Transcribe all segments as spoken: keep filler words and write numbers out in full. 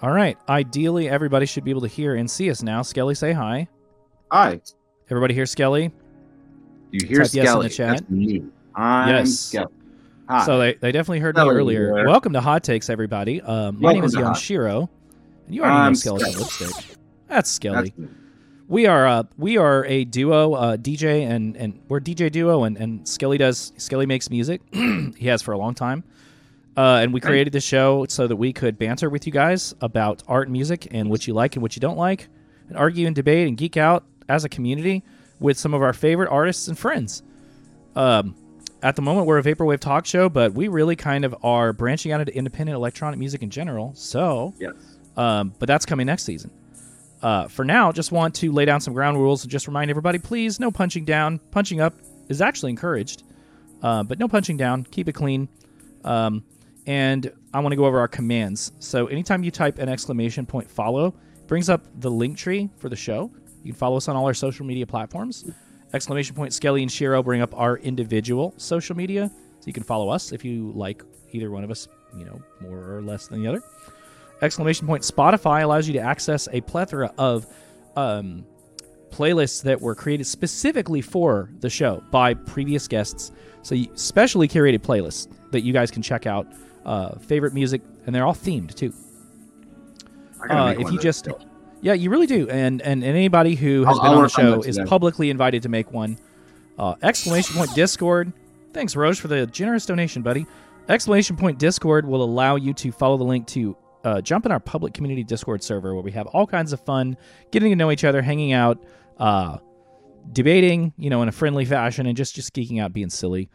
All right. Ideally, everybody should be able to hear and see us now. Skelly, say hi. Hi. Everybody hear Skelly? You hear Type Skelly? Yes in the chat. That's me. I'm yes. Skelly. Hi. So they, they definitely heard Hello me earlier. There. Welcome to Hot Takes, everybody. Um, my name is YonShiro, and you already I'm know Skeleton Lipstick. That's Skelly. That's we are uh, we are a duo, uh, D J and and we're D J duo, and and Skelly does Skelly makes music. He has for a long time. Uh, and we created the show so that we could banter with you guys about art and music and what you like and what you don't like, and argue and debate and geek out as a community with some of our favorite artists and friends. Um, at the moment, we're a vaporwave talk show, but we really kind of are branching out into independent electronic music in general. So, yes. um, but that's coming next season. Uh, for now, just want to lay down some ground rules and just remind everybody, please, no punching down. Punching up is actually encouraged, uh, but no punching down. Keep it clean. Um, And I want to go over our commands. So anytime you type an exclamation point follow, it brings up the link tree for the show. You can follow us on all our social media platforms. Exclamation point Skelly and Shiro bring up our individual social media. So you can follow us if you like either one of us, you know, more or less than the other. Exclamation point Spotify allows you to access a plethora of um, playlists that were created specifically for the show by previous guests. So specially curated playlists that you guys can check out. Uh, favorite music, and they're all themed too. Uh, if you just, still. yeah, you really do. And and, and anybody who has I'll, been I'll on the show is today. publicly invited to make one. Uh, exclamation point Discord. Thanks, Roche, for the generous donation, buddy. Exclamation point Discord will allow you to follow the link to uh, jump in our public community Discord server where we have all kinds of fun, getting to know each other, hanging out, uh, debating, you know, in a friendly fashion, and just just geeking out, being silly.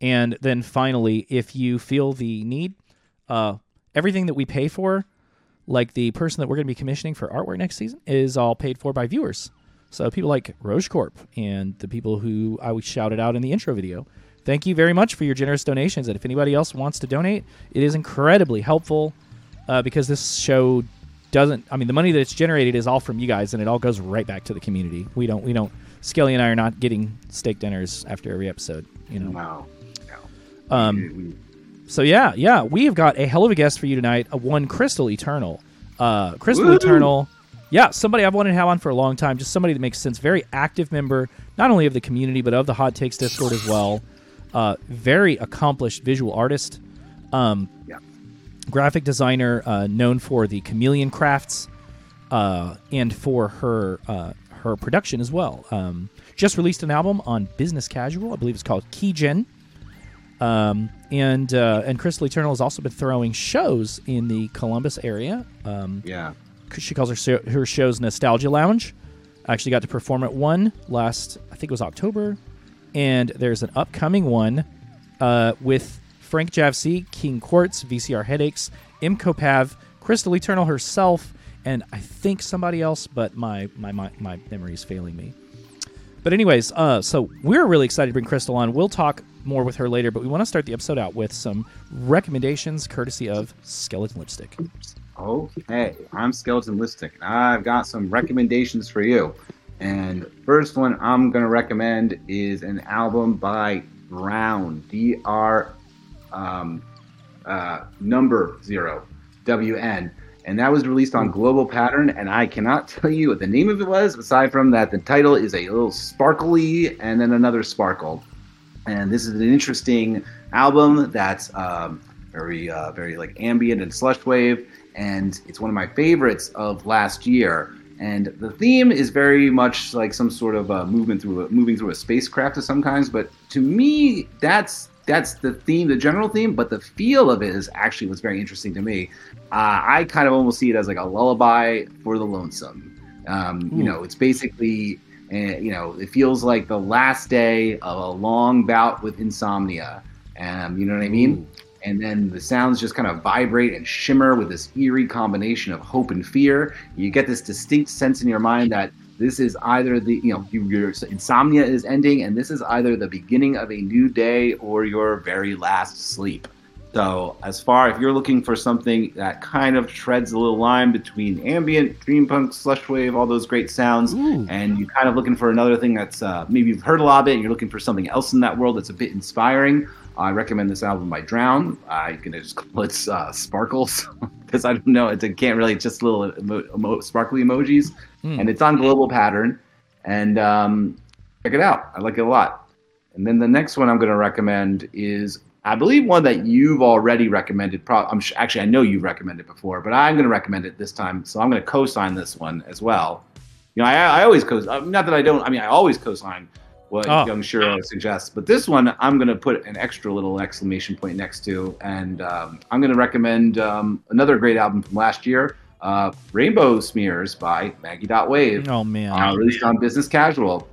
And then finally, if you feel the need, uh, everything that we pay for, like the person that we're going to be commissioning for artwork next season, is all paid for by viewers. So people like Roche Corp and the people who I shouted out in the intro video, thank you very much for your generous donations. And if anybody else wants to donate, it is incredibly helpful uh, because this show doesn't, I mean, the money that it's generated is all from you guys, and it all goes right back to the community. We don't, we don't, Skelly and I are not getting steak dinners after every episode, you know. Wow. No. Um, so yeah, yeah, we have got a hell of a guest for you tonight. A one Crystal Eternal, uh, Crystal Woo! Eternal. Yeah, somebody I've wanted to have on for a long time. Just somebody that makes sense. Very active member, not only of the community but of the Hot Takes Discord as well. Uh, very accomplished visual artist, um, yeah. graphic designer, uh, known for the Chameleon Crafts, uh, and for her. Uh, her production as well. Um, just released an album on Business Casual. I believe it's called Keygen. Um, and uh, and Crystal Eternal has also been throwing shows in the Columbus area. Um, yeah. She calls her her shows Nostalgia Lounge. I actually got to perform at one last, I think it was October. And there's an upcoming one uh, with Frankjavcee, King Quartz, V C R Headaches, Imcopav, Crystal Eternal herself, and I think somebody else, but my my, my, my memory is failing me. But anyways, uh, so we're really excited to bring Crystal on. We'll talk more with her later, but we want to start the episode out with some recommendations courtesy of Skeleton Lipstick. Okay, I'm Skeleton Lipstick. I've got some recommendations for you. And first one I'm going to recommend is an album by Brown, D R um, uh, number zero, W N. And that was released on Global Pattern, and I cannot tell you what the name of it was, aside from that the title is a little sparkly and then another sparkle. And this is an interesting album that's um, very, uh, very like ambient and slush wave, and it's one of my favorites of last year. And the theme is very much like some sort of uh, movement through a, moving through a spacecraft of some kinds, but to me, that's That's the theme, the general theme, but the feel of it is actually what's very interesting to me. Uh, I kind of almost see it as like a lullaby for the lonesome. Um, you know, it's basically, uh, you know, it feels like the last day of a long bout with insomnia. Um, you know what I mean? And then the sounds just kind of vibrate and shimmer with this eerie combination of hope and fear. You get this distinct sense in your mind that this is either the, you know, your insomnia is ending, and this is either the beginning of a new day or your very last sleep. So as far, if you're looking for something that kind of treads a little line between ambient, dream punk, slush wave, all those great sounds, Ooh. and you're kind of looking for another thing that's, uh, maybe you've heard a lot of it, and you're looking for something else in that world that's a bit inspiring, I recommend this album by Drown. I'm going to just call it uh, Sparkles. because I don't know, it can't really, just little emo- emo- sparkly emojis. Mm. And it's on Global Pattern. And um, check it out. I like it a lot. And then the next one I'm going to recommend is, I believe, one that you've already recommended. Pro- I'm sh- actually, I know you've recommended before, but I'm going to recommend it this time. So I'm going to co-sign this one as well. You know, I, I always co-sign. Not that I don't. I mean, I always co-sign what oh. YonShiro suggests. But this one, I'm going to put an extra little exclamation point next to. And um, I'm going to recommend um, another great album from last year, uh, Rainbow Smears by Maggie.Wave. Oh, man. Uh, released on Business Casual.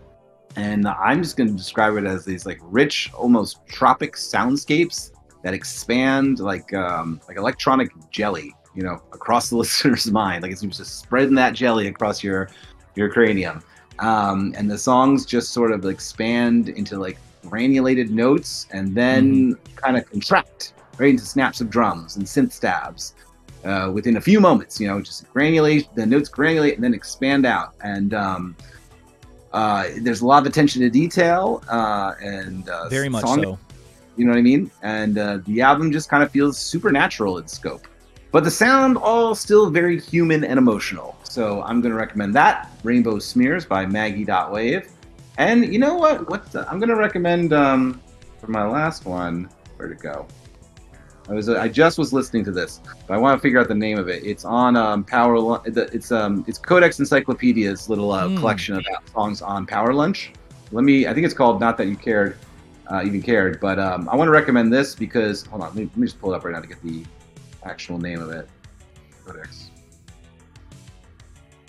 And I'm just going to describe it as these like rich, almost tropic soundscapes that expand like um, like electronic jelly, you know, across the listener's mind. Like it's just spreading that jelly across your your cranium. Um, and the songs just sort of expand into like granulated notes and then mm-hmm. kind of contract right into snaps of drums and synth stabs uh, within a few moments. You know, just granulate, the notes granulate and then expand out. And um, Uh, there's a lot of attention to detail uh, and uh, very much song, so. You know what I mean? And uh, the album just kind of feels supernatural in scope, but the sound all still very human and emotional. So I'm going to recommend that Rainbow Smears by Maggie.Wave. And you know what? What's the, I'm going to recommend um, for my last one. Where'd it go? I was uh, I just was listening to this, but I want to figure out the name of it. It's on um, Power Lunch. It's um it's Codex Encyclopedia's little uh, mm. collection of songs on Power Lunch. Let me. I think it's called Not That You Cared, uh, Even Cared. But um, I want to recommend this because hold on, let me, let me just pull it up right now to get the actual name of it. Codex.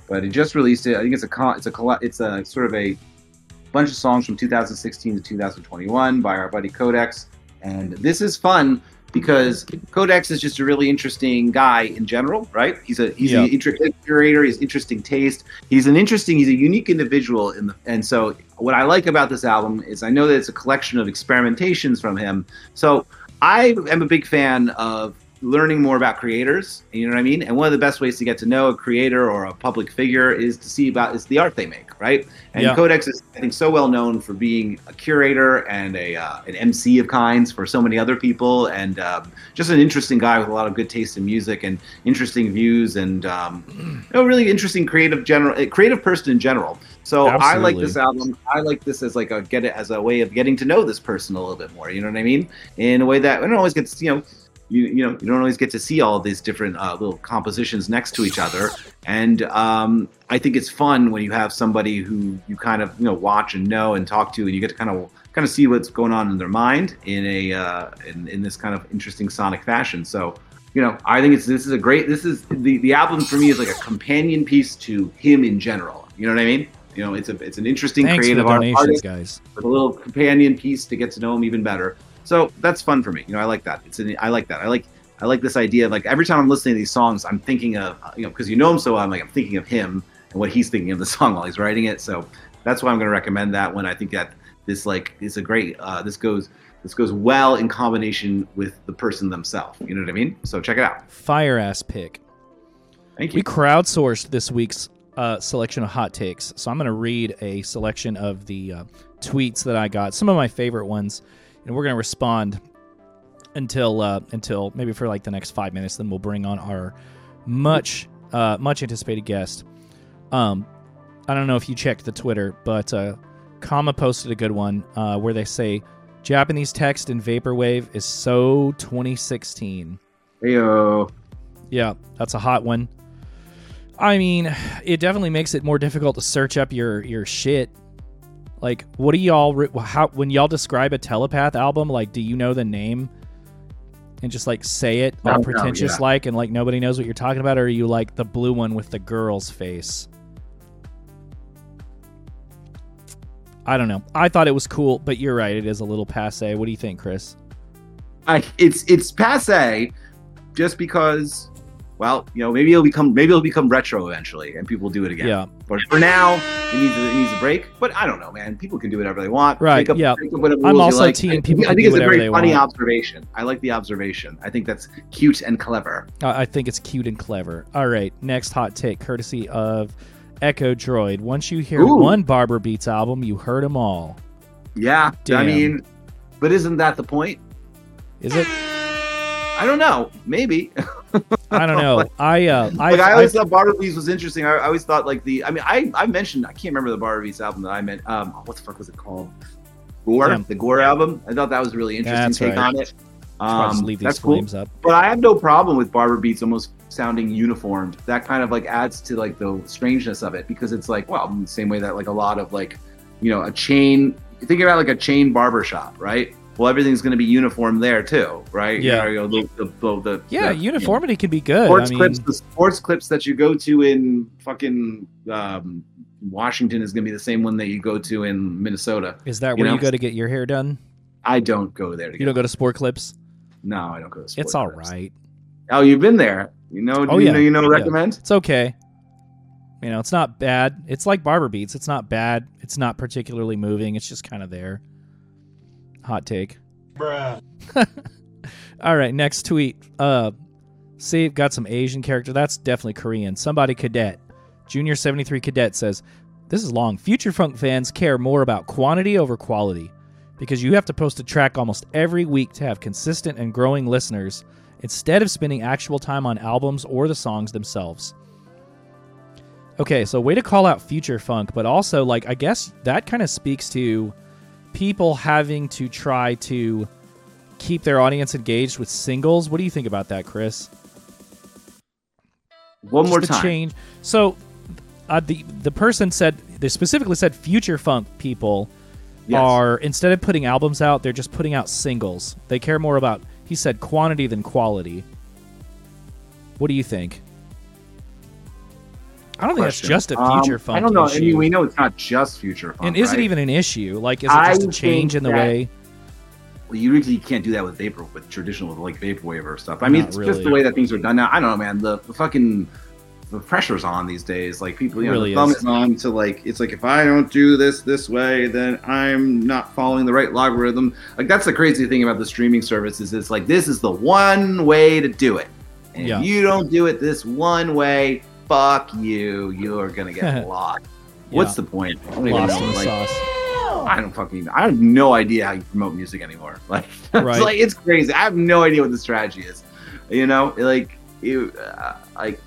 But it just released it. I think it's a con- it's a it's a sort of a bunch of songs from two thousand sixteen to two thousand twenty-one by our buddy Codex, and this is fun. Because Codex is just a really interesting guy in general, right? He's a he's yep. an intricate curator. He's interesting taste. He's an interesting. He's a unique individual. In the, and so what I like about this album is I know that it's a collection of experimentations from him. So I am a big fan of learning more about creators. You know what I mean? And one of the best ways to get to know a creator or a public figure is to see about is the art they make, right? And yeah. Codex is, I think, so well known for being a curator and a uh, an M C of kinds for so many other people, and um, just an interesting guy with a lot of good taste in music and interesting views, and um, you know, really interesting creative general creative person in general. So absolutely. I like this album. I like this as like a get it as a way of getting to know this person a little bit more. You know what I mean? In a way that I don't always get to, you know. You, you know, you don't always get to see all these different uh, little compositions next to each other. And um, I think it's fun when you have somebody who you kind of, you know, watch and know and talk to, and you get to kind of kind of see what's going on in their mind in a uh, in, in this kind of interesting sonic fashion. So, you know, I think it's this is a great this is the, the album for me is like a companion piece to him in general. You know what I mean? You know, it's a it's an interesting Thanks creative for the donations, artist guys. With a little companion piece to get to know him even better. So that's fun for me. You know, I like that. It's an, I like that. I like I like this idea of like every time I'm listening to these songs, I'm thinking of, you know, because you know him so well, I'm like, I'm thinking of him and what he's thinking of the song while he's writing it. So that's why I'm going to recommend that one. I think that this like is a great, uh, this goes this goes well in combination with the person themselves. You know what I mean? So check it out. Fire ass pick. Thank you. We crowdsourced this week's uh, selection of hot takes. So I'm going to read a selection of the uh, tweets that I got. Some of my favorite ones. And we're going to respond until uh, until maybe for like the next five minutes. Then we'll bring on our much uh, much anticipated guest. Um, I don't know if you checked the Twitter, but uh, Kama posted a good one uh, where they say Japanese text in Vaporwave is so twenty sixteen. Heyo. Yeah, that's a hot one. I mean, it definitely makes it more difficult to search up your your shit. Like, what do y'all, how, when y'all describe a Telepath album, like, do you know the name and just, like, say it all no, pretentious no, yeah. like, and, like, nobody knows what you're talking about? Or are you, like, the blue one with the girl's face? I don't know. I thought it was cool, but you're right. It is a little passe. What do you think, Chris? I, it's it's passe just because, well, you know, maybe it'll become, maybe it'll become retro eventually and people will do it again. Yeah. But for now, it needs a, it needs a break. But I don't know, man. People can do whatever they want. Right? Up, yeah. I'm also like. team people. I, I think it's a very funny want. observation. I like the observation. I think that's cute and clever. Uh, I think it's cute and clever. All right, next hot take, courtesy of Echo Droid. Once you hear Ooh. one Barber Beats album, you heard them all. Yeah. Damn. I mean, but isn't that the point? Is it? I don't know. Maybe. I don't know. I uh, I, like, I always I, thought Barber Beats was interesting. I, I always thought like the. I mean, I I mentioned I can't remember the Barber Beats album that I meant. Um, what the fuck was it called? Gore, yeah. the Gore album. I thought that was a really interesting that's take right. on it. Um, leave these that's cool. Up. But I have no problem with Barber Beats almost sounding uniformed. That kind of like adds to like the strangeness of it, because it's like, well, in the same way that like a lot of like, you know, a chain. Think about like a chain barber shop, right? Well, everything's going to be uniform there too, right? Yeah, you know, the, the, the, the, yeah. The, uniformity you know, can be good. Sports I mean... clips, the sports clips that you go to in fucking um, Washington is going to be the same one that you go to in Minnesota. Is that you where know? you go to get your hair done? I don't go there. To you get don't it. go to Sport Clips? No, I don't go to. Sport it's all clips. right. Oh, you've been there. You know? Oh, you yeah. know? You know? Yeah. Recommend? It's okay. You know, it's not bad. It's like Barber Beats. It's not bad. It's not particularly moving. It's just kind of there. Hot take. Bruh. All right, next tweet. Uh, see, got some Asian character. That's definitely Korean. Somebody Cadet. Junior seventy-three Cadet says, this is long. Future Funk fans care more about quantity over quality because you have to post a track almost every week to have consistent and growing listeners instead of spending actual time on albums or the songs themselves. Okay, so way to call out Future Funk, but also, like, I guess that kind of speaks to people having to try to keep their audience engaged with singles. What do you think about that, Chris? One Just more time. Change. So uh, the the person said, they specifically said Future Funk people yes. are, instead of putting albums out, they're just putting out singles. They care more about, he said, quantity than quality. What do you think? I don't Question. think that's just a future um, funk. I don't know. Issue. I mean, we know it's not just future funk. And is right? it even an issue? Like, is it I just a change in the that, way? Well, you really can't do that with vapor, with traditional like vaporwave or stuff. I mean, not it's really. just the way that things are done now. I don't know, man. The, the fucking the pressure's on these days. Like, people, you know, really the thumb is. is on to like. It's like, if I don't do this this way, then I'm not following the right logarithm. Like, that's the crazy thing about the streaming services. It's like, this is the one way to do it, and yeah. if you don't do it this one way, fuck you, you're gonna get blocked. yeah. What's the point? I don't, Lost even know, like, sauce. I don't fucking I have no idea how you promote music anymore. Like, right. it's like, it's crazy. I have no idea what the strategy is. You know, like, you uh, like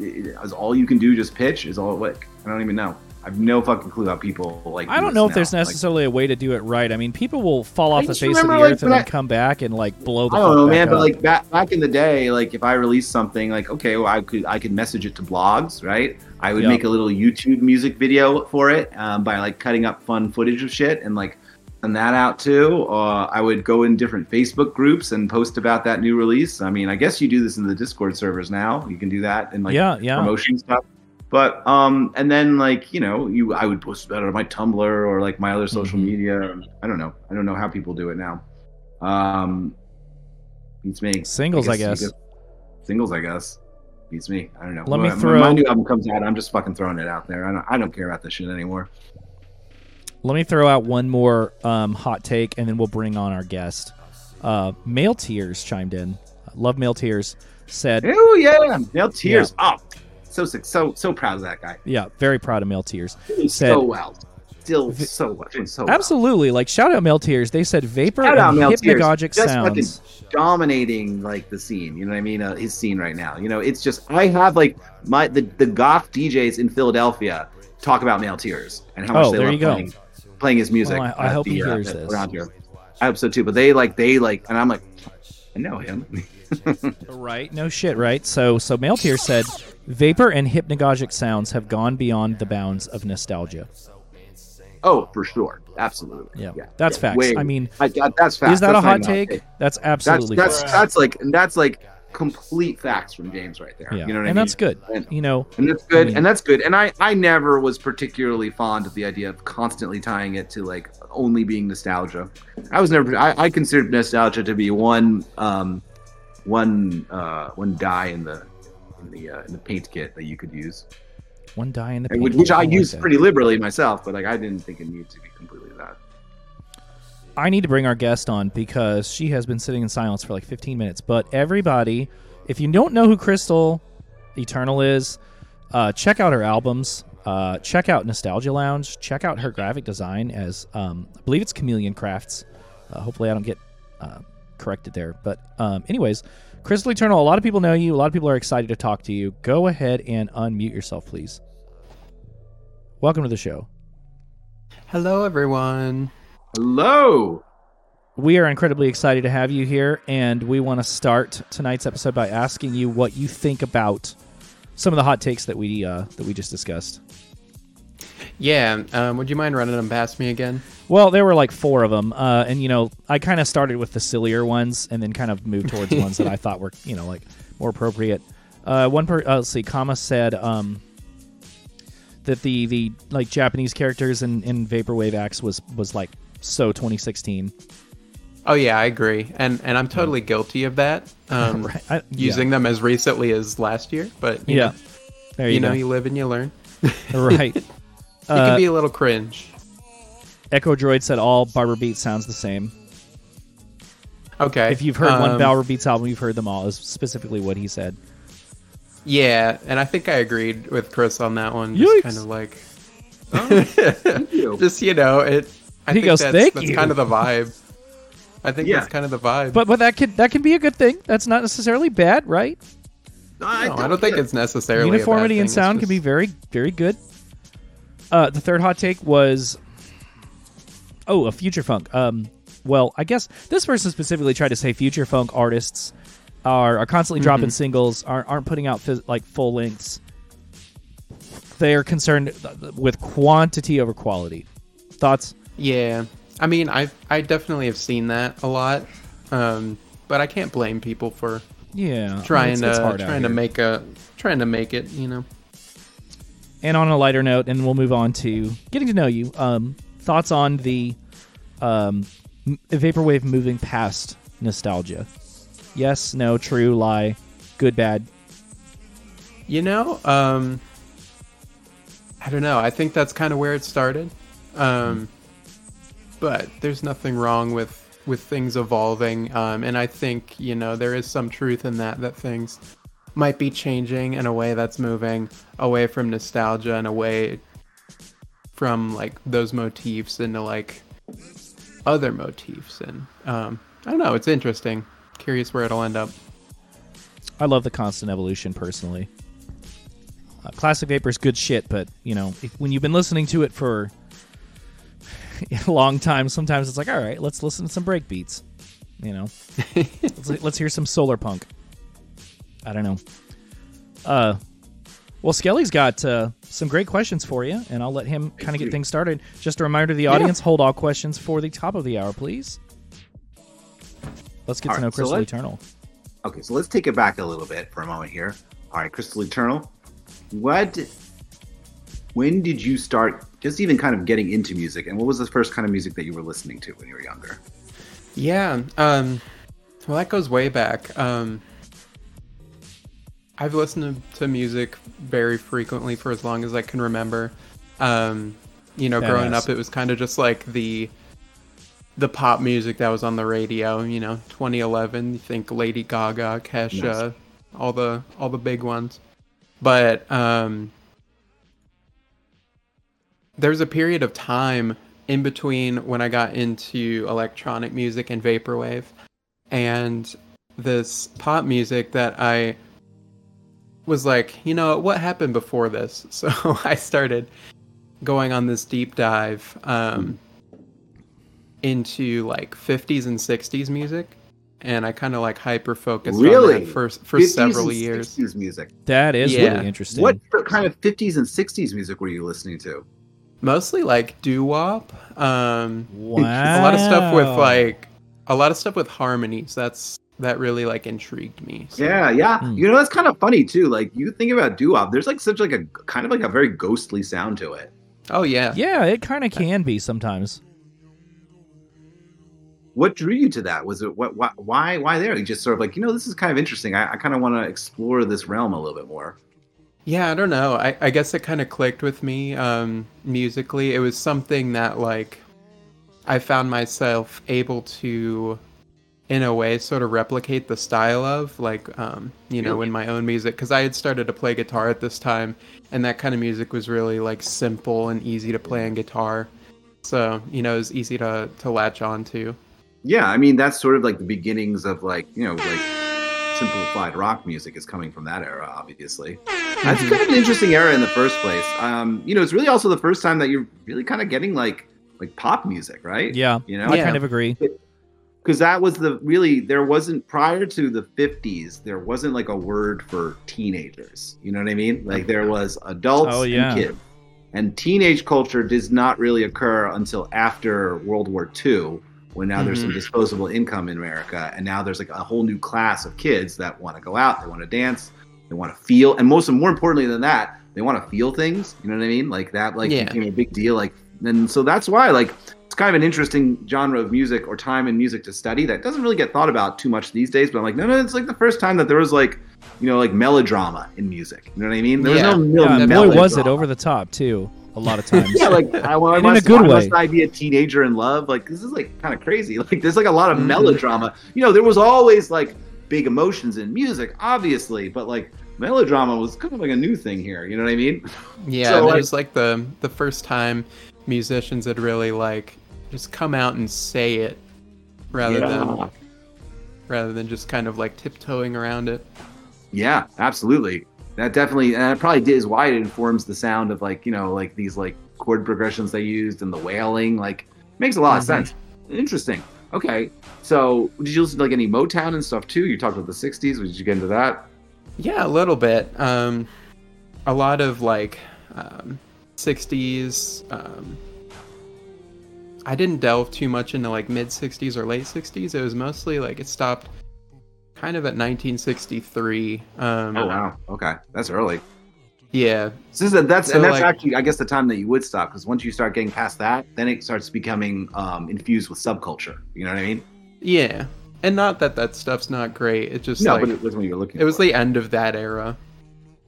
is all you can do just pitch? Is all like I don't even know. I have no fucking clue how people like I don't know now. if there's necessarily like, a way to do it right. I mean, people will fall off the face remember, of the like, earth and I, then come back and like blow the I don't know, man, up. But like back, back in the day, like if I released something, like, okay, well, I could I could message it to blogs, right? I would yep. make a little YouTube music video for it um, by like cutting up fun footage of shit and like send that out too. Uh, I would go in different Facebook groups and post about that new release. I mean, I guess you do this in the Discord servers now. You can do that in like yeah, yeah. promotion stuff. But um, and then like you know you I would post that on my Tumblr or like my other social mm-hmm. media. I don't know. I don't know how people do it now. Um, beats me. Singles, I guess. I guess. Singles, I guess. Beats me. I don't know. Let well, me throw. When my new album comes out, I'm just fucking throwing it out there. I don't. I don't care about this shit anymore. Let me throw out one more um, hot take, and then we'll bring on our guest. Uh, Male Tears chimed in. Love Male Tears. Said. Oh yeah, Male Tears yeah. up. So sick, so so proud of that guy. Yeah, very proud of Male Tears. Said, so well, still so well, so absolutely. Well. Like shout out Male Tears. They said vapor shout and hypnagogic sounds, just dominating like the scene. You know what I mean? Uh, his scene right now. You know, it's just I have like my the, the goth D Js in Philadelphia talk about Male Tears and how much oh, they love playing, playing his music. Well, I, I hope the, he hears uh, this. Around here. I hope so too. But they like they like, and I'm like, I know him. Right? No shit. Right? So so Male Tears said. Vapor and hypnagogic sounds have gone beyond the bounds of nostalgia. Oh, for sure. Absolutely. Yeah. yeah. That's yeah. facts. Wait, I mean, I, that's facts. Is that that's a hot take? take? That's absolutely that's, that's, that's like that's like complete facts from James right there. Yeah. You know what and I mean? And that's good. And, you know. And that's good. I mean, and that's good. And I, I never was particularly fond of the idea of constantly tying it to like only being nostalgia. I was never I, I considered nostalgia to be one um one uh one die in the In the, uh, in the paint kit that you could use. One die in the paint which, kit. Which I, I use like pretty liberally myself, but like I didn't think it needed to be completely that. I need to bring our guest on because she has been sitting in silence for like fifteen minutes. But everybody, if you don't know who Crystal Eternal is, uh, check out her albums. Uh, check out Nostalgia Lounge. Check out her graphic design as, um, I believe it's Chameleon Crafts. Uh, hopefully I don't get uh, corrected there. But um, anyways, Crystal Eternal, a lot of people know you. A lot of people are excited to talk to you. Go ahead and unmute yourself, please. Welcome to the show. Hello, everyone. Hello. We are incredibly excited to have you here, and we want to start tonight's episode by asking you what you think about some of the hot takes that we uh, that we just discussed. Yeah, um, would you mind running them past me again? Well, there were like four of them, uh, and you know, I kind of started with the sillier ones, and then kind of moved towards ones that I thought were, you know, like more appropriate. Uh, one, per- uh, let's see, Kama said um, that the the like Japanese characters in, in Vaporwave acts was was like so twenty sixteen. Oh, yeah, I agree. And and I'm totally guilty of that, um, right. I, yeah. using them as recently as last year. But, you yeah, know, there you, you know, you live and you learn. Right. It uh, can be a little cringe. Echo Droid said all Barber Beats sounds the same. Okay. If you've heard um, one Barber Beats album, you've heard them all, is specifically what he said. Yeah, and I think I agreed with Chris on that one. Just Yikes. kind of like... Oh, thank you. Just, you know, it. I he think goes, that's, thank that's you. kind of the vibe. I think yeah. that's kind of the vibe. But but that could that can be a good thing. That's not necessarily bad, right? No, I don't, I don't think it's necessarily uniformity a bad in thing. Sound just... can be very very good. Uh, the third hot take was oh a future funk. Um, well, I guess this person specifically tried to say future funk artists are are constantly mm-hmm. dropping singles, aren't aren't putting out phys- like full lengths. They are concerned with quantity over quality. Thoughts? Yeah. I mean, I I definitely have seen that a lot, um, but I can't blame people for yeah trying it's, it's to trying to make a trying to make it, you know. And on a lighter note, and we'll move on to getting to know you. Um, thoughts on the um, vaporwave moving past nostalgia? Yes, no, true, lie, good, bad. You know, um, I don't know. I think that's kind of where it started. Um, But there's nothing wrong with, with things evolving, um, and I think, you know, there is some truth in that, that things might be changing in a way that's moving away from nostalgia and away from, like, those motifs into, like, other motifs. And um, I don't know, it's interesting. Curious where it'll end up. I love the constant evolution, personally. Uh, classic vapor's good shit, but, you know, if, when you've been listening to it for... a long time, sometimes it's like, all right, let's listen to some breakbeats, you know. let's, let's hear some solar punk. I don't know. Uh, well, Skelly's got uh, some great questions for you, and I'll let him kind of get things started. Just a reminder to the audience, yeah. hold all questions for the top of the hour, please. Let's get all to right, know Crystal so Eternal. Okay, so let's take it back a little bit for a moment here. All right, Crystal Eternal, what... when did you start just even kind of getting into music, and what was the first kind of music that you were listening to when you were younger? Yeah, um, well, that goes way back. Um, I've listened to music very frequently for as long as I can remember. Um, you know, that growing is. up, it was kind of just like the the pop music that was on the radio. You know, twenty eleven. You think Lady Gaga, Kesha, nice. all the all the big ones, but. Um, There's a period of time in between when I got into electronic music and vaporwave and this pop music that I was like, you know, what happened before this? So I started going on this deep dive um, into like fifties and sixties music. And I kind of like hyper focused really? on that for, for several years. fifties and sixties music. That is yeah. really interesting. What kind of fifties and sixties music were you listening to? Mostly like doo-wop, um, wow. a lot of stuff with like a lot of stuff with harmonies. That's that really like intrigued me. So. Yeah, yeah. Mm. You know, that's kind of funny too. Like you think about doo-wop, there's like such like a kind of like a very ghostly sound to it. Oh yeah, yeah. It kind of can be sometimes. What drew you to that? Was it what? what why? Why there? You just sort of like, you know, this is kind of interesting. I, I kind of want to explore this realm a little bit more. Yeah, I don't know. I, I guess it kind of clicked with me um, musically. It was something that, like, I found myself able to, in a way, sort of replicate the style of, like, um, you know, in my own music. Because I had started to play guitar at this time, and that kind of music was really, like, simple and easy to play on guitar. So, you know, it was easy to, to latch on to. Yeah, I mean, that's sort of, like, the beginnings of, like, you know, like... simplified rock music is coming from that era, obviously. Mm-hmm. That's kind of an interesting era in the first place. Um, you know, it's really also the first time that you're really kind of getting like like pop music, right? Yeah, you know, I yeah. kind of agree. Because that was the really there wasn't prior to the fifties. There wasn't like a word for teenagers. You know what I mean? Like there was adults oh, yeah. and kids. And teenage culture does not really occur until after World War Two, when now mm-hmm. there's some disposable income in America. And now there's like a whole new class of kids that want to go out, they want to dance, they want to feel. And most and more importantly than that, they want to feel things. You know what I mean? Like that like yeah. became a big deal. Like, and so that's why like it's kind of an interesting genre of music or time in music to study that doesn't really get thought about too much these days. But I'm like, no, no, it's like the first time that there was like, you know, like melodrama in music. You know what I mean? There was yeah. no real yeah, melodrama. Boy, was it over the top, too, a lot of times. yeah, like, I, I must, in a good I way. Must I be a teenager in love? Like, this is, like, kind of crazy. Like, there's, like, a lot of melodrama. You know, there was always, like, big emotions in music, obviously, but, like, melodrama was kind of like a new thing here. You know what I mean? Yeah, so, it like, was, like, the, the first time musicians had really, like, just come out and say it rather yeah. than rather than just kind of, like, tiptoeing around it. Yeah, absolutely. That definitely, and that probably is why it informs the sound of like, you know, like these like chord progressions they used and the wailing, like makes a lot mm-hmm. of sense. Interesting. Okay. So did you listen to like any Motown and stuff too? You talked about the sixties. Did you get into that? Yeah, a little bit. Um, a lot of like um, sixties. Um, I didn't delve too much into like mid sixties or late sixties. It was mostly like it stopped kind of at nineteen sixty-three. Um, oh wow! Okay, that's early. Yeah, so this is a, that's so and that's like, actually, I guess, the time that you would stop, because once you start getting past that, then it starts becoming um, infused with subculture. You know what I mean? Yeah, and not that that stuff's not great. It just no, like, but it was when you were looking. It for. was the end of that era.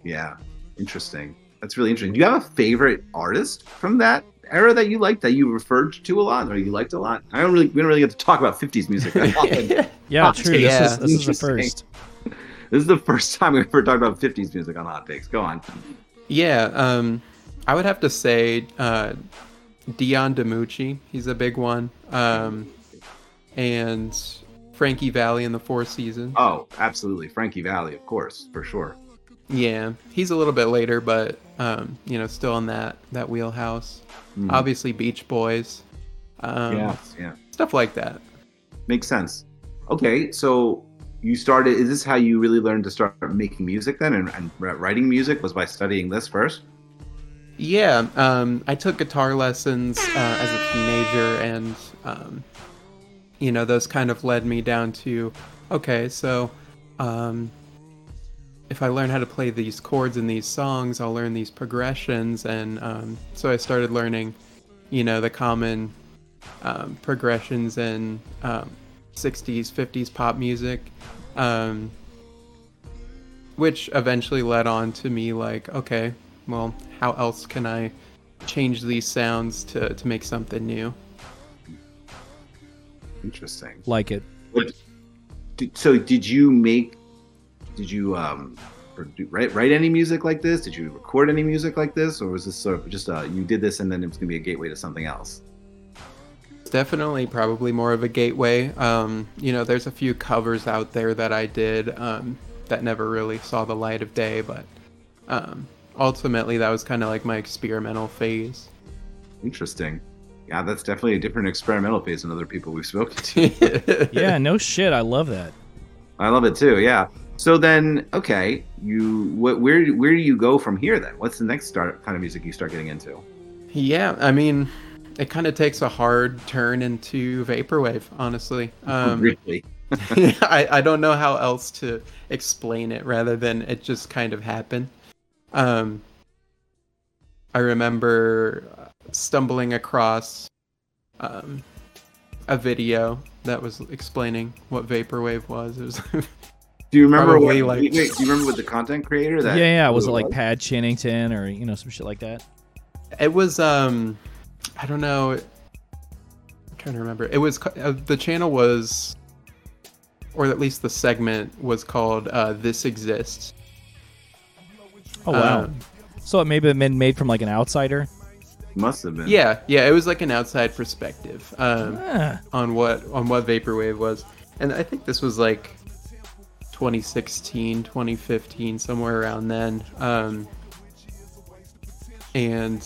Yeah, interesting. That's really interesting. Do you have a favorite artist from that era that you liked, that you referred to a lot, or you liked a lot? I don't really, we don't really get to talk about fifties music that often. yeah, Hot true. This, yeah. Is, this is the first. This is the first time we've ever talked about fifties music on Hot Takes. Go on. Yeah, um, I would have to say uh, Dion DiMucci. He's a big one. Um, and Frankjavcee in the Four Seasons. Oh, absolutely. Frankjavcee, of course, for sure. Yeah, he's a little bit later, but um, you know, still in that that wheelhouse. Mm. Obviously, Beach Boys, um, yeah, yeah, stuff like that. Makes sense. Okay, so you started. Is this how you really learned to start making music then, and, and writing music? Was by studying this first? Yeah, um, I took guitar lessons uh, as a teenager, and um, you know, those kind of led me down to okay, so. Um, if I learn how to play these chords in these songs, I'll learn these progressions. And um, so I started learning, you know, the common um, progressions in um, sixties, fifties pop music, um, which eventually led on to me like, okay, well, how else can I change these sounds to, to make something new? Interesting. Like it. What, so did you make... Did you um, write write any music like this? Did you record any music like this, or was this sort of just uh, you did this and then it was gonna be a gateway to something else? It's definitely probably more of a gateway. Um, you know, there's a few covers out there that I did um, that never really saw the light of day, but um, ultimately that was kind of like my experimental phase. Interesting. Yeah, that's definitely a different experimental phase than other people we've spoken to. Yeah, no shit. I love that. I love it too. Yeah. So then, okay, you what, where where do you go from here then? What's the next start kind of music you start getting into? Yeah, I mean, it kind of takes a hard turn into vaporwave, honestly. Um, really? I, I don't know how else to explain it rather than it just kind of happened. Um, I remember stumbling across um, a video that was explaining what vaporwave was. It was... Do you remember what, like, wait, do you remember what the content creator that Yeah, yeah, was it like was? Pad Channington or you know some shit like that? It was um I don't know. I'm trying to remember. It was uh, the channel was or at least the segment was called uh, This Exists. Oh wow. Um, so it may have been made from like an outsider. Must have been. Yeah, yeah, it was like an outside perspective um ah. on what on what vaporwave was. And I think this was like twenty sixteen, twenty fifteen, somewhere around then. Um, and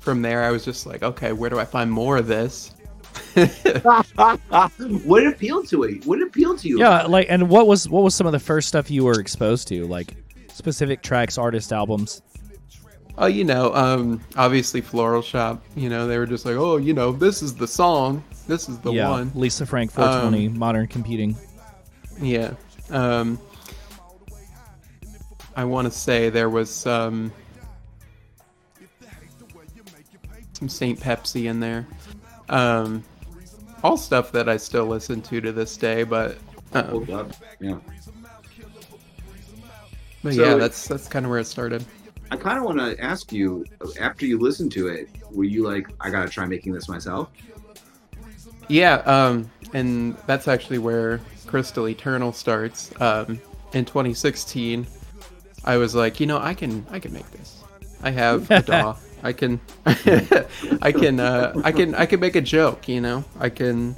from there, I was just like, okay, where do I find more of this? What appealed to it? What appealed to you? Yeah, like, and what was what was some of the first stuff you were exposed to? Like specific tracks, artist albums? Oh, you know, um, obviously Floral Shop. You know, they were just like, oh, you know, this is the song. This is the yeah, one. Lisa Frank, four twenty, um, Modern Competing. Yeah. Um, I want to say there was some, some Saint Pepsi in there. Um, all stuff that I still listen to to this day, but... Um, oh, God. Yeah. But so, yeah, that's that's kind of where it started. I kind of want to ask you, after you listened to it, were you like, I got to try making this myself? Yeah, um, and that's actually where Crystal Eternal starts. Um, in twenty sixteen, I was like, you know, I can I can make this. I have a D A W. I can, I can, uh, I can, I can make a joke, you know, I can,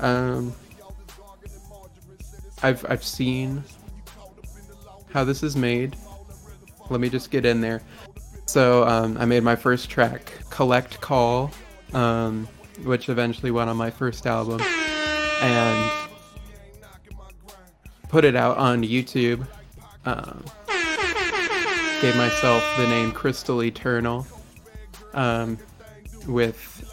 um, I've, I've seen how this is made. Let me just get in there. So, um, I made my first track, Collect Call, um, which eventually went on my first album, and put it out on YouTube. Um, gave myself the name Crystal Eternal. Um, with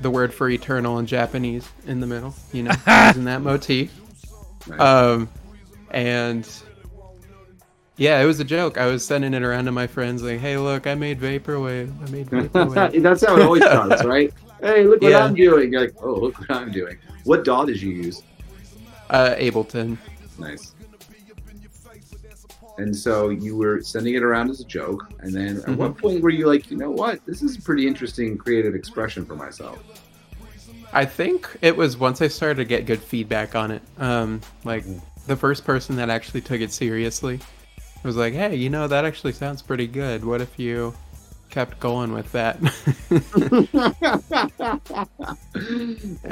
the word for eternal in Japanese in the middle, you know, using that motif. Um, and yeah, it was a joke. I was sending it around to my friends, like, "Hey, look, I made vaporwave. I made vaporwave." That's how it always sounds, right? Hey, look what yeah. I'm doing. You're like, oh, look what I'm doing. What D A W did you use? Uh, Ableton. Nice. And so you were sending it around as a joke, and then at mm-hmm. what point were you like, you know what, this is a pretty interesting creative expression for myself? I think it was once I started to get good feedback on it. Um, like the first person that actually took it seriously was like, hey, you know, that actually sounds pretty good. What if you kept going with that?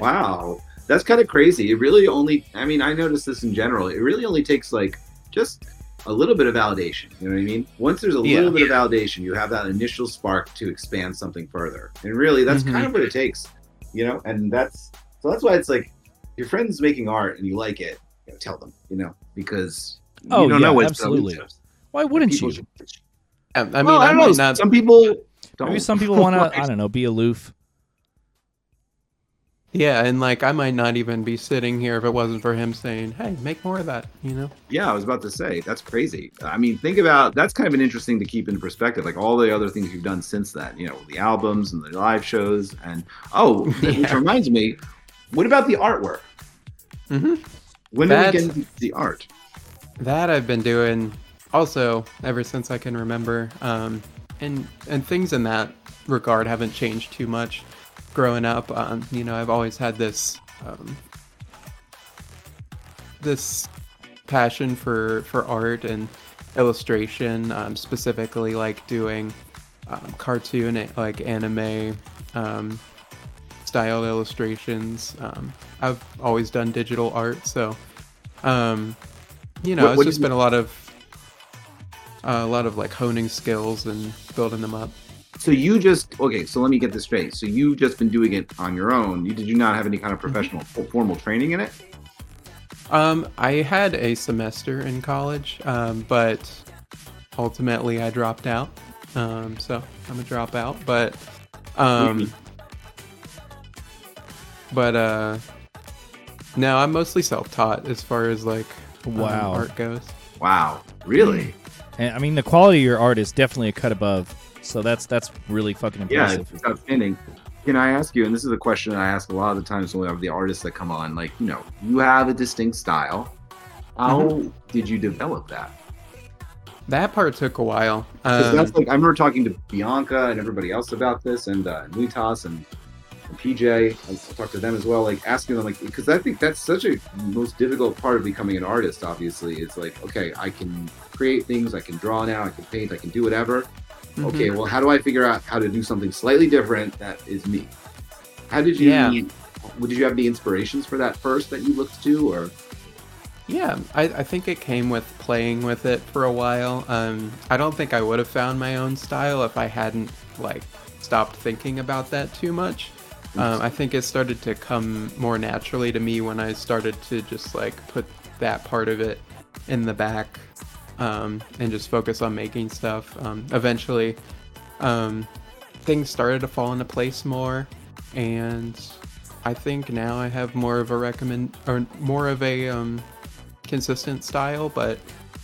Wow. That's kind of crazy. It really only, I mean, I noticed this in general. It really only takes like just... a little bit of validation, you know what I mean? Once there's a yeah. little bit of validation, you have that initial spark to expand something further. And really, that's mm-hmm. kind of what it takes, you know? And that's, so that's why it's like, if your friend's making art and you like it, you know, tell them, you know, because oh, you don't yeah, know what's absolutely. Going to. Why wouldn't people, you? I mean, well, I don't know. Not, some people don't. Maybe some people want to, I don't know, be aloof. Yeah, and like I might not even be sitting here if it wasn't for him saying, hey, make more of that, you know? Yeah, I was about to say, that's crazy. I mean, think about, that's kind of an interesting to keep in perspective, like all the other things you've done since that, you know, the albums and the live shows and, oh, yeah. Which reminds me, what about the artwork? Mm-hmm. When did we get into the art? That I've been doing also ever since I can remember, um, and and things in that regard haven't changed too much. Growing up, um, you know, I've always had this um, this passion for, for art and illustration, um, specifically like doing um, cartoon, like anime um, styled illustrations. Um, I've always done digital art, so um, you know, what, it's what just been you... a lot of uh, a lot of like honing skills and building them up. So you just, okay, so let me get this straight. So you've just been doing it on your own. You, did you not have any kind of professional mm-hmm. formal training in it? Um, I had a semester in college, um, but ultimately I dropped out. Um, so I'm a dropout, but, um, mm-hmm. but, uh, no, I'm mostly self-taught as far as like wow. um, art goes. Wow. Really? And I mean, the quality of your art is definitely a cut above. So that's that's really fucking impressive. Yeah, it's outstanding. Can I ask you, and this is a question I ask a lot of the times when we have the artists that come on, like, you know, you have a distinct style. How mm-hmm. did you develop that? That part took a while. Um, that's like, I remember talking to Bianca and everybody else about this, and uh, Nuitas and, and P J. I talked to them as well, like asking them, like, because I think that's such a most difficult part of becoming an artist, obviously. It's like, okay, I can create things, I can draw now, I can paint, I can do whatever. Okay, well, how do I figure out how to do something slightly different that is me? How did you, yeah. did you have any inspirations for that first that you looked to, or? Yeah, I, I think it came with playing with it for a while. Um, I don't think I would have found my own style if I hadn't like stopped thinking about that too much. Um, I think it started to come more naturally to me when I started to just like put that part of it in the back um, and just focus on making stuff. Um, eventually, um, things started to fall into place more, and I think now I have more of a recommend or more of a um, consistent style, but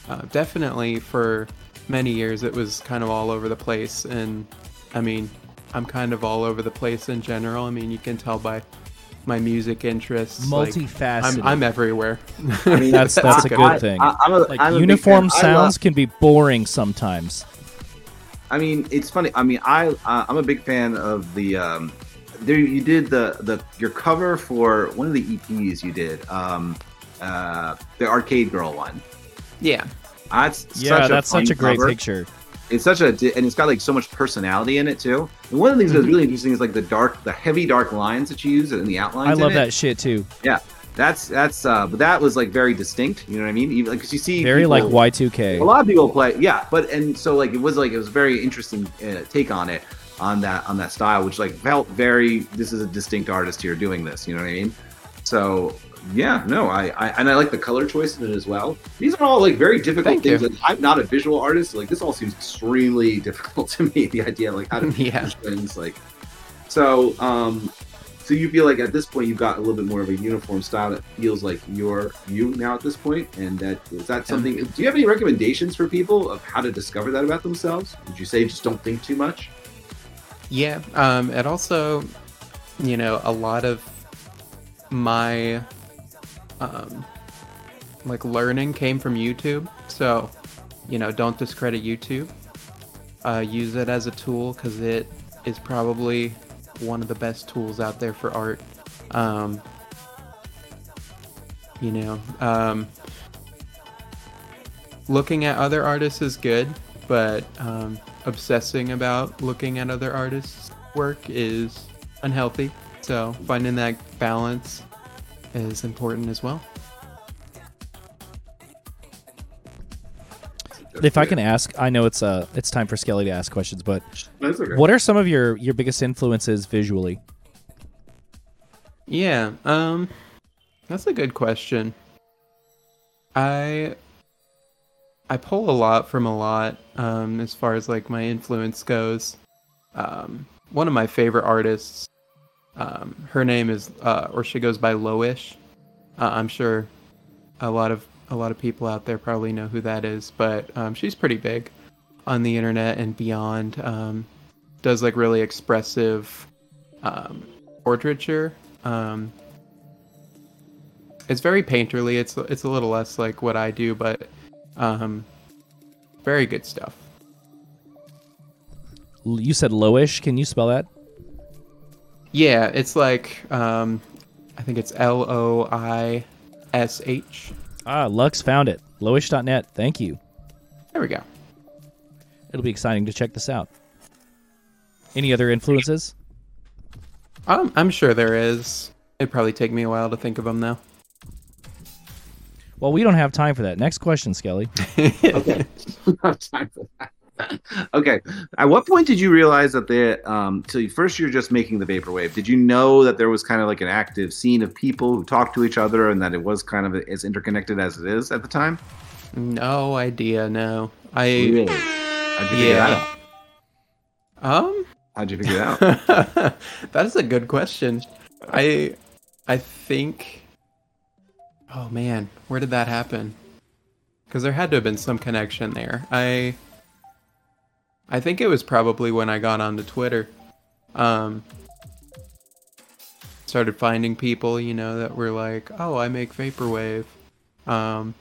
uh, definitely for many years it was kind of all over the place. And I mean, I'm kind of all over the place in general. I mean, you can tell by my music interests. Multifaceted. Like, I'm, I'm everywhere. I mean, that's that's I, a good I, thing. I, I'm a, like, I'm uniform sounds love... can be boring sometimes. I mean, it's funny. I mean, I uh, I'm a big fan of the um, there. You did the the your cover for one of the E Ps you did. Um, uh, the Arcade Girl one. Yeah. Uh, it's yeah, such that's a such a great cover. Picture. It's such a, and it's got like so much personality in it too. And one of the things that's really interesting is like the dark, the heavy dark lines that you use and the outlines. I love in it. That shit too. Yeah, that's that's, uh, but that was like very distinct. You know what I mean? Even like because you see very people, like Y two K. A lot of people play, yeah. But and so like it was like it was very interesting uh, take on it on that on that style, which like felt very. This is a distinct artist here doing this. You know what I mean? So. Yeah, no, I, I and I like the color choice in it as well. These are all like very difficult Thank things. Like, I'm not a visual artist, so, like this all seems extremely difficult to me. The idea like how to yeah. things like so. Um, so you feel like at this point you've got a little bit more of a uniform style that feels like you're you now at this point, and that is that something. Um, do you have any recommendations for people of how to discover that about themselves? Would you say just don't think too much? Yeah, um, and also, you know, a lot of my Um, like learning came from YouTube, so you know, don't discredit YouTube. Uh, use it as a tool because it is probably one of the best tools out there for art. Um, you know, um, looking at other artists is good, but um, obsessing about looking at other artists' work is unhealthy. So finding that balance is important as well. If I can ask, I know it's uh it's time for Skelly to ask questions, but okay. What are some of your, your biggest influences visually? Yeah, um, that's a good question. I I pull a lot from a lot um, as far as like my influence goes. Um, one of my favorite artists. Um, her name is, uh, or she goes by Loish. Uh, I'm sure a lot of a lot of people out there probably know who that is, but um, she's pretty big on the internet and beyond. Um, does like really expressive um, portraiture. Um, it's very painterly. It's it's a little less like what I do, but um, very good stuff. You said Loish. Can you spell that? Yeah, it's like, um, I think it's L O I S H. Ah, Lux found it. Loish dot net. Thank you. There we go. It'll be exciting to check this out. Any other influences? Um, I'm sure there is. It'd probably take me a while to think of them, though. Well, we don't have time for that. Next question, Skelly. Okay. We don't have time for that. Okay. At what point did you realize that the um so first you're just making the vaporwave? Did you know that there was kind of like an active scene of people who talked to each other and that it was kind of as interconnected as it is at the time? No idea, no. I really? How'd you figure yeah. that out? Um How'd you figure it out? That is a good question. I I think Oh man, where did that happen? Because there had to have been some connection there. I I think it was probably when I got onto Twitter. Um, started finding people, you know, that were like, oh, I make vaporwave. Um,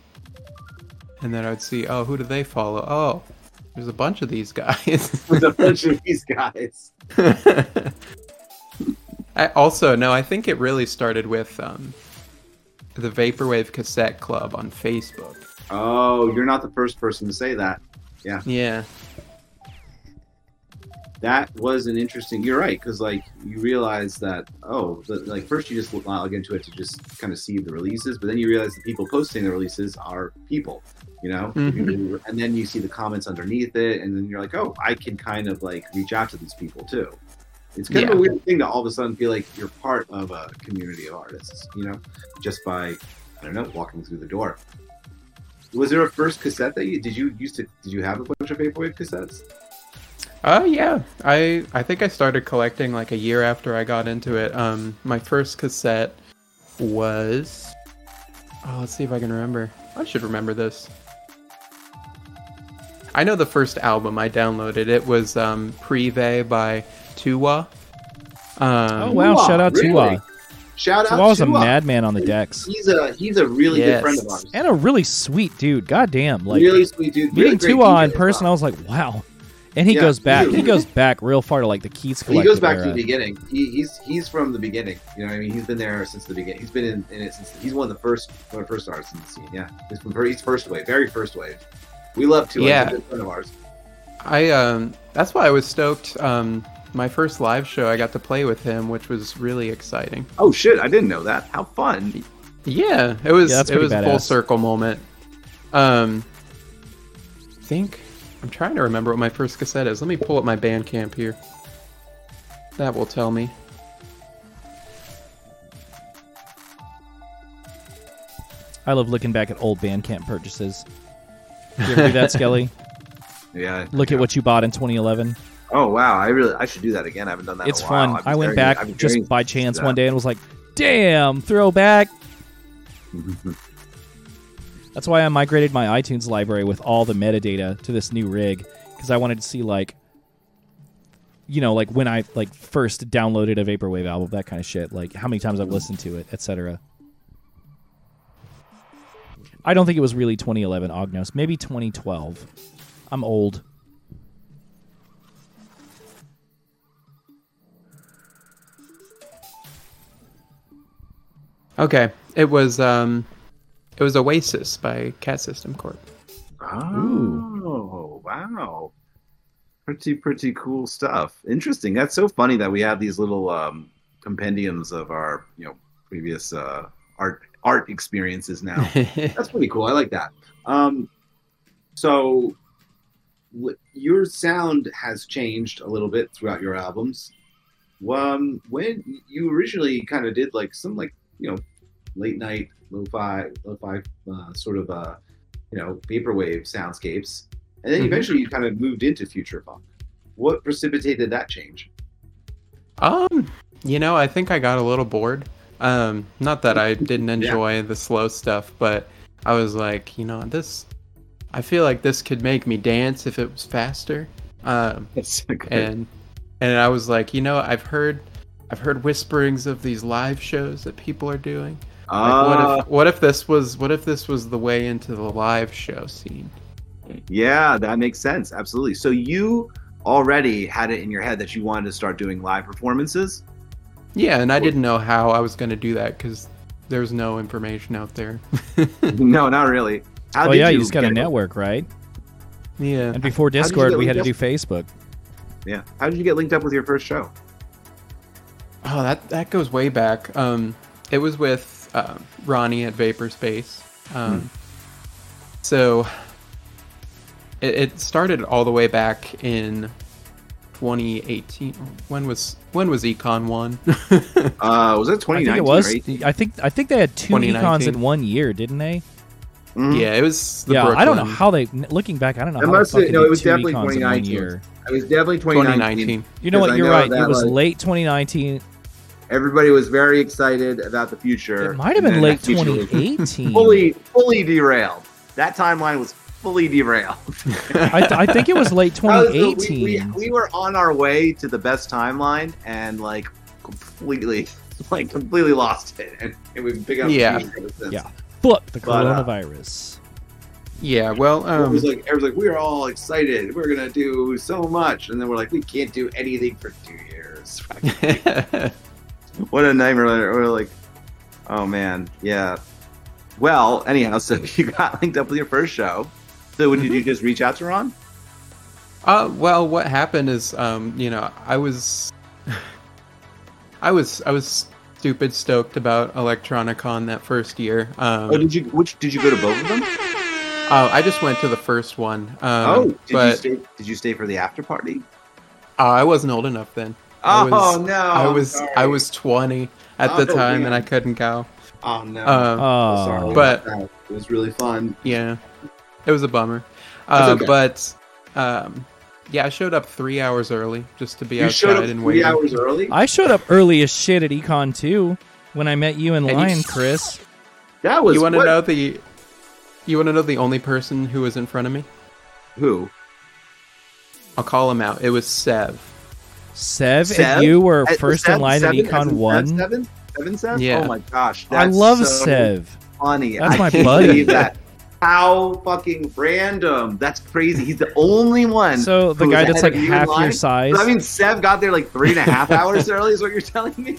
and then I'd see, oh, who do they follow? Oh, there's a bunch of these guys. There's a bunch of these guys. I also, no, I think it really started with um, the Vaporwave Cassette Club on Facebook. Oh, you're not the first person to say that. Yeah. Yeah. that was an interesting, you're right, because like you realize that, oh, the, like first you just log into it to just kind of see the releases, but then you realize the people posting the releases are people, you know, mm-hmm. and then you see the comments underneath it, and then you're like, oh, I can kind of like reach out to these people too. It's kind yeah. of a weird thing to all of a sudden feel like you're part of a community of artists, you know, just by, I don't know, walking through the door. Was there a first cassette that you, did you used to, did you have a bunch of Vaporwave cassettes? Oh, uh, yeah. I I think I started collecting like a year after I got into it. Um, my first cassette was, oh, let's see if I can remember. I should remember this. I know the first album I downloaded. It was um, Privé by Tuwa. Um, oh, wow. Tuwa, shout out really? Tuwa. Shout out Tuwa's Tuwa. Tuwa's a madman on the decks. He's a he's a really yes. good friend of ours. And a really sweet dude. God damn. Like, really sweet dude. Meeting really Tuwa in person, I was like, wow. And he yeah, goes back. He goes back real far to like the Keats Collective. He goes back era. to the beginning. He, he's he's from the beginning. You know what I mean? He's been there since the beginning. He's been in, in it since. The, he's one of the first one of the first artists in the scene. Yeah, he's from he's first wave, very first wave. We love Tuwa. Yeah, he's a friend of ours. I um that's why I was stoked. Um, my first live show, I got to play with him, which was really exciting. Oh shit! I didn't know that. How fun! Yeah, it was. Yeah, it was a full circle moment. Um, I think. I'm trying to remember what my first cassette is. Let me pull up my Bandcamp here. That will tell me. I love looking back at old Bandcamp purchases. You ever do that, Skelly? Yeah. Look yeah. at what you bought in twenty eleven. Oh, wow. I really, I should do that again. I haven't done that it's in a while. It's fun. I went back you, just by chance one day and was like, damn, throwback. That's why I migrated my iTunes library with all the metadata to this new rig, because I wanted to see, like, you know, like when I like first downloaded a Vaporwave album, that kind of shit, like how many times I've listened to it, et cetera. I don't think it was really twenty eleven, Agnos. Maybe twenty twelve. I'm old. Okay, it was... um. It was Oasis by Cat System Corp. Oh, Ooh. wow. Pretty, pretty cool stuff. Interesting. That's so funny that we have these little um, compendiums of our, you know, previous uh, art art experiences now. That's pretty cool. I like that. Um, so w- your sound has changed a little bit throughout your albums. Um, when you originally kind of did like some like, you know, late night lo-fi, lo-fi uh, sort of, uh, you know, vaporwave soundscapes. And then mm-hmm. eventually you kind of moved into future funk. What precipitated that change? Um, you know, I think I got a little bored. Um, not that I didn't enjoy yeah. the slow stuff, but I was like, you know, this, I feel like this could make me dance if it was faster. Um, That's so good. And, and I was like, you know, I've heard, I've heard whisperings of these live shows that people are doing. Like, what if what if this was what if this was the way into the live show scene? Yeah, that makes sense. Absolutely. So you already had it in your head that you wanted to start doing live performances? Yeah, and I didn't know how I was going to do that because there's no information out there. No, not really. How oh did yeah, you, you just got a network, right? Yeah. And before Discord, we had to do Facebook. Yeah. How did you get linked up with your first show? Oh, that that goes way back. Um, it was with. Uh, Ronnie at Vapor Space. Um, hmm. So it, it started all the way back in twenty eighteen. When was when was Econ one? uh, was it twenty nineteen? It was. Or I think I think they had two Econs in one year, didn't they? Mm. Yeah, it was. The yeah, Brooklyn. I don't know how they. Looking back, I don't know. How must say, no, it was definitely twenty nineteen. It was definitely twenty nineteen. You know what? You're right. It was like... late twenty nineteen. Everybody was very excited about the future. It might have been late twenty eighteen. fully, fully derailed. That timeline was fully derailed. I, th- I think it was late twenty eighteen. Was, we, we, we were on our way to the best timeline and like completely, like completely lost it, and, and we've been up. Yeah, yeah. Fuck the but, coronavirus. Uh, yeah. Well, um, it was like it was like we were all excited. We're gonna do so much, and then we're like, we can't do anything for two years. What a nightmare. We're like, oh man, yeah. Well, anyhow, so you got linked up with your first show. So would mm-hmm. you just reach out to Ron? Uh, well, what happened is, um, you know, I was, I was, I was stupid stoked about Electronicon that first year. Um, oh, did you? Which did you go to both of them? Oh, uh, I just went to the first one. Um, oh, did but, you stay? Did you stay for the after party? Uh, I wasn't old enough then. Oh I was, no! I was sorry. I was twenty at oh, the time, man. And I couldn't go. Oh no! Um, oh, sorry. But it was really fun. Yeah, it was a bummer. Uh, okay. But um, yeah, I showed up three hours early just to be you outside up and three waiting. Hours early? I showed up early as shit at Econ two when I met you in and line, you... Chris. That was. You want to know the? You want to know the only person who was in front of me? Who? I'll call him out. It was Sev. Sev, Sev? And you were at, first Sev, in line seven, at Econ one. Sev, seven, seven, Sev? Yeah. Oh my gosh! That's I love so Sev. Funny. That's I my buddy. That. How fucking random! That's crazy. He's the only one. So the guy that's like half your size. So, I mean, Sev got there like three and a half hours early. Is what you're telling me?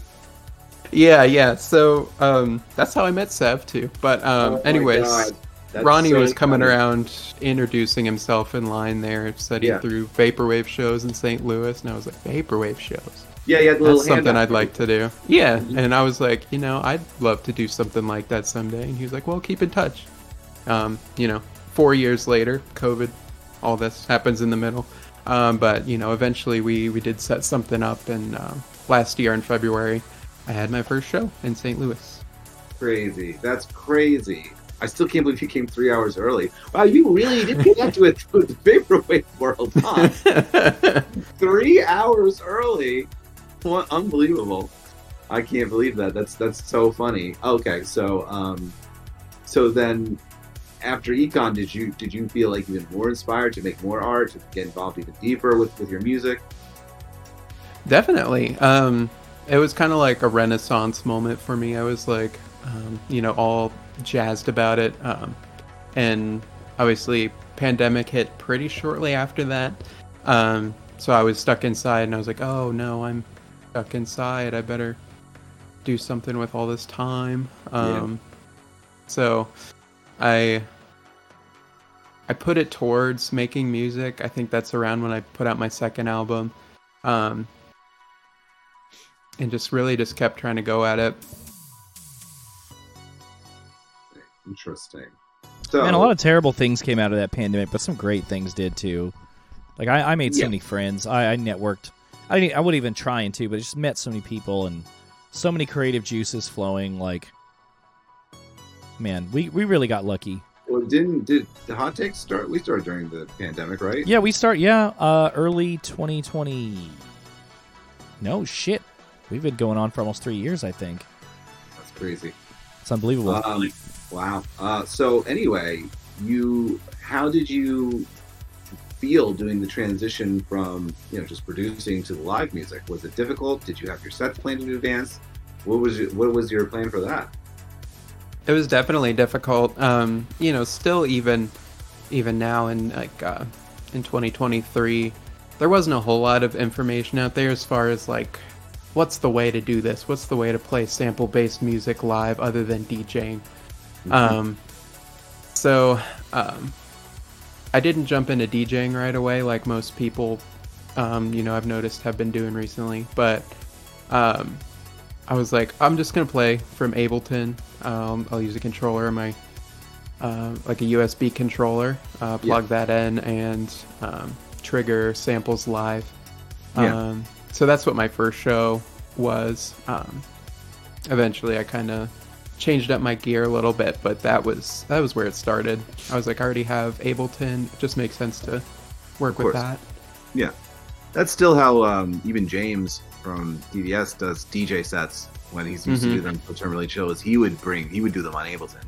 Yeah, yeah. So um, that's how I met Sev too. But um, oh anyways, Ronnie was coming funny. around introducing himself in line there, said he yeah. threw vaporwave shows in Saint Louis, and I was like, vaporwave shows. Yeah, yeah. That's something I'd like to do. Yeah, and I was like, you know, I'd love to do something like that someday. And he was like, well, keep in touch. Um, you know, four years later, COVID, all this happens in the middle. Um, but, you know, eventually we, we did set something up. And um, last year in February, I had my first show in Saint Louis. Crazy. That's crazy. I still can't believe you came three hours early. Wow, you really did connect with, with the vaporwave world, huh? Three hours early. Well, unbelievable. I can't believe that. That's that's so funny. Okay, so um, so then... After Econ, did you did you feel like even more inspired to make more art, to get involved even deeper with, with your music? Definitely. Um, it was kind of like a renaissance moment for me. I was like, um, you know, all jazzed about it. Um, and obviously, pandemic hit pretty shortly after that. Um, so I was stuck inside and I was like, oh no, I'm stuck inside. I better do something with all this time. Um, yeah. So I... I put it towards making music. I think that's around when I put out my second album. Um, and just really just kept trying to go at it. Interesting. So, man, a lot of terrible things came out of that pandemic, but some great things did too. Like I, I made so yeah. many friends. I, I networked. I didn't, I wasn't even trying to, but I just met so many people and so many creative juices flowing. Like, man, we, we really got lucky. Well, didn't did the hot takes start? We started during the pandemic, right? Yeah, we start. Yeah, uh, early twenty twenty. No shit, we've been going on for almost three years. I think that's crazy. It's unbelievable. Um, wow. Uh, so anyway, you how did you feel doing the transition from you know just producing to the live music? Was it difficult? Did you have your sets planned in advance? What was your, what was your plan for that? It was definitely difficult, um, you know, still even even now in like uh, in twenty twenty-three, there wasn't a whole lot of information out there as far as like, what's the way to do this? What's the way to play sample-based music live other than DJing? Mm-hmm. Um, so um, I didn't jump into DJing right away like most people, um, you know, I've noticed have been doing recently, but um, I was like, I'm just going to play from Ableton. Um, I'll use a controller, my uh, like a U S B controller, uh, plug yeah. that in and um, trigger samples live. Yeah. Um, so that's what my first show was. Um, eventually, I kind of changed up my gear a little bit, but that was that was where it started. I was like, I already have Ableton. It just makes sense to work with that. Yeah, that's still how um, even James from D V S does D J sets. When he used mm-hmm. to do them for Terminally Chill, is he would bring, he would do them on Ableton.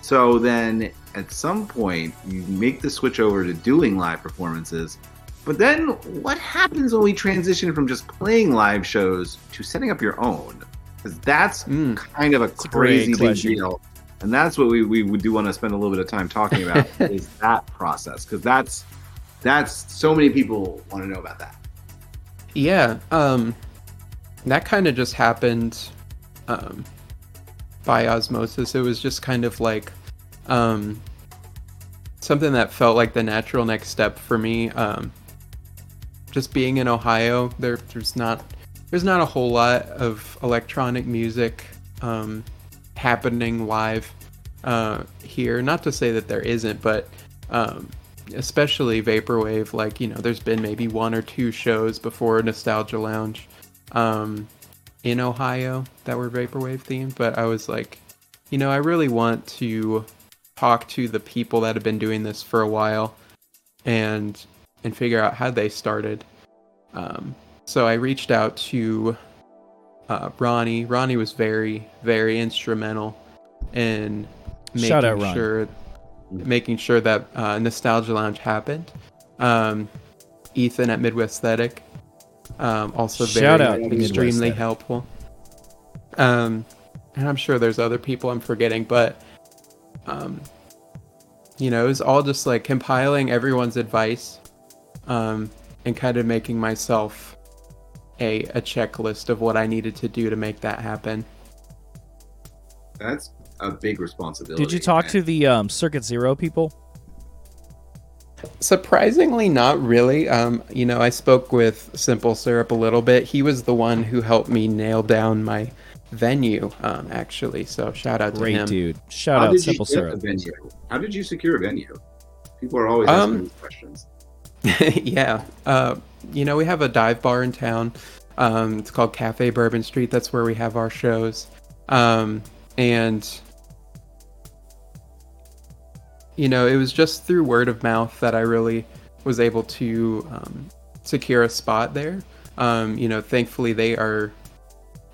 So then, at some point, you make the switch over to doing live performances. But then, what happens when we transition from just playing live shows to setting up your own? Because that's mm. kind of a that's crazy a big deal, and that's what we we do want to spend a little bit of time talking about is that process, because that's that's so many people want to know about that. Yeah. Um... That kind of just happened um, by osmosis. It was just kind of like, um, something that felt like the natural next step for me. Um, just being in Ohio, there, there's not there's not a whole lot of electronic music um, happening live uh, here. Not to say that there isn't, but um, especially vaporwave. Like, you know, there's been maybe one or two shows before Nostalgia Lounge um, in Ohio that were vaporwave themed. But I was like, you know, I really want to talk to the people that have been doing this for a while and and figure out how they started. Um, so I reached out to uh, Ronnie. Ronnie was very, very instrumental in making Shout out, sure making sure that uh, Nostalgia Lounge happened. Um, Ethan at Midwesthetic, um, also Shout very out extremely helpful. Um, and I'm sure there's other people I'm forgetting, but Um, you know, it was all just like compiling everyone's advice, um, and kind of making myself a a checklist of what I needed to do to make that happen. That's a big responsibility. Did you talk man. to the um, Circuit Zero people? Surprisingly, not really. Um, you know, I spoke with Simple Syrup a little bit. He was the one who helped me nail down my venue, um, actually. So shout out to Great him. Great dude. Shout How out Simple Syrup. How did you secure a venue? People are always asking um, these questions. yeah. Uh, you know, we have a dive bar in town. Um, it's called Cafe Bourbon Street. That's where we have our shows. Um, and, you know, it was just through word of mouth that I really was able to um, secure a spot there. Um, you know, thankfully they are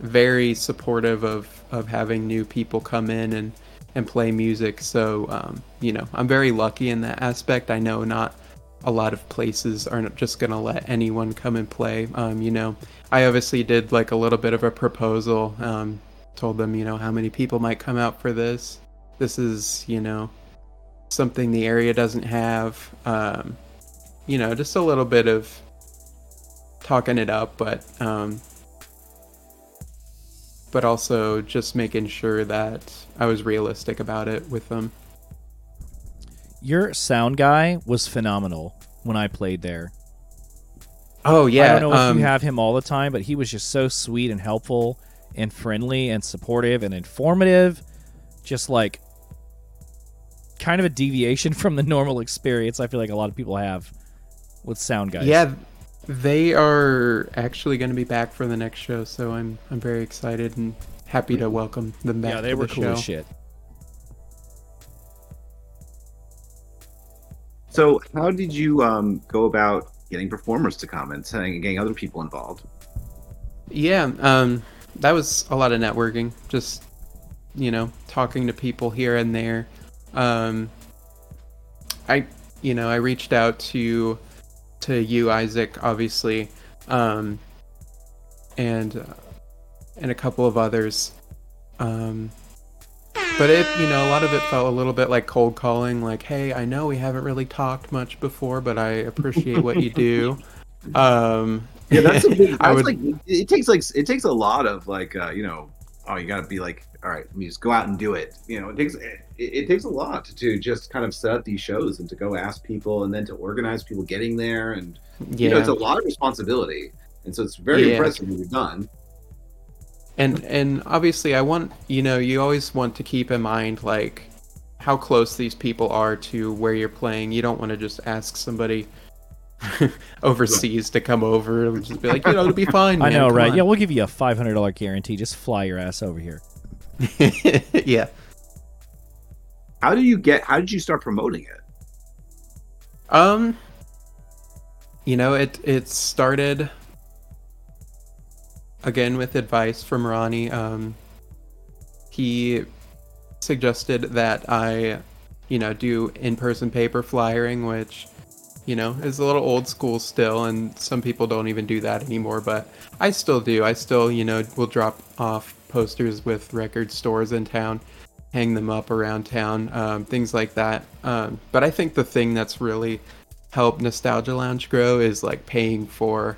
very supportive of of having new people come in and and play music, so um you know I'm very lucky in that aspect. I know not a lot of places are just gonna let anyone come and play. um you know I obviously did like a little bit of a proposal, um told them you know how many people might come out for this this is you know something the area doesn't have, um you know just a little bit of talking it up, but um but also just making sure that I was realistic about it with them. Your sound guy was phenomenal when I played there. Oh, yeah. I don't know if um, you have him all the time, but he was just so sweet and helpful and friendly and supportive and informative. Just like kind of a deviation from the normal experience I feel like a lot of people have with sound guys. Yeah. They are actually going to be back for the next show, so I'm I'm very excited and happy to welcome them back. Yeah, they to were the cool show. As shit. So, how did you um, go about getting performers to come and getting other people involved? Yeah, um, that was a lot of networking. Just you know, talking to people here and there. Um, I you know I reached out to. to you, Isaac, obviously, um, and uh, and a couple of others, um, but it you know a lot of it felt a little bit like cold calling, like, hey, I know we haven't really talked much before, but I appreciate what you do. Um, yeah, that's, a big, that's I would, like it takes like it takes a lot of like uh, you know oh you gotta be like all right, let me just go out and do it. You know, it takes it, it takes a lot to just kind of set up these shows and to go ask people and then to organize people getting there, and yeah. you know, it's a lot of responsibility. And so it's very yeah. impressive what you've done. And and obviously I want you know, you always want to keep in mind like how close these people are to where you're playing. You don't want to just ask somebody overseas to come over and just be like, you know, it'll be fine. I man, know, right? On. Yeah, we'll give you a five hundred dollar guarantee, just fly your ass over here. yeah. How do you get? How did you start promoting it? Um, you know, it it started again with advice from Ronnie. Um, he suggested that I, you know, do in-person paper flyering, which, you know, is a little old school still, and some people don't even do that anymore. But I still do. I still, you know, will drop off posters with record stores in town, hang them up around town, um, things like that. Um, but I think the thing that's really helped Nostalgia Lounge grow is like paying for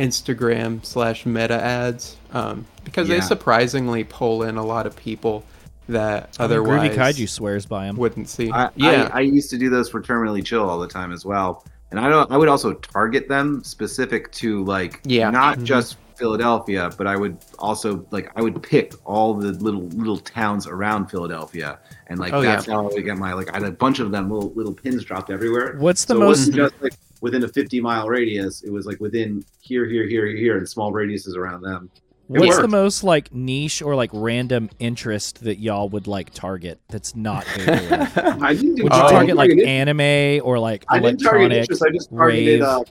Instagram slash meta ads, um, because yeah. they surprisingly pull in a lot of people that I mean, otherwise Groovy Kaiju swears by him. Wouldn't see. I, yeah, I, I used to do those for Terminally Chill all the time as well, and I don't. I would also target them specific to like yeah. not mm-hmm. just Philadelphia, but I would also like I would pick all the little little towns around Philadelphia, and like oh, that's yeah. how I would get my like I had a bunch of them little little pins dropped everywhere. What's the so most? It wasn't just, like, within a fifty mile radius, it was like within here, here, here, here, and small radiuses around them. It What's worked. The most like niche or like random interest that y'all would like target that's not I didn't do Would you oh, target like anime or like I didn't target interest. I just targeted. Um,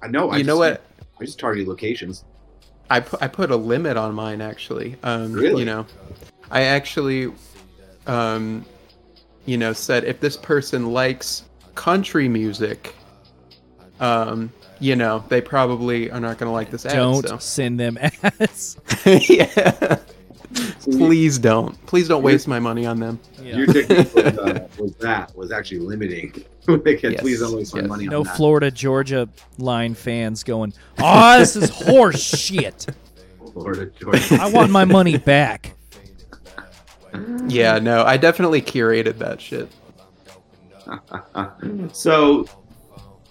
I know. I you just, know what? I just targeted locations. I put, I put a limit on mine actually. Um, really? You know, I actually, um, you know, said if this person likes country music. Um, you know, they probably are not going to like this ad. Don't so. send them ads. yeah. Please don't. Please don't waste my money on them. Yeah. Your technique was, uh, was that, was actually limiting. they can, yes. Please don't waste yes. my money no on that. No Florida, Georgia line fans going, oh, this is horse shit. Florida, Georgia. I want my money back. yeah, no, I definitely curated that shit. so...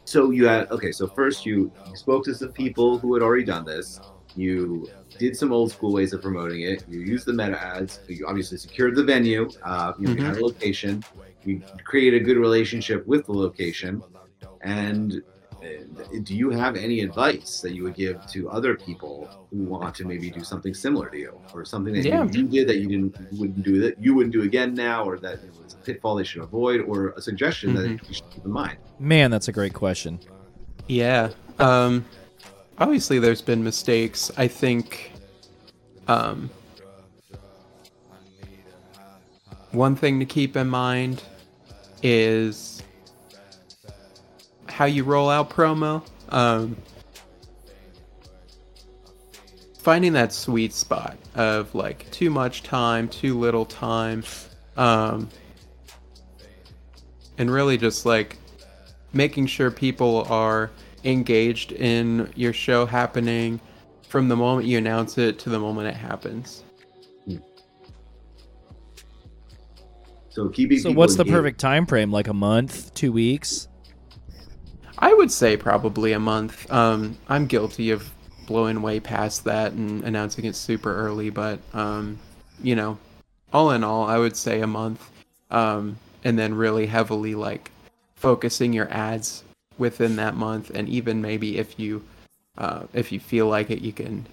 So you had, okay, so first you, you spoke to some people who had already done this. You did some old school ways of promoting it. You used the meta ads. You obviously secured the venue. Uh, you mm-hmm. had a location. You created a good relationship with the location. And uh, do you have any advice that you would give to other people who want to maybe do something similar to you or something that yeah. you, you did that you didn't wouldn't do that you wouldn't do again now, or that it was a pitfall they should avoid, or a suggestion mm-hmm. that you should keep in mind? Man, that's a great question. Yeah. Um, obviously, there's been mistakes. I think um, one thing to keep in mind is how you roll out promo. Um, finding that sweet spot of like too much time, too little time, um, and really just like making sure people are engaged in your show happening from the moment you announce it to the moment it happens. So keeping. So what's the engaged. Perfect time frame? Like a month, two weeks? I would say probably a month. Um, I'm guilty of blowing way past that and announcing it super early, but um, you know, all in all, I would say a month, um, and then really heavily like focusing your ads within that month, and even maybe if you uh, if you feel like it, you can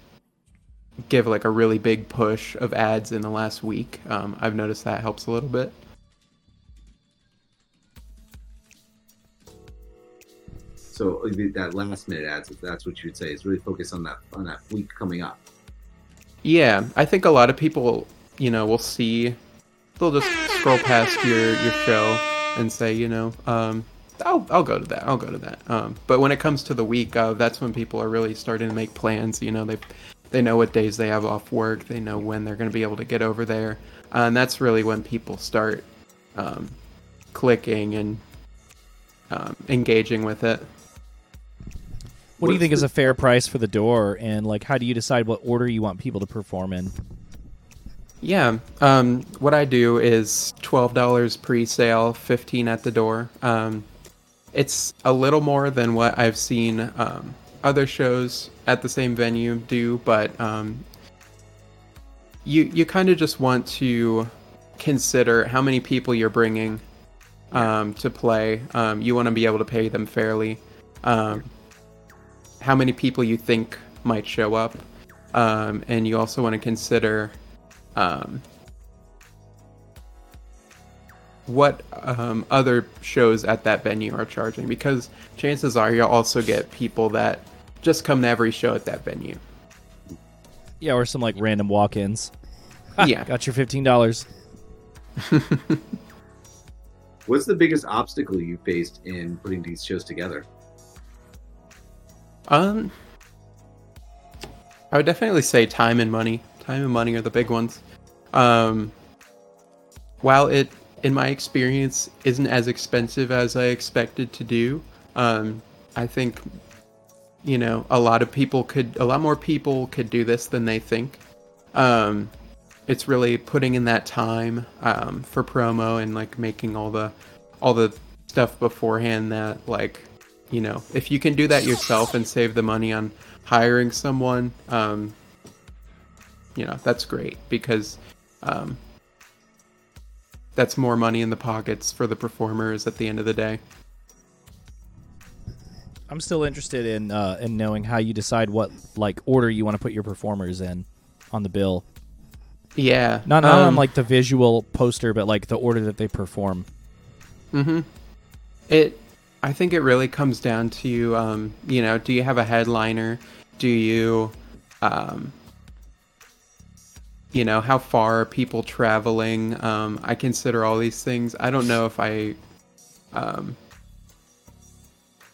give like a really big push of ads in the last week. Um, I've noticed that helps a little bit. So that last minute ads, if that's what you would say, is really focus on that on that week coming up. Yeah, I think a lot of people, you know, will see, they'll just scroll past your your show and say, you know, um, I'll I'll go to that, I'll go to that. Um, but when it comes to the week of, that's when people are really starting to make plans. You know, they they know what days they have off work, they know when they're going to be able to get over there, uh, and that's really when people start um, clicking and um, engaging with it. What do you think is a fair price for the door, and like, how do you decide what order you want people to perform in? Yeah, um, what I do is twelve dollars pre-sale, fifteen dollars at the door. Um, it's a little more than what I've seen um, other shows at the same venue do, but um, you you kind of just want to consider how many people you're bringing um, to play. Um, you want to be able to pay them fairly. Um, how many people you think might show up, um, and you also want to consider... Um, what um, other shows at that venue are charging, because chances are you'll also get people that just come to every show at that venue. Yeah, or some like random walk-ins. Ah, yeah, got your fifteen dollars. What's the biggest obstacle you faced in putting these shows together? Um, I would definitely say time and money. Time and money are the big ones. Um, while it, in my experience, isn't as expensive as I expected to do, um, I think, you know, a lot of people could, a lot more people could do this than they think. Um, it's really putting in that time um, for promo and like making all the all the stuff beforehand that, like, you know, if you can do that yourself and save the money on hiring someone, um, you know, that's great, because um, that's more money in the pockets for the performers at the end of the day. I'm still interested in uh, in knowing how you decide what, like, order you want to put your performers in on the bill. Yeah. Not, not um, on, like, the visual poster, but, like, the order that they perform. Mm-hmm. It, I think it really comes down to, um, you know, do you have a headliner? Do you, um, you know, how far are people traveling? Um, I consider all these things. I don't know if I... Um,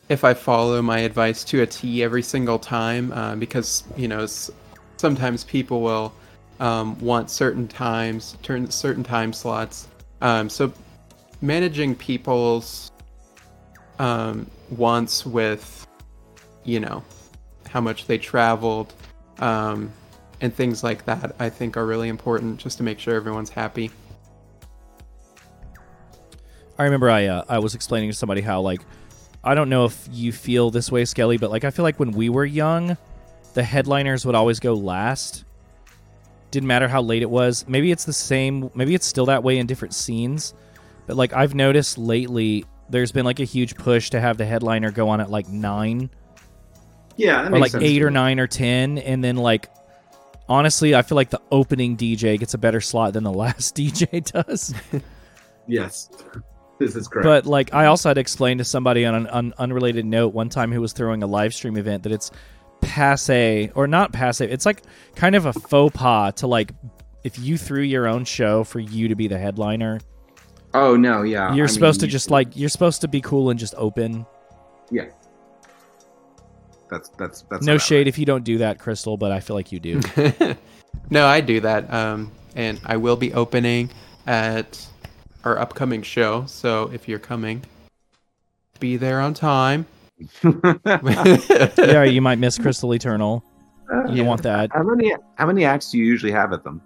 if I follow my advice to a T every single time, uh, because, you know, s- sometimes people will um, want certain times, turn certain time slots. Um, so managing people's um, wants with, you know, how much they traveled um, and things like that, I think are really important, just to make sure everyone's happy. I remember I uh, I was explaining to somebody how, like, I don't know if you feel this way, Skelly, but, like, I feel like when we were young, the headliners would always go last. Didn't matter how late it was. Maybe it's the same. Maybe it's still that way in different scenes. But, like, I've noticed lately there's been, like, a huge push to have the headliner go on at, like, nine. Yeah, that makes sense. Or, like, eight or nine or ten. And then, like, honestly, I feel like the opening D J gets a better slot than the last D J does. Yes. This is correct. But, like, I also had explained to somebody on an un- unrelated note one time who was throwing a live stream event that it's passe, or not passe, it's like kind of a faux pas to, like, if you threw your own show for you to be the headliner. Oh, no, yeah. You're I supposed mean, to just, like, you're supposed to be cool and just open. Yeah. That's, that's, that's. No shade if you don't do that, Crystal, but I feel like you do. No, I do that. Um, and I will be opening at our upcoming show, so if you're coming, be there on time. Yeah, you might miss Crystal Eternal. Uh, you yeah. want that. How many how many acts do you usually have at them?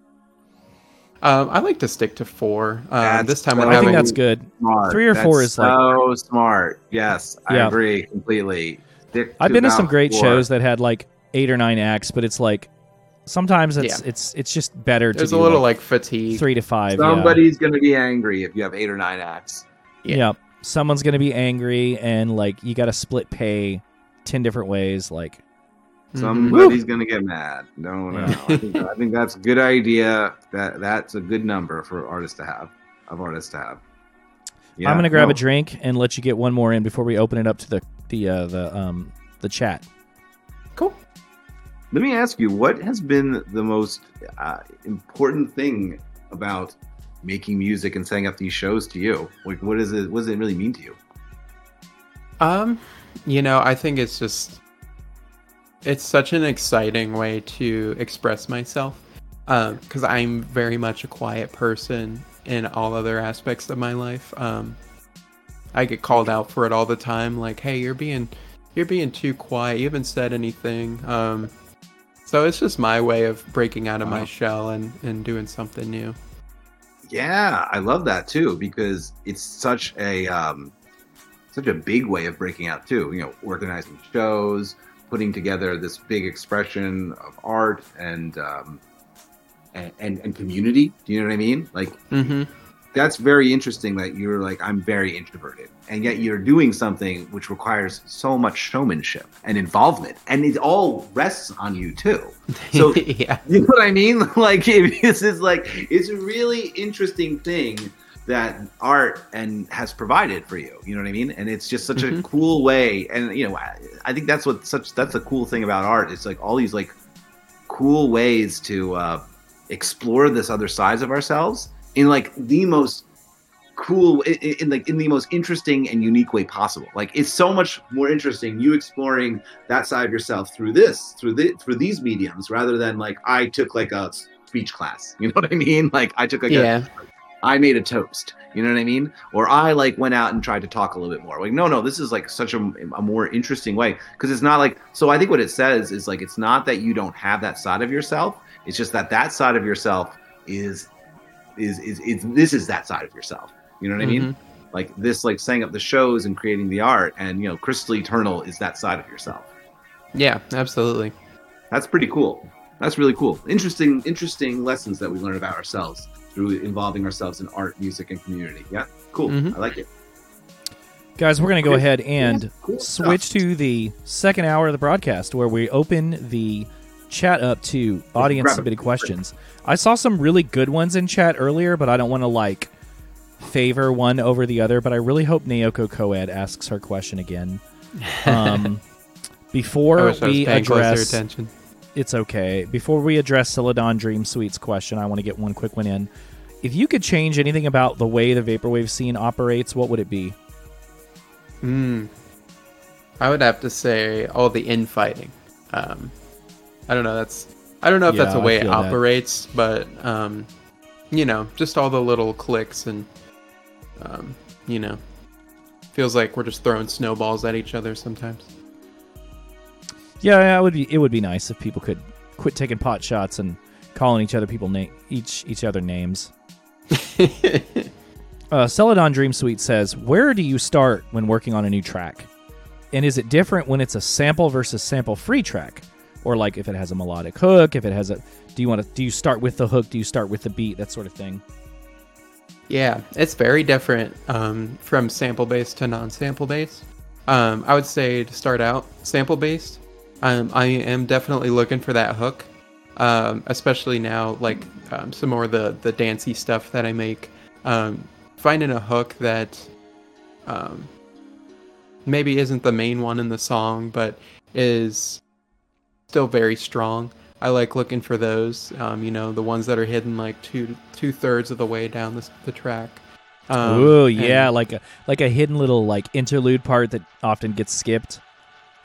Um, I like to stick to four. Um, this time, so I think that's good. Smart. Three or that's four is so like so smart. Yes, I yeah. agree completely. Stick I've been to some great four. shows that had like eight or nine acts, but it's like. Sometimes it's yeah. it's it's just better to There's a little like, like fatigue. Three to five. Somebody's yeah. going to be angry if you have eight or nine acts. Yeah. yeah. Someone's going to be angry, and like you got to split pay ten different ways. Like Somebody's mm-hmm. going to get mad. No, no. Yeah. I, think, I think that's a good idea. That That's a good number for artists to have. Of artists to have. Yeah, I'm going to grab no. a drink and let you get one more in before we open it up to the the uh, the um the chat. Cool. Let me ask you, what has been the most uh, important thing about making music and setting up these shows to you? Like, what is it? What does it really mean to you? Um, you know, I think it's just, it's such an exciting way to express myself, because um, I'm very much a quiet person in all other aspects of my life. Um, I get called out for it all the time, like, "Hey, you're being, you're being too quiet. You haven't said anything." Um, So it's just my way of breaking out of wow. my shell and, and doing something new. Yeah, I love that too, because it's such a um, such a big way of breaking out too. You know, organizing shows, putting together this big expression of art and um, and, and and community. Do you know what I mean? Like, mm-hmm. that's very interesting. That you're like, I'm very introverted, and yet you're doing something which requires so much showmanship and involvement, and it all rests on you too. So yeah. you know what I mean? Like it, this is like, it's a really interesting thing that art and has provided for you. You know what I mean? And it's just such mm-hmm. a cool way. And you know, I, I think that's what such, that's a cool thing about art. It's like all these like cool ways to uh, explore this other sides of ourselves in like the most cool in, in like in the most interesting and unique way possible. Like it's so much more interesting you exploring that side of yourself through this through the through these mediums rather than like I took like a speech class, you know what I mean? Like I took like yeah. a, I made a toast, you know what I mean? Or I like went out and tried to talk a little bit more. Like no no this is like such a, a more interesting way, because it's not like, so I think what it says is like it's not that you don't have that side of yourself, it's just that that side of yourself is is is, is this is that side of yourself. You know what mm-hmm. I mean? Like this, like setting up the shows and creating the art, and you know, Crystal Eternal is that side of yourself. Yeah, absolutely. That's pretty cool. That's really cool. Interesting, interesting lessons that we learn about ourselves through involving ourselves in art, music, and community. Yeah, cool. Mm-hmm. I like it. Guys, we're going to go ahead and switch to the second hour of the broadcast where we open the chat up to audience-submitted questions. I saw some really good ones in chat earlier, but I don't want to, like, favor one over the other, but I really hope Naoko Coed asks her question again. Um, before we address... It's okay. Before we address Celadon Dream Suite's question, I want to get one quick one in. If you could change anything about the way the Vaporwave scene operates, what would it be? Mm. I would have to say all the infighting. Um, I don't know. That's I don't know if yeah, that's the way it operates, that. but um, you know, just all the little clicks and um, you know, feels like we're just throwing snowballs at each other sometimes. Yeah, it would be it would be nice if people could quit taking pot shots and calling each other people na- each each other names. Uh, Celadon Dream Suite says, where do you start when working on a new track? And is it different when it's a sample versus sample-free track? Or like if it has a melodic hook, if it has a... Do you want to? Do you start with the hook? Do you start with the beat? That sort of thing. Yeah, it's very different um, from sample-based to non-sample-based. Um, I would say to start out sample-based. Um, I am definitely looking for that hook, um, especially now, like um, some more of the, the dancey stuff that I make. Um, Finding a hook that um, maybe isn't the main one in the song, but is still very strong. I like looking for those, um, you know, the ones that are hidden like two two thirds of the way down the, the track. Um, Ooh, yeah, and, like a like a hidden little like interlude part that often gets skipped.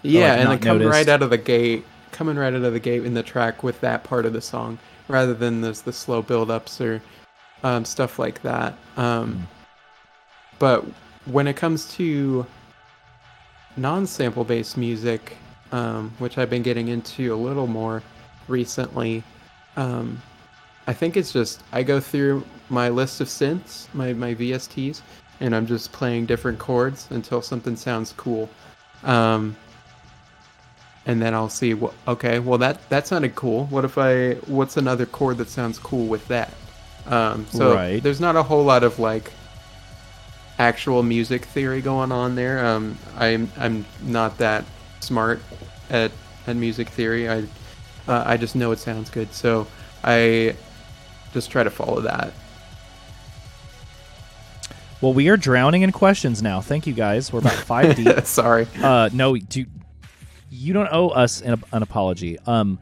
Yeah, or, like, and like coming right out of the gate, coming right out of the gate in the track with that part of the song, rather than those the slow build-ups or. Um, stuff like that. Um, mm. But when it comes to non-sample based music, um, which I've been getting into a little more recently, um, I think it's just, I go through my list of synths, my, my V S Ts, and I'm just playing different chords until something sounds cool. Um, and then I'll see, well, okay, well that, that sounded cool. What if I, what's another chord that sounds cool with that? Um, so right. There's not a whole lot of like actual music theory going on there. Um, I'm I'm not that smart at at music theory. I uh, I just know it sounds good, so I just try to follow that. Well, we are drowning in questions now. Thank you guys. We're about five deep. Sorry. Uh, no, do you don't owe us an, an apology. Um,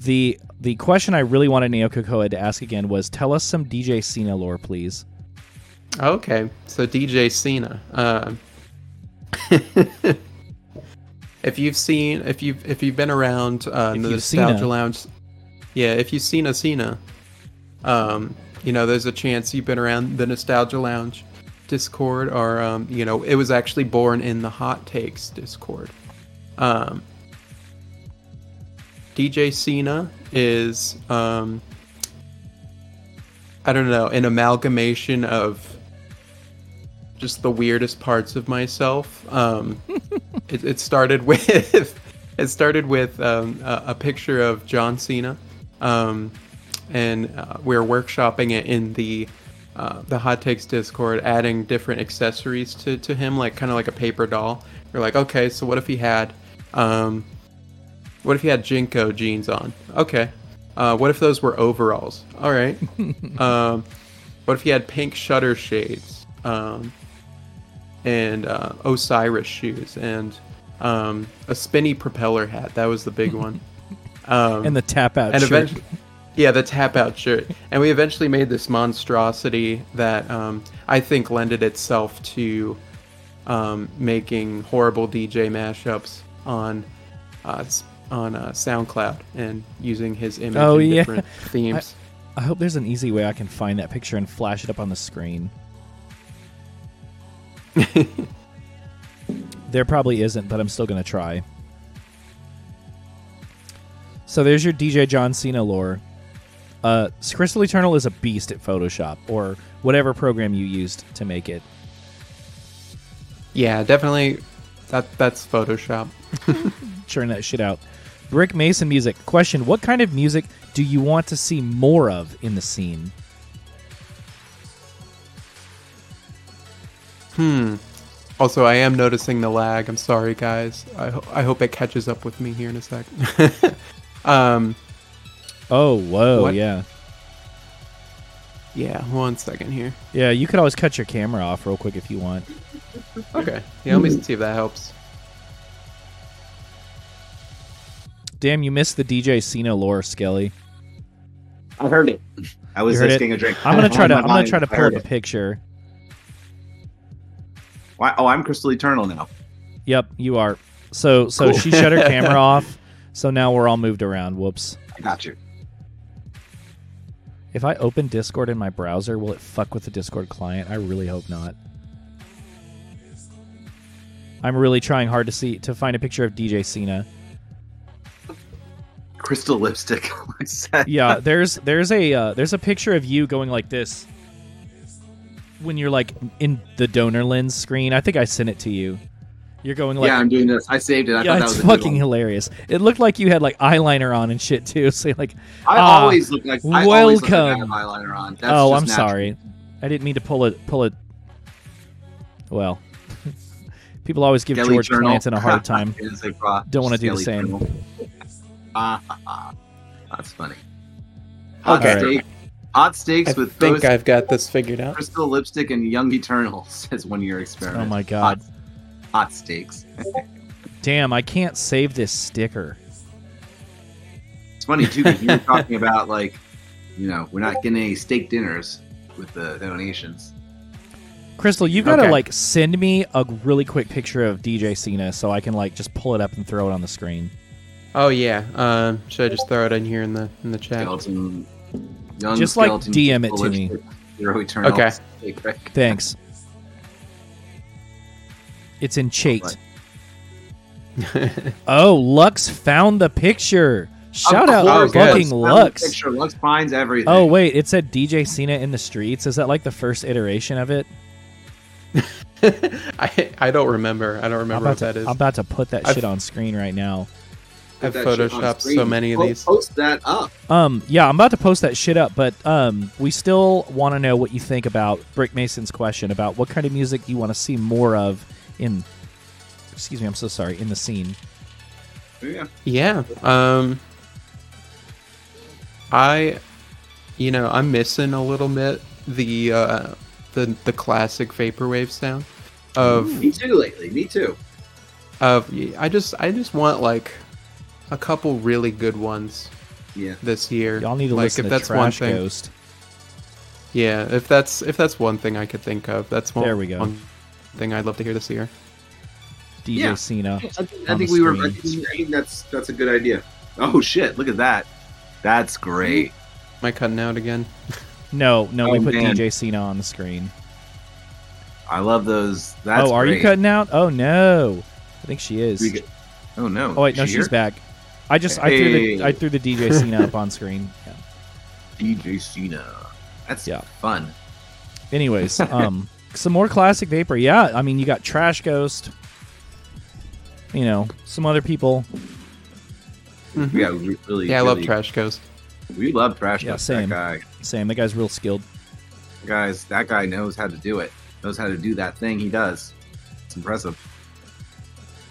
the. The question I really wanted Naoko Koa to ask again was, tell us some D J Cena lore, please. Okay, so D J Cena. Uh, if you've seen, if you've if you've been around uh, the Nostalgia Lounge, yeah, if you've seen a Cena, um, you know, there's a chance you've been around the Nostalgia Lounge Discord, or um, you know, it was actually born in the Hot Takes Discord. Um, D J Cena is, um, I don't know, an amalgamation of just the weirdest parts of myself. Um, it, it started with, it started with um, a, a picture of John Cena, um, and uh, we were workshopping it in the uh, the Hot Takes Discord, adding different accessories to, to him, like kind of like a paper doll. We're like, okay, so what if he had... Um, What if you had Jinko jeans on? Okay. Uh, what if those were overalls? All right. um, what if you had pink shutter shades um, and uh, Osiris shoes and um, a spinny propeller hat? That was the big one. Um, and the tap-out and shirt. Yeah, the tap-out shirt. And we eventually made this monstrosity that um, I think lended itself to um, making horrible D J mashups on... Uh, on uh, SoundCloud and using his image oh, in yeah. different themes. I, I hope there's an easy way I can find that picture and flash it up on the screen. There probably isn't, but I'm still going to try. So there's your D J John Cena lore. Uh, Crystal Eternal is a beast at Photoshop or whatever program you used to make it. Yeah, definitely. That That's Photoshop. Churn that shit out. Brick Mason Music. Question, what kind of music do you want to see more of in the scene? Hmm. Also, I am noticing the lag. I'm sorry, guys. I, ho- I hope it catches up with me here in a sec. um, oh, whoa, what? yeah. Yeah, one second here. Yeah, you could always cut your camera off real quick if you want. Okay. Yeah, let me see if that helps. Damn, you missed the D J Sino lore, Skelly. I heard it. I was just getting a drink. I'm gonna try to. I'm gonna try to pull up a picture. Why? Oh, I'm Crystal Eternal now. Yep, you are. So, so cool. She shut her camera off. So now we're all moved around. Whoops. I got you. If I open Discord in my browser, will it fuck with the Discord client? I really hope not. I'm really trying hard to see to find a picture of D J Cena. Crystal lipstick. Yeah, there's there's a uh, there's a picture of you going like this when you're like in the donor lens screen. I think I sent it to you. You're going like, yeah, I'm doing this. I saved it. I yeah, thought that was a fucking hilarious. It looked like you had like eyeliner on and shit too. So like, I uh, always look like I always look like I have eyeliner on. That's oh, just I'm natural. Sorry. I didn't mean to pull it. Pull it. Well. People always give Skelly George Journal. Clanton a hard time. Don't want to do the same. Uh, that's funny. Hot, okay. steak, hot steaks I with I think I've got this figured out. Crystal Lipstick and Young Eternal says one year experiment. Oh my god. Hot, hot steaks. Damn, I can't save this sticker. It's funny too because you were talking about like, you know, we're not getting any steak dinners with the donations. Crystal, you've got to, okay. like, send me a really quick picture of D J Cena so I can, like, just pull it up and throw it on the screen. Oh, yeah. Uh, should I just throw it in here in the in the chat? Skeleton, young just, skeleton, like, D M it to me. Zero Eternal. Okay. Thanks. It's in chat. Oh, Lux found the picture. Shout out oh, fucking Lux. Lux. Lux finds everything. Oh, wait. It said D J Cena in the streets. Is that, like, the first iteration of it? I I don't remember. I don't remember what to, that is. I'm about to put that I've, shit on screen right now. I've photoshopped so many of these. Post that up. Um, yeah, I'm about to post that shit up, but um, we still want to know what you think about Brick Mason's question about what kind of music you want to see more of in. Excuse me, I'm so sorry. In the scene. Yeah. Yeah. Um. I, you know, I'm missing a little bit the. Uh, The, the classic vaporwave sound of me too lately me too of I just I just want like a couple really good ones yeah this year. Y'all need to like, listen if to that's Trash one Ghost thing, yeah if that's if that's one thing I could think of that's one, there we go. One thing I'd love to hear this year. D J yeah. Cena I think, I think we were I think, I think that's that's a good idea. Oh shit, look at that, that's great. Am I cutting out again? No, no, oh, we put man. D J Cena on the screen. I love those. That's oh, are great. You cutting out? Oh, no. I think she is. Get... Oh, no. Oh, wait, is no, she she's here? Back. I just, hey. I, threw the, I threw the D J Cena up on screen. Yeah. D J Cena. That's yeah. fun. Anyways, um, some more classic vapor. Yeah, I mean, you got Trash Ghost. You know, some other people. Mm-hmm. Yeah, really, really. Yeah, I love Trash Ghost. We love Trash yeah, Ghost. Same. That guy. Same. That guy's real skilled. Guys, that guy knows how to do it. Knows how to do that thing he does. It's impressive.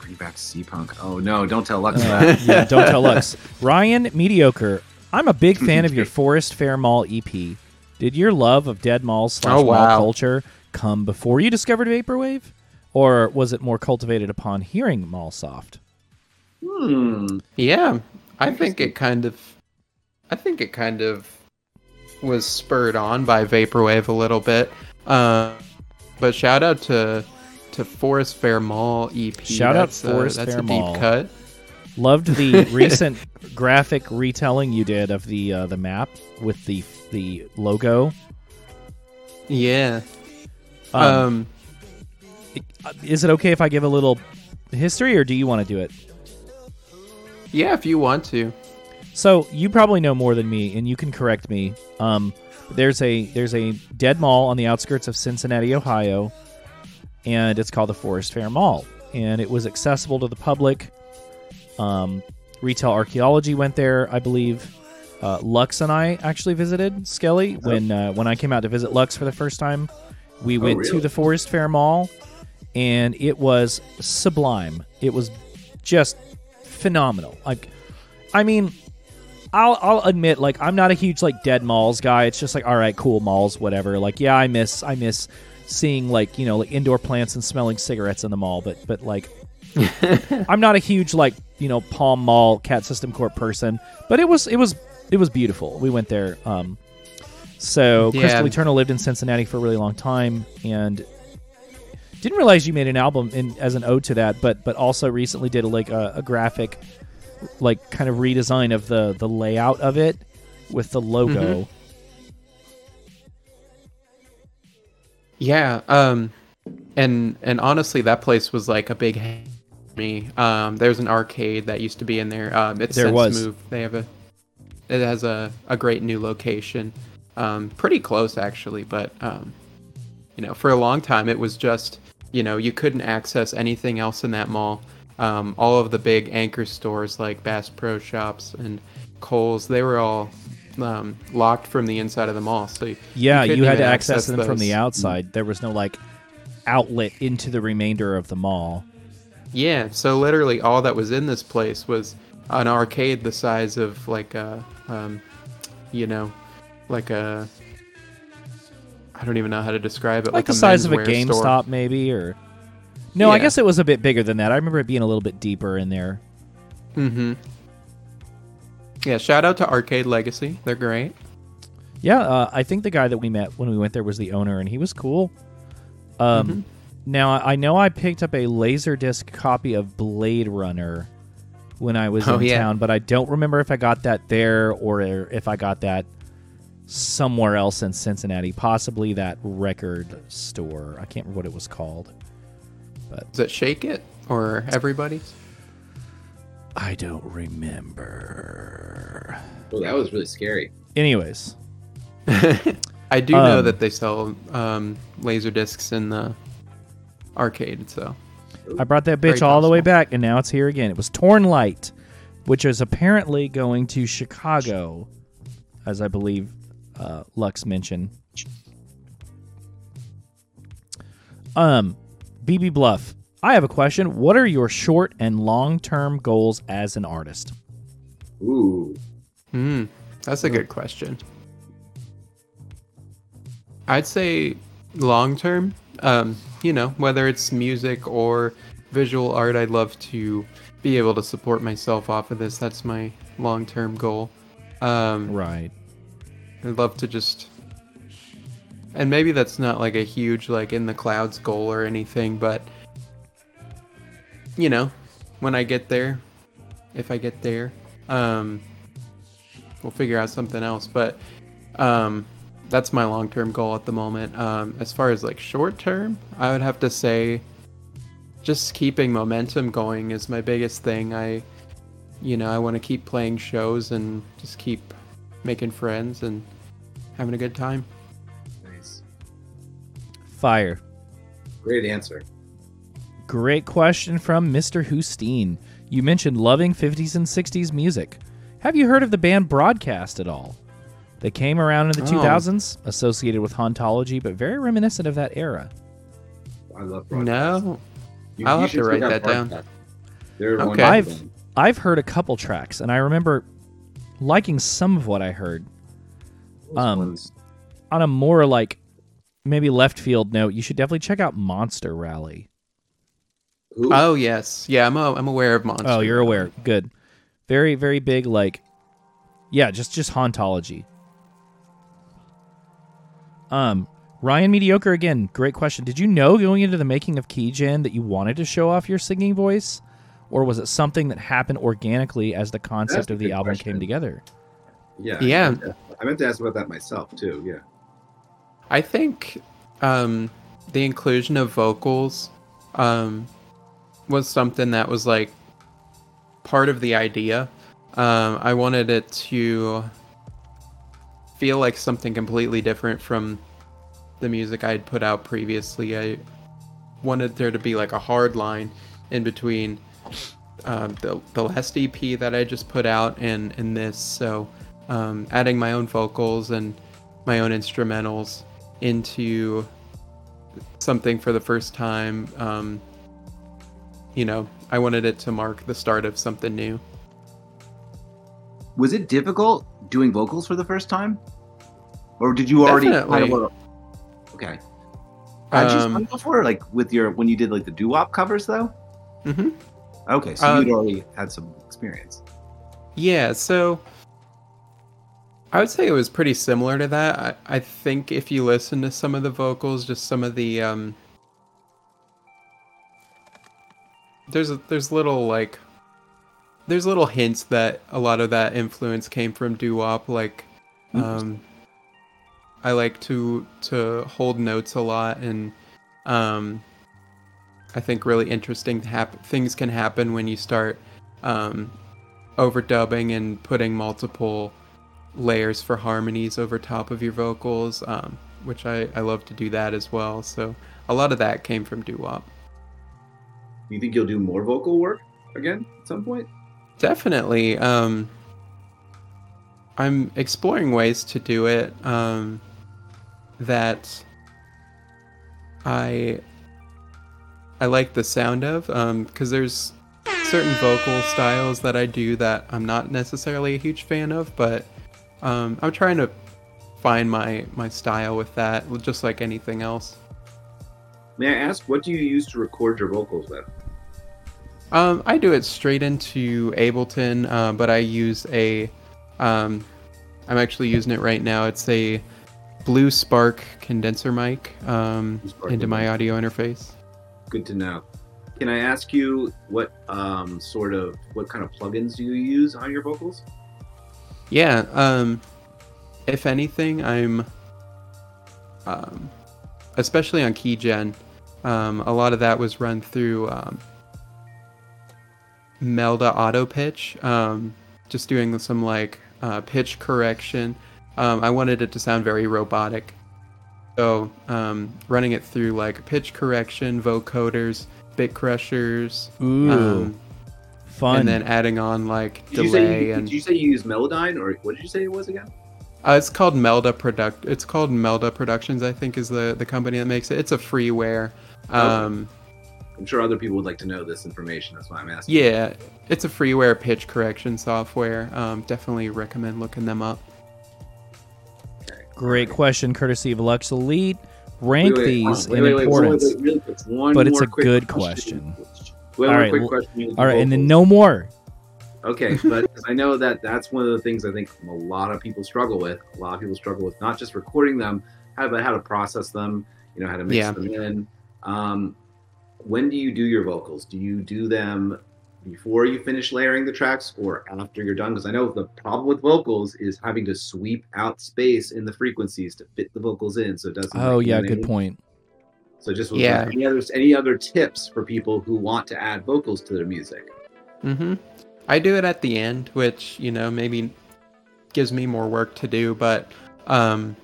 Bring back C-Punk. Oh, no. Don't tell Lux uh, that. Yeah, don't tell Lux. Ryan Mediocre. I'm a big fan of your Forest Fair Mall E P. Did your love of dead malls slash oh, wow. mall culture come before you discovered Vaporwave? Or was it more cultivated upon hearing Mallsoft? Hmm. Yeah. I think it kind of... I think it kind of was spurred on by Vaporwave a little bit. Uh, but shout out to to Forest Fair Mall E P. Shout that's out Forest a, that's Fair a deep Mall. Cut. Loved the recent graphic retelling you did of the uh, the map with the the logo. Yeah. Um, um, is it okay if I give a little history, or do you want to do it? Yeah, if you want to. So you probably know more than me, and you can correct me. Um, there's a there's a dead mall on the outskirts of Cincinnati, Ohio, and it's called the Forest Fair Mall. And it was accessible to the public. Um, Retail Archaeology went there, I believe. Uh, Lux and I actually visited Skelly when uh, when I came out to visit Lux for the first time. We went oh, really? to the Forest Fair Mall, and it was sublime. It was just phenomenal. Like, I mean, I'll I'll admit, like, I'm not a huge like dead malls guy. It's just like, all right, cool, malls, whatever. Like, yeah, I miss I miss seeing like, you know, like indoor plants and smelling cigarettes in the mall, but but like. I'm not a huge like, you know, Palm Mall Cat System Corp person, but it was it was it was beautiful. We went there. Um, so yeah. Crystal Eternal lived in Cincinnati for a really long time, and didn't realize you made an album in, as an ode to that, but but also recently did a, like a, a graphic, like kind of redesign of the the layout of it with the logo. Mm-hmm. Yeah, um, and and honestly, that place was like a big. Me. Um, there's an arcade that used to be in there. Um, it's there since was. moved. They have a. It has a, a great new location, um, pretty close actually. But um, you know, for a long time it was just, you know, you couldn't access anything else in that mall. Um, all of the big anchor stores like Bass Pro Shops and Kohl's, they were all um, locked from the inside of the mall. So you, yeah, you, you had to access, access them those. from the outside. There was no like outlet into the remainder of the mall. Yeah, so literally all that was in this place was an arcade the size of like a, um, you know, like a, I don't even know how to describe it. Like, like the size of a GameStop store. maybe, or, no, yeah. I guess it was a bit bigger than that. I remember it being a little bit deeper in there. Mm-hmm. Yeah, shout out to Arcade Legacy. They're great. Yeah, uh, I think the guy that we met when we went there was the owner, and he was cool. Um. Mm-hmm. Now, I know I picked up a Laserdisc copy of Blade Runner when I was oh, in yeah. town, but I don't remember if I got that there or if I got that somewhere else in Cincinnati, possibly that record store. I can't remember what it was called. But Does it Shake It or Everybody's? I don't remember. Well, that was really scary. Anyways. I do um, know that they sell um, Laserdiscs in the... arcade, so I brought that bitch all the way back, and now it's here again. It was Torn Light, which is apparently going to Chicago, as I believe uh, Lux mentioned. Um, B B Bluff, I have a question. What are your short and long-term goals as an artist? Ooh, mm, that's a good question. I'd say long-term. Um, you know, whether it's music or visual art, I'd love to be able to support myself off of this. That's my long-term goal. Um, right. I'd love to just... And maybe that's not like a huge, like, in the clouds goal or anything, but, you know, when I get there, if I get there, um, we'll figure out something else. But, um... that's my long-term goal at the moment. Um, as far as like short-term, I would have to say just keeping momentum going is my biggest thing. I, you know, I want to keep playing shows and just keep making friends and having a good time. Nice. Fire. Great answer. Great question from Mister Houstine. You mentioned loving fifties and sixties music. Have you heard of the band Broadcast at all? They came around in the oh. two thousands, associated with hauntology, but very reminiscent of that era. I love Broadcast. No. You, I'll you have to write that down. That. Okay. I've, I've heard a couple tracks, and I remember liking some of what I heard. Um, on a more, like, maybe left field note, you should definitely check out Monster Rally. Ooh. Oh, yes. Yeah, I'm a, I'm aware of Monster Oh, you're Rally. aware. Good. Very, very big, like, yeah, just, just hauntology. Um, Ryan Mediocre again, great question. Did you know going into the making of Keygen that you wanted to show off your singing voice? Or was it something that happened organically as the concept of the album question. came together? Yeah. Yeah. I meant, to, I meant to ask about that myself too, yeah. I think um, the inclusion of vocals um, was something that was like part of the idea. Um, I wanted it to feel like something completely different from the music I had put out previously. I wanted there to be like a hard line in between um, the, the last E P that I just put out and, and this. So um, adding my own vocals and my own instrumentals into something for the first time, um, you know, I wanted it to mark the start of something new. Was it difficult doing vocals for the first time? Or did you already Definitely. kind of Okay. Had um, you sung before, like with your, when you did like the doo-wop covers though? Mm-hmm. Okay, so um, you'd already had some experience. Yeah, so I would say it was pretty similar to that. I, I think if you listen to some of the vocals, just some of the um there's a, there's little like There's little hints that a lot of that influence came from doo-wop. Like, um, I like to to hold notes a lot, and um, I think really interesting hap- things can happen when you start um, overdubbing and putting multiple layers for harmonies over top of your vocals, um, which I, I love to do that as well. So a lot of that came from doo-wop. You think you'll do more vocal work again at some point? Definitely. Um, I'm exploring ways to do it um, that I I like the sound of, because um, there's certain vocal styles that I do that I'm not necessarily a huge fan of, but um, I'm trying to find my, my style with that, just like anything else. May I ask, what do you use to record your vocals with? Um, I do it straight into Ableton, uh, but I use a, um, I'm actually using it right now. It's a Blue Spark condenser mic um, into my audio interface. Good to know. Can I ask you what um, sort of, what kind of plugins do you use on your vocals? Yeah, um, if anything, I'm, um, especially on Keygen, um, a lot of that was run through um, Melda auto pitch, um, just doing some like uh, pitch correction. Um, I wanted it to sound very robotic, so um, running it through like pitch correction, vocoders, bit crushers, Ooh, um, fun, and then adding on like did delay. You you, and did you say you use Melodyne, or what did you say it was again? Uh, it's called Melda Product. It's called Melda Productions, I think, is the the company that makes it. It's a freeware. Um, oh. I'm sure other people would like to know this information. That's why I'm asking. Yeah, it's a freeware pitch correction software. Um, definitely recommend looking them up. Okay. Great question, courtesy of Lux Elite. Rank wait, wait, these wait, in wait, importance. Wait, wait, wait, wait, but it's a good question. question. All right, quick question. All right, and then no more. Okay, but I know that that's one of the things I think a lot of people struggle with. A lot of people struggle with not just recording them, but how to process them, you know, how to mix yeah. them in. Um, When do you do your vocals? Do you do them before you finish layering the tracks or after you're done? Because I know the problem with vocals is having to sweep out space in the frequencies to fit the vocals in, so it doesn't. Oh yeah, good point. So just yeah. any other any other tips for people who want to add vocals to their music? Mm-hmm. I do it at the end, which you know maybe gives me more work to do, but um,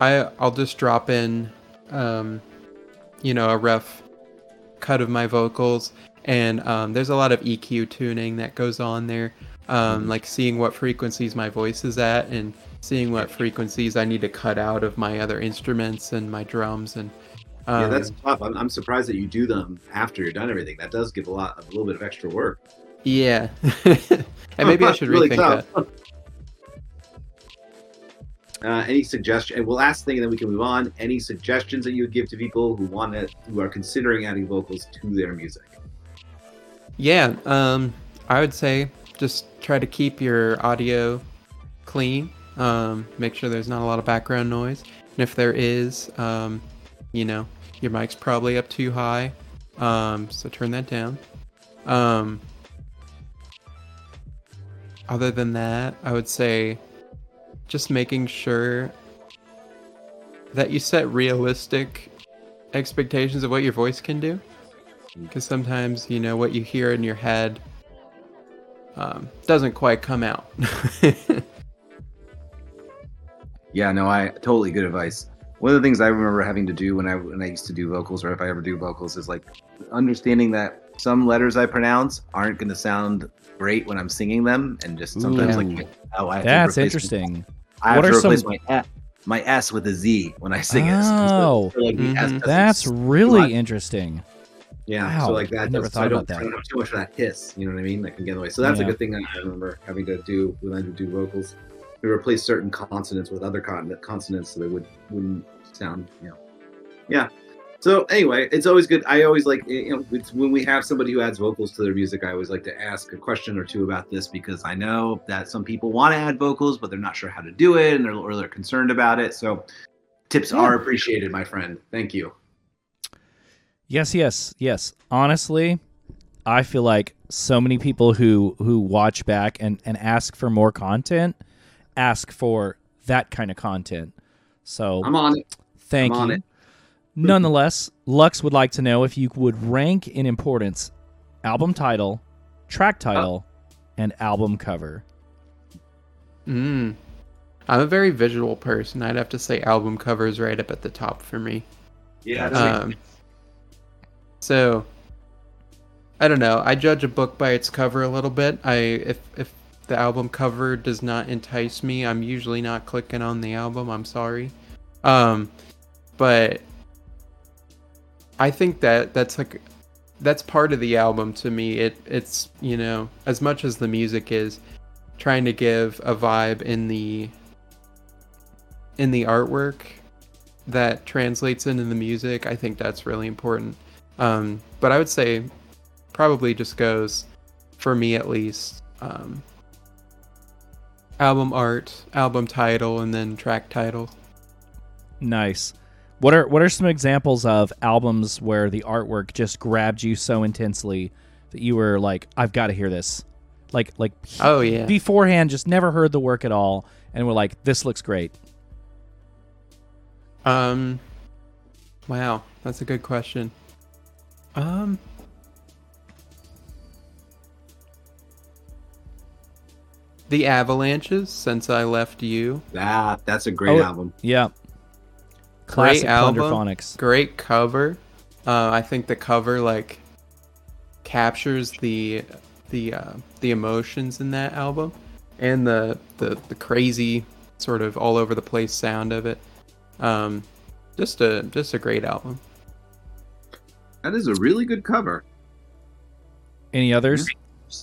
I I'll just drop in, um, you know, a rough cut of my vocals, and um, there's a lot of E Q tuning that goes on there, um, like seeing what frequencies my voice is at and seeing what frequencies I need to cut out of my other instruments and my drums. And um, yeah, that's tough. I'm, I'm surprised that you do them after you're done everything. That does give a lot, a little bit of extra work. Yeah, and maybe I should really rethink tough. that. Uh, any suggestion? And we'll ask the thing, and then we can move on. Any suggestions that you would give to people who want to, who are considering adding vocals to their music? Yeah, um, I would say just try to keep your audio clean. Um, make sure there's not a lot of background noise, and if there is, um, you know, your mic's probably up too high, um, so turn that down. Um, other than that, I would say just making sure that you set realistic expectations of what your voice can do. Because sometimes, you know, what you hear in your head um, doesn't quite come out. Yeah, no, I totally good advice. One of the things I remember having to do when I when I used to do vocals, or if I ever do vocals, is like understanding that some letters I pronounce aren't going to sound great when I'm singing them, and just sometimes Ooh, like oh, I have that's to interesting. I have what to are replace some... my F, my S with a Z when I sing it. Oh, so like mm-hmm. that's really interesting. Yeah, wow. so like that. I never thought so about I that. I don't have too much of that hiss. You know what I mean? That can get away. So that's yeah. a good thing I remember having to do when I would do vocals. We replaced certain consonants with other con- consonants so they would, wouldn't sound, you know. Yeah. So anyway, it's always good. I always like, you know, it's when we have somebody who adds vocals to their music, I always like to ask a question or two about this, because I know that some people want to add vocals, but they're not sure how to do it, and they're, or they're concerned about it. So tips yeah. are appreciated, my friend. Thank you. Yes, yes, yes. Honestly, I feel like so many people who, who watch back and, and ask for more content ask for that kind of content. So I'm on it. Thank I'm you. On it. Nonetheless, Lux would like to know if you would rank in importance album title, track title, oh. and album cover. Mm. I'm a very visual person. I'd have to say album cover is right up at the top for me. Yeah. Um, so I don't know. I judge a book by its cover a little bit. I if if the album cover does not entice me, I'm usually not clicking on the album. I'm sorry. Um, but I think that that's like, that's part of the album to me. It it's, you know, as much as the music is trying to give a vibe in the, in the artwork that translates into the music, I think that's really important. Um, but I would say probably just goes, for me at least, um, album art, album title, and then track title. Nice. What are what are some examples of albums where the artwork just grabbed you so intensely that you were like, I've got to hear this? Like, like oh, yeah. beforehand, just never heard the work at all, and were like, this looks great. Um, wow, that's a good question. Um, The Avalanches, Since I Left You. Ah, that's a great oh, album. Yeah. Classic Congotronics. Great cover. Uh, I think the cover like captures the the uh, the emotions in that album, and the, the the crazy sort of all over the place sound of it. Um, just a just a great album. That is a really good cover. Any others?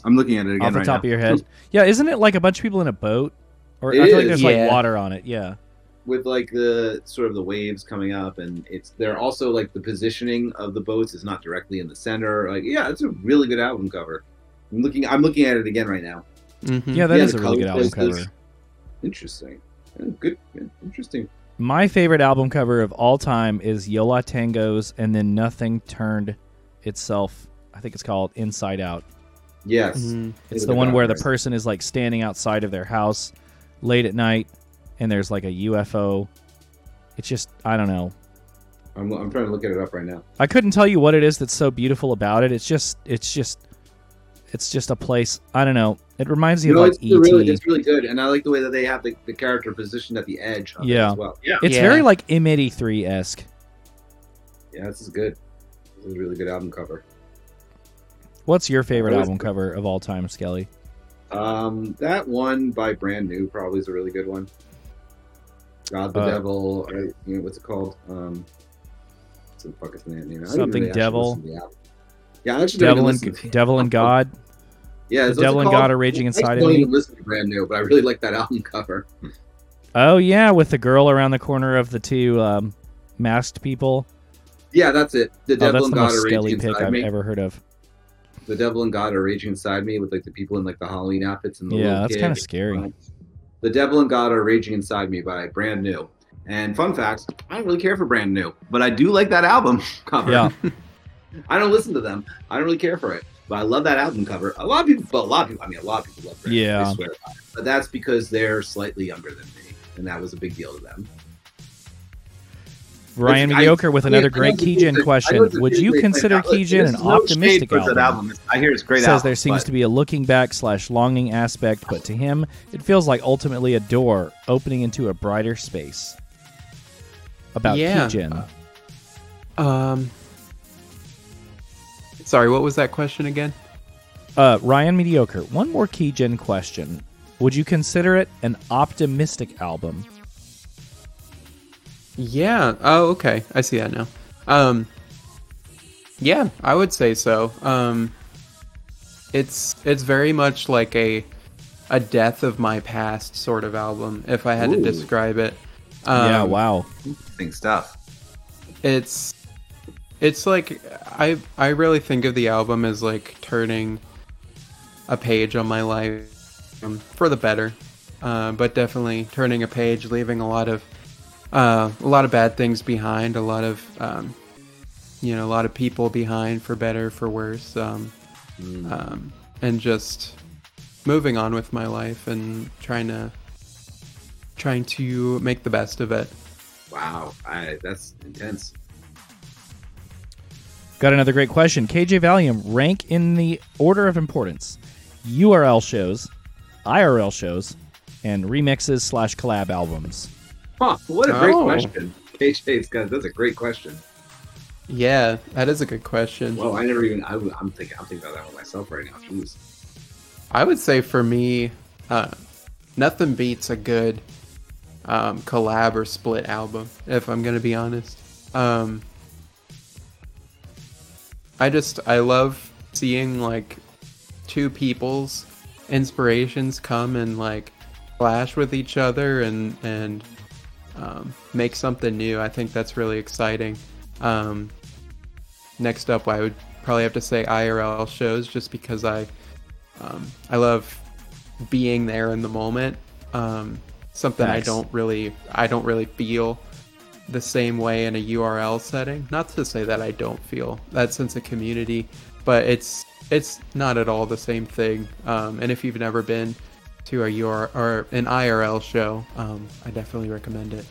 I'm looking at it again off the right top now. Of your head. Yeah, isn't it like a bunch of people in a boat? Or it I feel is, like there's yeah. like water on it. Yeah. With like the sort of the waves coming up, and it's they're also like the positioning of the boats is not directly in the center. Like, yeah, it's a really good album cover. I'm looking, I'm looking at it again right now. Mm-hmm. Yeah, that yeah, is a really good album cover. Is, interesting, good, good, interesting. My favorite album cover of all time is Yo La Tango's "And Then Nothing Turned Itself." I think it's called "Inside Out." Yes, mm-hmm. it's the one where the person is like standing outside of their house late at night. And there's like a U F O. It's just, I don't know. I'm, I'm trying to look it up right now. I couldn't tell you what it is that's so beautiful about it. It's just, it's just, it's just a place. I don't know. It reminds you me know, of like it's E T. Really, it's really good, and I like the way that they have the, the character positioned at the edge. Of yeah. It as well. Yeah. It's yeah. very like M eighty-three esque. Yeah, this is good. This is a really good album cover. What's your favorite what album cover of all time, Skelly? Um, that one by Brand New probably is a really good one. God the uh, Devil, or, you know, what's it called? Um, what's the fuck is the name? You know, something really Devil. Yeah, I actually Devil and Devil and God. Yeah, the Devil and God are raging inside of me. I don't even listen to Brand New, but I really like that album cover. Oh yeah, with the girl around the corner of the two um, masked people. Yeah, that's it. The oh, Devil and God are raging inside me. That's the most Skelly pick I've me. ever heard of. The Devil and God are raging inside me with like the people in like the Halloween outfits and the yeah, that's kind of scary. And, uh, The Devil and God Are Raging Inside Me by Brand New. And fun facts, I don't really care for Brand New, but I do like that album cover. Yeah. I don't listen to them. I don't really care for it, but I love that album cover. A lot of people, but a lot of people, I mean, a lot of people love Brand yeah. New, I swear. But that's because they're slightly younger than me, and that was a big deal to them. Ryan Mediocre with another I, great I Keygen question. Would you consider Keygen an no optimistic album? album? I hear it's great. Says album, there seems but... to be a looking back slash longing aspect, but to him, it feels like ultimately a door opening into a brighter space. About yeah. Keygen. Uh, um, sorry, what was that question again? Uh, Ryan Mediocre. One more Keygen question. Would you consider it an optimistic album? Yeah. Oh, okay. I see that now. Um, yeah, I would say so. Um, it's it's very much like a a death of my past sort of album, if I had Ooh. to describe it. Um, yeah. Wow. Interesting stuff. It's it's like I I really think of the album as like turning a page on my life um, for the better, uh, but definitely turning a page, leaving a lot of. Uh, a lot of bad things behind, a lot of, um, you know, a lot of people behind, for better, for worse, um, mm. um, and just moving on with my life and trying to trying to make the best of it. Wow, I, that's intense. Got another great question. K J Valium, rank in the order of importance: U R L shows, I R L shows, and remixes slash collab albums. Huh, what a great oh. question. K J's got, that's a great question. Yeah, that is a good question. Well, I never even, I, I'm thinking I'm thinking about that one myself right now. Jeez. I would say for me, uh, nothing beats a good um, collab or split album, if I'm going to be honest. Um, I just, I love seeing like two people's inspirations come and like clash with each other and, and, Um, make something new. I think that's really exciting. Um, next up, I would probably have to say I R L shows, just because I um, I love being there in the moment. Um, something Thanks. I don't really I don't really feel the same way in a U R L setting. Not to say that I don't feel that sense of community, but it's it's not at all the same thing. Um, and if you've never been to a U R L or an I R L show, um, I definitely recommend it.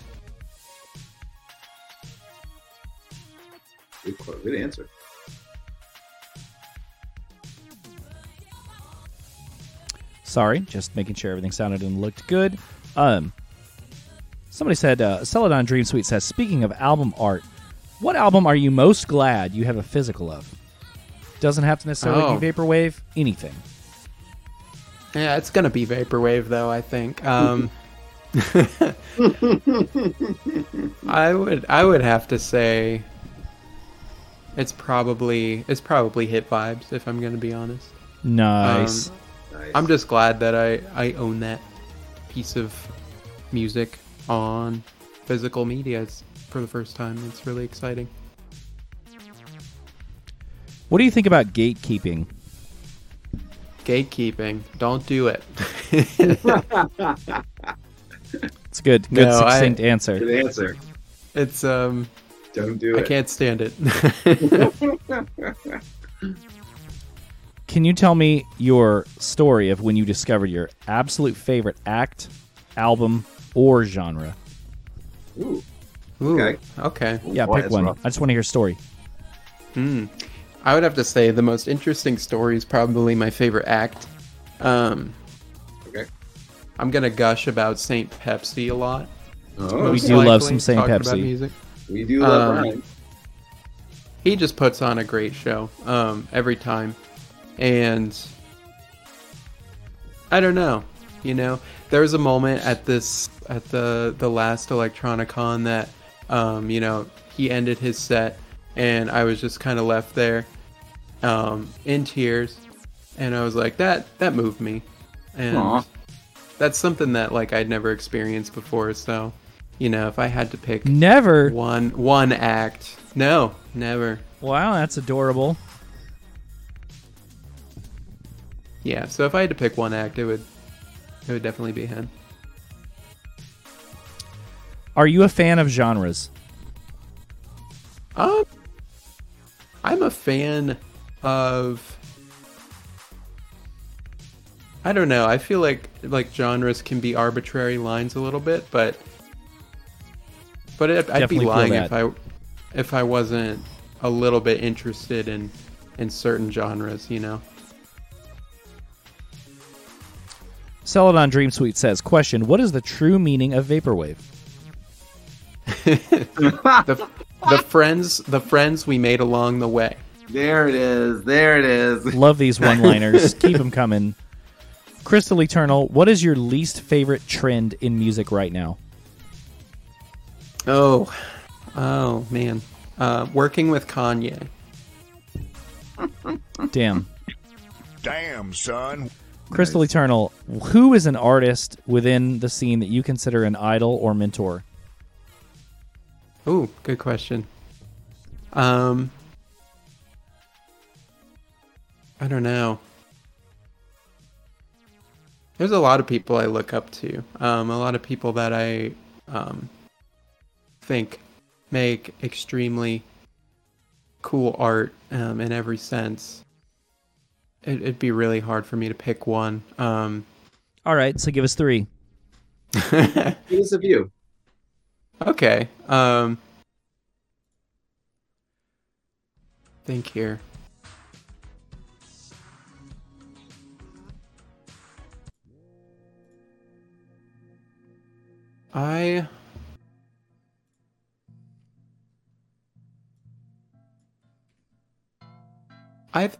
Good, good answer. Sorry, just making sure everything sounded and looked good. Um, somebody said, uh, Celadon Dream Suite says, speaking of album art, what album are you most glad you have a physical of? Doesn't have to necessarily oh. be Vaporwave, anything. Yeah, it's gonna be Vaporwave though, I think. Um, I would, I would have to say, it's probably, it's probably Hit Vibes, if I'm gonna be honest. Nice. Um, nice. I'm just glad that I, I own that piece of music on physical media for the first time. It's really exciting. What do you think about gatekeeping? Gatekeeping, don't do it. It's good, good no, succinct I, answer. Good answer. It's um, don't do I it. I can't stand it. Can you tell me your story of when you discovered your absolute favorite act, album, or genre? Ooh. Ooh. Okay. Okay. Yeah, Boy, pick one. Rough. I just want to hear a story. Hmm. I would have to say the most interesting story is probably my favorite act. Um, okay. I'm going to gush about Saint Pepsi a lot. Oh, we do love some Saint Pepsi. We do love um, Ryan. He just puts on a great show um, every time. And I don't know. You know, there was a moment at this at the, the last Electronicon that, um, you know, he ended his set and I was just kind of left there. Um, in tears, and I was like, that that moved me, and Aww. That's something that like I'd never experienced before. So, you know, if I had to pick never one one act, no, never. Wow, that's adorable. Yeah, so if I had to pick one act, it would it would definitely be him. Are you a fan of genres? Um, I'm a fan. Of, I don't know. I feel like like genres can be arbitrary lines a little bit, but But it, I'd be lying if I if I wasn't a little bit interested in in certain genres, you know. Celadon Dream Suite says, question, what is the true meaning of vaporwave? the, the friends the friends we made along the way. There it is. There it is. Love these one-liners. Keep them coming. Crystal Eternal, what is your least favorite trend in music right now? Oh. Oh, man. Uh, working with Kanye. Damn. Damn, son. Crystal nice. Eternal, who is an artist within the scene that you consider an idol or mentor? Oh, good question. Um... I don't know. There's a lot of people I look up to. Um, a lot of people that I um, think make extremely cool art um, in every sense. It, it'd be really hard for me to pick one. Um, All right, so give us three. Give us a few. Okay. Um, think here. I I've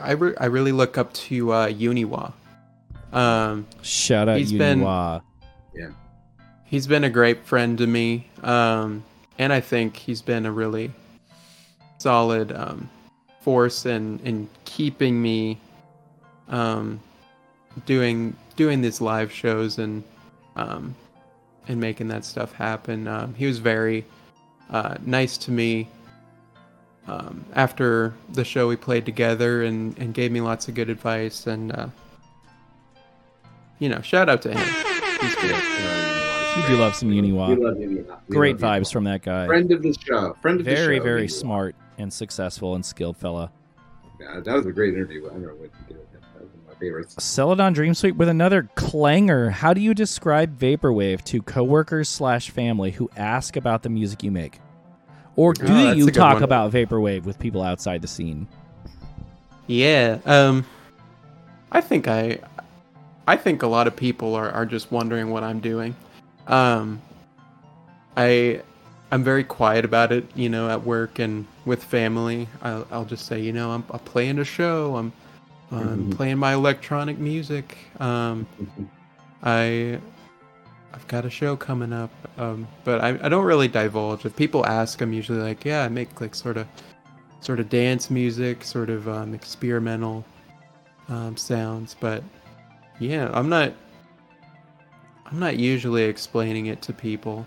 I, re, I really look up to uh, Uniwa. Um, Shout out Uniwa. Yeah, he's been a great friend to me, um, and I think he's been a really solid um, force in in keeping me um, doing doing these live shows and. Um, and making that stuff happen. Um, he was very uh, nice to me um, after the show we played together and, and gave me lots of good advice and, uh, you know, shout out to him. He's good. We do love some Uniwa. We love Uniwa. Great vibes from that guy. Friend of the show. Friend of the show. Very, very smart and successful and skilled fella. Yeah, that was a great interview. I don't know what to do with him. That was my favorites. Celadon Dream Suite with another clanger. How do you describe vaporwave to coworkers slash family who ask about the music you make? Or do oh, you talk about vaporwave with people outside the scene? Yeah. Um, I think I I think a lot of people are, are just wondering what I'm doing. Um, I I'm very quiet about it, you know, at work and with family. I'll, I'll just say, you know, I'm, I'm playing a show. I'm, I'm mm-hmm. playing my electronic music. Um, I, I've got a show coming up, um, but I, I don't really divulge. If people ask, I'm usually like, yeah, I make like sort of, sort of dance music, sort of um, experimental um, sounds. But yeah, I'm not, I'm not usually explaining it to people.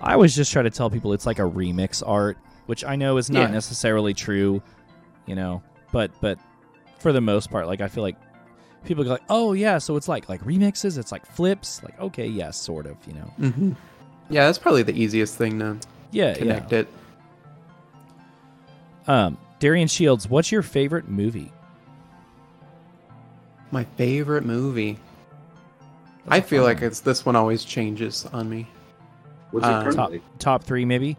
I always just try to tell people it's like a remix art, which I know is not yeah. necessarily true, you know, but but for the most part, like I feel like people go like, oh yeah, so it's like like remixes, it's like flips, like okay, yeah, sort of, you know. Mm-hmm. Yeah, that's probably the easiest thing to yeah, connect yeah. it. Um, Darian Shields, what's your favorite movie? My favorite movie? That's I feel fun. Like it's this one always changes on me. What's um, top, top three, maybe?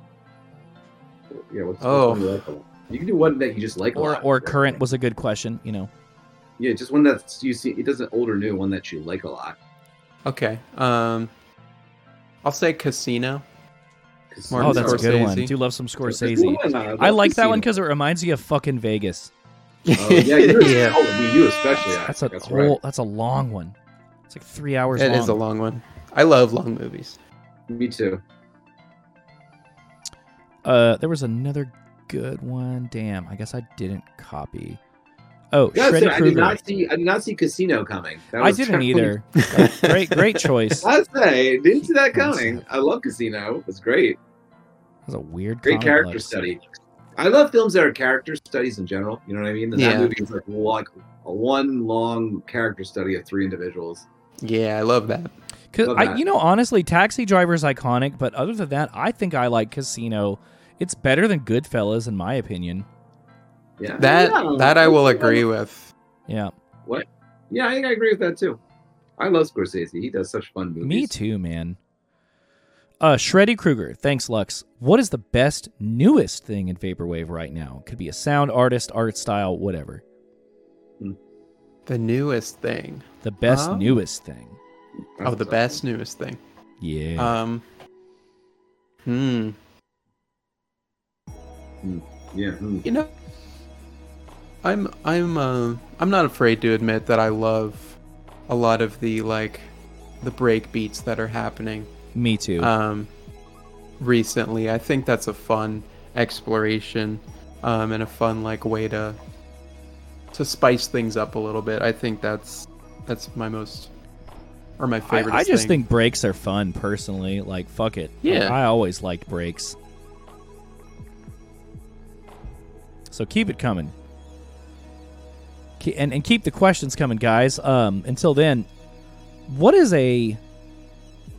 Yeah, what's, oh. what's one you, like you can do one that you just like a or, lot. Or current was a good question, you know. Yeah, just one that's, you see, it doesn't old or new, one that you like a lot. Okay. Um, I'll say Casino. Casino. Oh, that's Scorsese. A good one. I do love some Scorsese. One, uh, I like Casino. That one because it reminds you of fucking Vegas. Oh, yeah, you're, yeah. Oh, I mean, you especially. That's, I, a that's, whole, right. that's a long one. It's like three hours it long. It is a long one. I love long movies. Me too. Uh, there was another good one. Damn, I guess I didn't copy. Oh, yeah, Shreddy Krueger. I did not see. I did not see Casino coming. That was I didn't terrible. Either. uh, great, great choice. I say, didn't see that coming. I love Casino. It was great. It was a weird, great character like. Study. I love films that are character studies in general. You know what I mean? That yeah. movie is like a one long character study of three individuals. Yeah, I love that. Cause I, you know, honestly, Taxi Driver's iconic, but other than that, I think I like Casino. It's better than Goodfellas, in my opinion. Yeah, that yeah. that I will agree with. Yeah. What? Yeah, I think I agree with that too. I love Scorsese. He does such fun movies. Me too, man. Uh, Shreddy Krueger. Thanks, Lux. What is the best, newest thing in Vaporwave right now? Could be a sound, artist, art style, whatever. The newest thing. The best, um, newest thing. Oh, the best, newest thing. Yeah. Um. Hmm. Mm. Yeah. Mm. You know, I'm I'm uh, I'm not afraid to admit that I love a lot of the like the break beats that are happening. Me too. Um, recently, I think that's a fun exploration, um, and a fun like way to to spice things up a little bit. I think that's that's my most or my favorite. I, I just thing. think breaks are fun personally. Like fuck it. Yeah. I, I always liked breaks. So keep it coming. And, and keep the questions coming, guys. Um, until then, what is a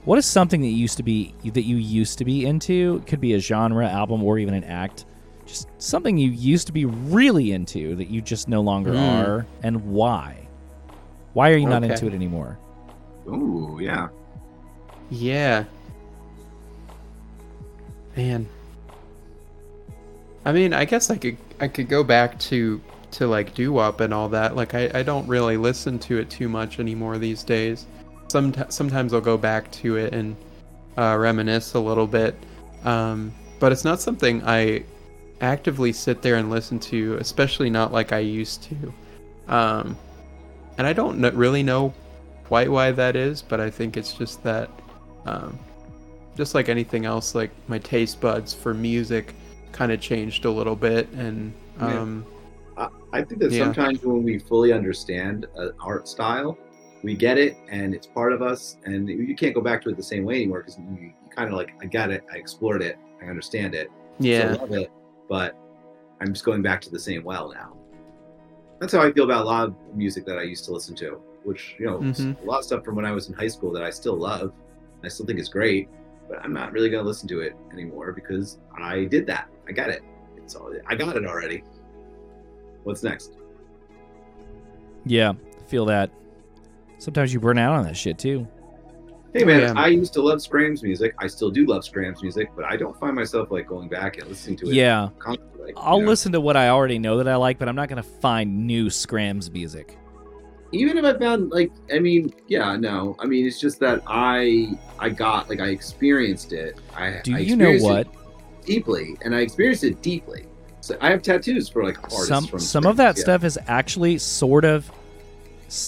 what is something that used to be that you used to be into? It could be a genre, album, or even an act. Just something you used to be really into that you just no longer mm. are, and why? Why are you okay. not into it anymore? Ooh, yeah. Yeah. Man. I mean, I guess I could I could go back to to like doo-wop and all that. Like I, I don't really listen to it too much anymore these days. Some sometimes I'll go back to it and uh, reminisce a little bit, um, but it's not something I actively sit there and listen to, especially not like I used to. Um, and I don't know, really know quite why that is, but I think it's just that, um, just like anything else, like my taste buds for music kind of changed a little bit, and um, yeah. I, I think that yeah. sometimes when we fully understand an art style, we get it and it's part of us, and you can't go back to it the same way anymore because you, you kind of like, I got it, I explored it, I understand it, yeah, so I love it, but I'm just going back to the same well now. That's how I feel about a lot of music that I used to listen to, which, you know, mm-hmm. a lot of stuff from when I was in high school that I still love, I still think is great, but I'm not really going to listen to it anymore because I did that. I got it. It's all, I got it already. What's next? Yeah, feel that. Sometimes you burn out on that shit too. Hey man, yeah. I used to love Scram's music. I still do love Scram's music, but I don't find myself like going back and listening to it. Yeah, constantly, like, I'll you know? listen to what I already know that I like, but I'm not going to find new Scram's music. Even if I found, like, I mean, yeah, no. I mean, it's just that I I got, like, I experienced it. I, Do I you know what? Deeply, and I experienced it deeply. So I have tattoos for, like, artists. Some, from some things, of that yeah. stuff is actually sort of,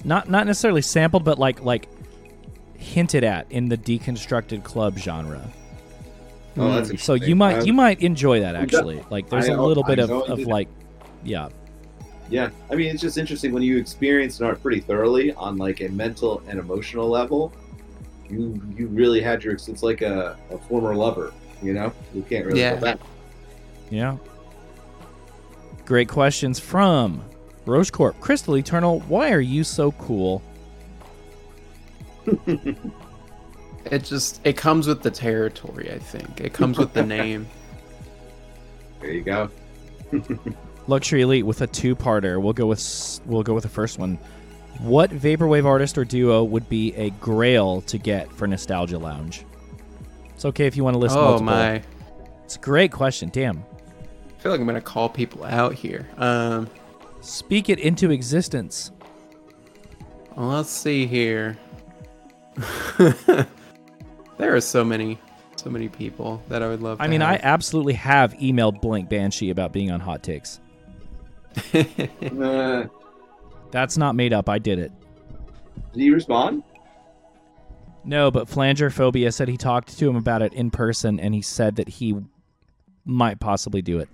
not not necessarily sampled, but, like, like hinted at in the deconstructed club genre. Oh, that's so you might, you might enjoy that, actually. Like, there's I, a little I, bit I of, of like, yeah. Yeah, I mean, it's just interesting when you experience an art pretty thoroughly on like a mental and emotional level. You you really had your, it's like a, a former lover, you know? You can't really yeah. go back. Yeah. Great questions from Roche Corp. Crystal Eternal, why are you so cool? It just, it comes with the territory, I think. It comes with the name. There you go. Luxury Elite with a two-parter. We'll go with we'll go with the first one. What vaporwave artist or duo would be a grail to get for Nostalgia Lounge? It's okay if you want to list. Oh multiple. my! It's a great question. Damn. I feel like I'm gonna call people out here. Um, Speak it into existence. Well, let's see here. There are so many. So many people that I would love to I mean, have. I absolutely have emailed Blank Banshee about being on Hot Takes. uh, That's not made up. I did it. Did he respond? No, but Flangerphobia said he talked to him about it in person, and he said that he might possibly do it.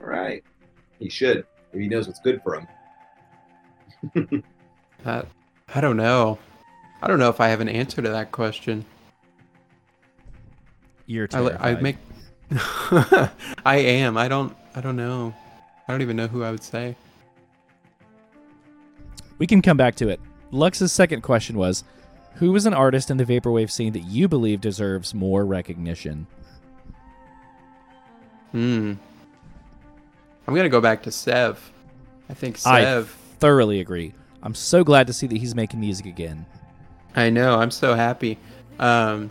All right. He should, if he knows what's good for him. I, I don't know. I don't know if I have an answer to that question. You're terrified. I, I make. I am. I don't. I don't know. I don't even know who I would say. We can come back to it. Lux's second question was, "Who is an artist in the vaporwave scene that you believe deserves more recognition?" Hmm. I'm gonna go back to Sev. I think Sev. I thoroughly agree. I'm so glad to see that he's making music again. I know. I'm so happy. Um,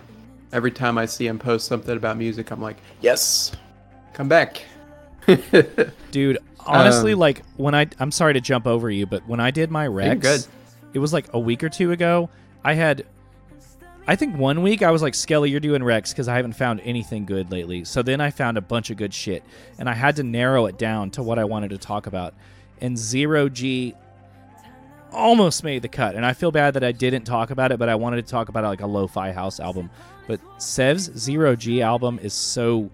every time I see him post something about music, I'm like, yes, come back. Dude, honestly, um, like when I, I'm sorry to jump over you, but when I did my recs, it was like a week or two ago. I had, I think one week I was like, Skelly, you're doing recs because I haven't found anything good lately. So then I found a bunch of good shit, and I had to narrow it down to what I wanted to talk about. And Zero G almost made the cut, and I feel bad that I didn't talk about it, but I wanted to talk about it like a lo-fi house album. But Sev's Zero G album is so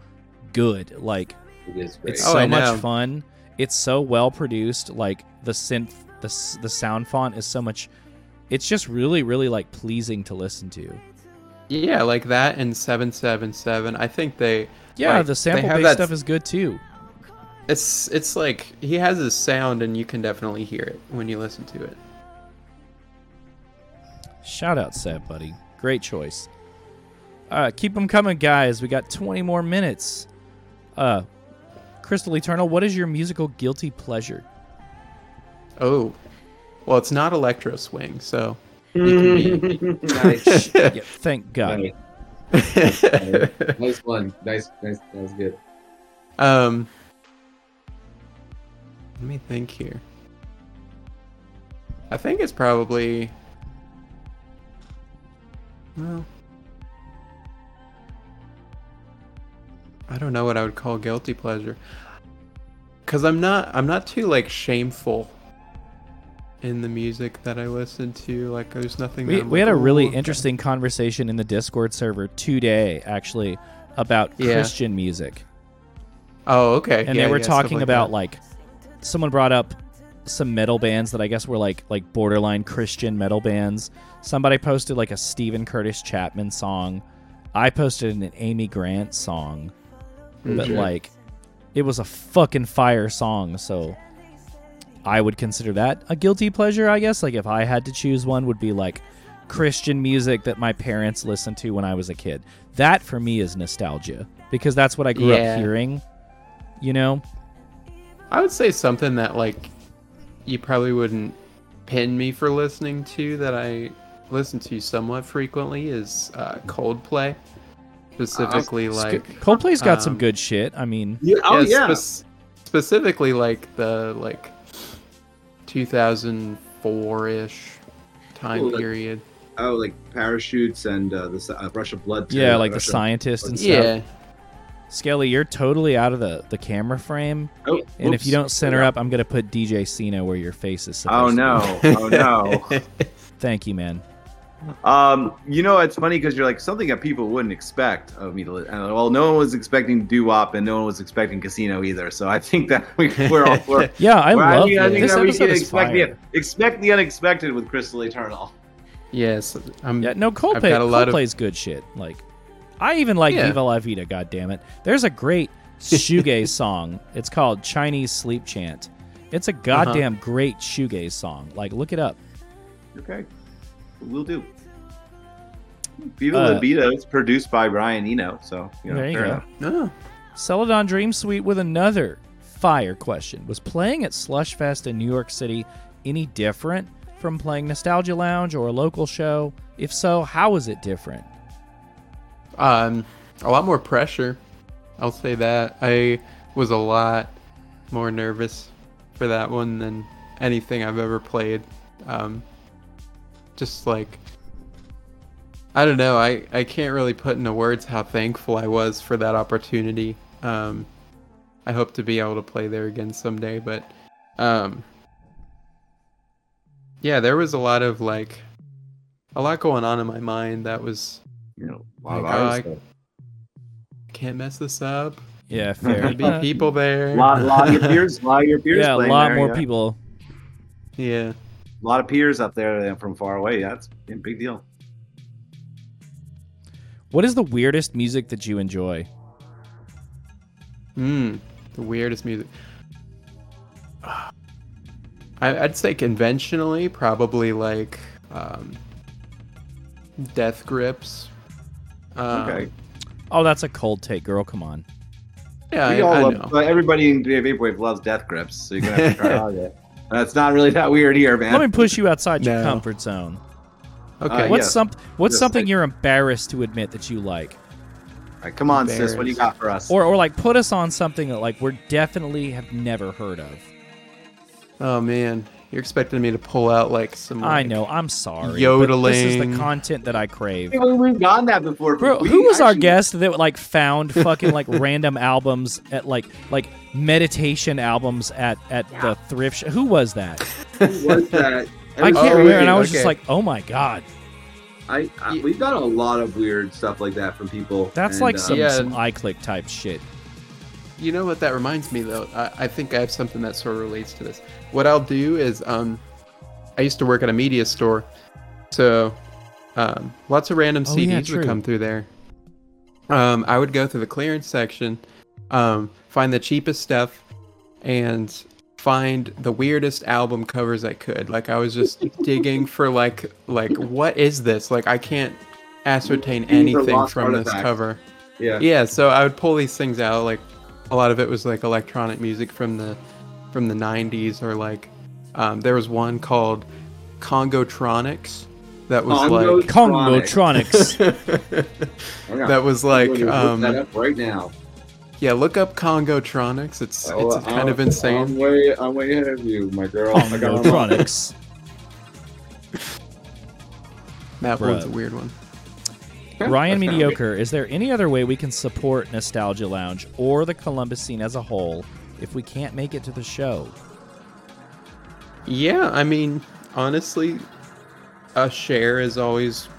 good. Like, it it's oh, so much fun. It's so well produced. Like the synth, the the sound font is so much. It's just really, really like pleasing to listen to. Yeah, like that and seven seven seven. I think they yeah like, the sample based that... stuff is good too. It's it's like he has his sound, and you can definitely hear it when you listen to it. Shout out, Sev, buddy. Great choice. Uh, keep them coming, guys. We got twenty more minutes. Uh, Crystal Eternal, what is your musical guilty pleasure? Oh, well, it's not electro swing, so it can be. Nice. Yeah, thank God. Nice. Nice one. Nice, nice, that was good. Um, let me think here. I think it's probably well. I don't know what I would call guilty pleasure, because I'm not I'm not too like shameful in the music that I listen to. Like there's nothing. We, that I'm we like, had a really oh, interesting okay. conversation in the Discord server today, actually, about yeah. Christian music. Oh, okay. And yeah, they were yeah, talking like about that. Like someone brought up some metal bands that I guess were like like borderline Christian metal bands. Somebody posted like a Stephen Curtis Chapman song. I posted an Amy Grant song. But, mm-hmm. like, it was a fucking fire song, so I would consider that a guilty pleasure, I guess. Like, if I had to choose one, would be, like, Christian music that my parents listened to when I was a kid. That, for me, is nostalgia, because that's what I grew yeah. up hearing, you know? I would say something that, like, you probably wouldn't pin me for listening to, that I listen to somewhat frequently, is uh, Coldplay. Specifically, uh, like Coldplay's got um, some good shit. I mean, yeah, oh yeah, yeah. Spe- specifically like the like two thousand four-ish time Ooh, period. Like, oh, like Parachutes and uh, the uh, Rush of Blood. Too, yeah, like Rush the Scientist and stuff. Yeah. Skelly, you're totally out of the, the camera frame. Oh, and oops, if you don't center yeah. up, I'm gonna put D J Cena where your face is. Supposed oh no! To be. Oh no! Thank you, man. Um, you know, it's funny because you're like something that people wouldn't expect of me to. And, well, no one was expecting doo-wop, and no one was expecting Casino either. So I think that we, we're all. We're, yeah, I we're, love I, I think this that we should expect the, expect the unexpected with Crystal Eternal. Yes, I'm, yeah, no, Coldplay, Coldplay's of... good shit. Like, I even like yeah. Viva La Vida. God damn it! There's a great shoegaze song. It's called Chinese Sleep Chant. It's a goddamn uh-huh. great shoegaze song. Like, look it up. Okay. Will do. Viva uh, La Vida is produced by Brian Eno, so you know, there you fair go. Enough. Oh. Celadon Dream Suite with another fire question. Was playing at Slush Fest in New York City any different from playing Nostalgia Lounge or a local show? If so, how was it different? Um, a lot more pressure. I'll say that. I was a lot more nervous for that one than anything I've ever played. Um, Just like, I don't know, I, I can't really put into words how thankful I was for that opportunity. Um, I hope to be able to play there again someday, but um, yeah, there was a lot of like, a lot going on in my mind that was, you know, like, I, I can't mess this up. Yeah, fair. There'll be people there. A lot, lot of your peers, lot of your peers yeah, a lot there, more yeah. people. Yeah. A lot of peers up there from far away. That's a big deal. What is the weirdest music that you enjoy? Mm, the weirdest music. I, I'd say conventionally, probably like um, Death Grips. Um, okay. Oh, that's a cold take, girl. Come on. Yeah, we I, all I love, know. Everybody in Vaporwave loves Death Grips, so you're going to have to try all that. That's not really that weird here, man. Let me push you outside no. your comfort zone. Okay. Uh, what's yes. some, what's yes, something I, you're embarrassed to admit that you like? All right, come on, sis. What do you got for us? Or, or like, put us on something that, like, we're definitely have never heard of. Oh, man. You're expecting me to pull out, like, some, like, I know. I'm sorry. Yodeling. But this is the content that I crave. We've done that before. Bro, we who was actually... our guest that, like, found fucking, like, random albums at, like, like meditation albums at, at yeah. the thrift shop? Who was that? Who was that? I can't oh, remember, and I was okay. just like, "Oh my god!" I, I we've got a lot of weird stuff like that from people. That's and, like some, yeah. some iClick type shit. You know what? That reminds me though. I, I think I have something that sort of relates to this. What I'll do is, um, I used to work at a media store, so um, lots of random oh, C Ds yeah, true. would come through there. Um, I would go through the clearance section, um, find the cheapest stuff, and find the weirdest album covers I could. Like, I was just digging for, like, like what is this? Like, I can't ascertain anything from this cover. Yeah. Yeah, so I would pull these things out. Like, a lot of it was, like, electronic music from the from the nineties, or, like, um, there was one called Congotronics that was, like... Congotronics! That was, like... Um, that up right now. Yeah, look up Congotronics. It's oh, it's kind I'm, of insane. I'm way, I'm way ahead of you, my girl. Congotronics. That Bruh. one's a weird one. Ryan Mediocre, is there any other way we can support Nostalgia Lounge or the Columbus scene as a whole if we can't make it to the show? Yeah, I mean, honestly, a share is always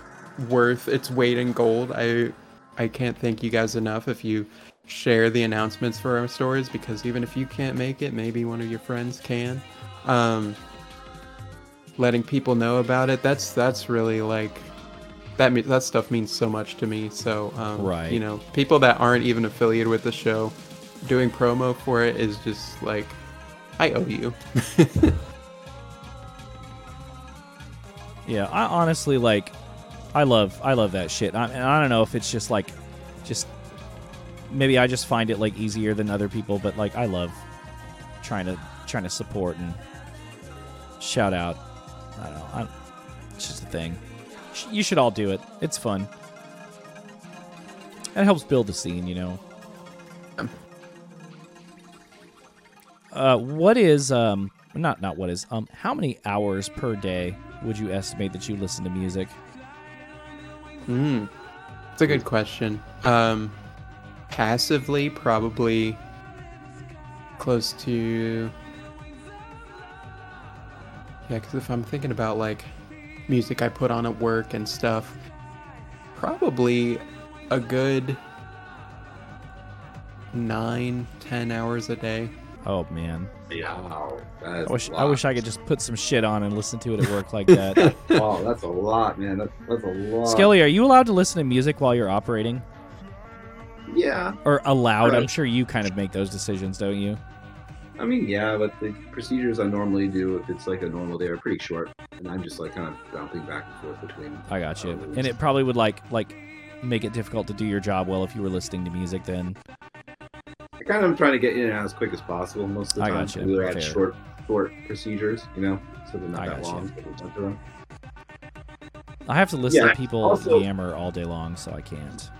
worth its weight in gold. I, I can't thank you guys enough if you... share the announcements for our stories, because even if you can't make it, maybe one of your friends can. Um, letting people know about it, that's that's really like that me- that stuff means so much to me. So um, right. you know, people that aren't even affiliated with the show doing promo for it is just like, I owe you. Yeah, I honestly like I love I love that shit. I, and I don't know if it's just like just maybe I just find it like easier than other people, but like I love trying to trying to support and shout out. I don't know. I'm, it's just a thing. You should all do it. It's fun. And it helps build the scene, you know. Uh, what is um not not what is um how many hours per day would you estimate that you listen to music? Hmm, it's a good question. Um. Passively, probably close to... Yeah, because if I'm thinking about, like, music I put on at work and stuff, probably a good nine, ten hours a day. Oh, man. Yeah, I wish, I wish I could just put some shit on and listen to it at work like that. Wow, that's a lot, man. That's, that's a lot. Skelly, are you allowed to listen to music while you're operating? Yeah. Or allowed. Right. I'm sure you kind of make those decisions, don't you? I mean, yeah, but the procedures I normally do, if it's like a normal day, are pretty short. And I'm just like kind of bouncing back and forth between. I got you. Um, and it probably would like like make it difficult to do your job well if you were listening to music then. I kind of am trying to get in and out as quick as possible most of the I time. I got you. Either had short, short procedures, you know, so they're not I that long. So I have to listen yeah, to people also, yammer all day long, so I can't.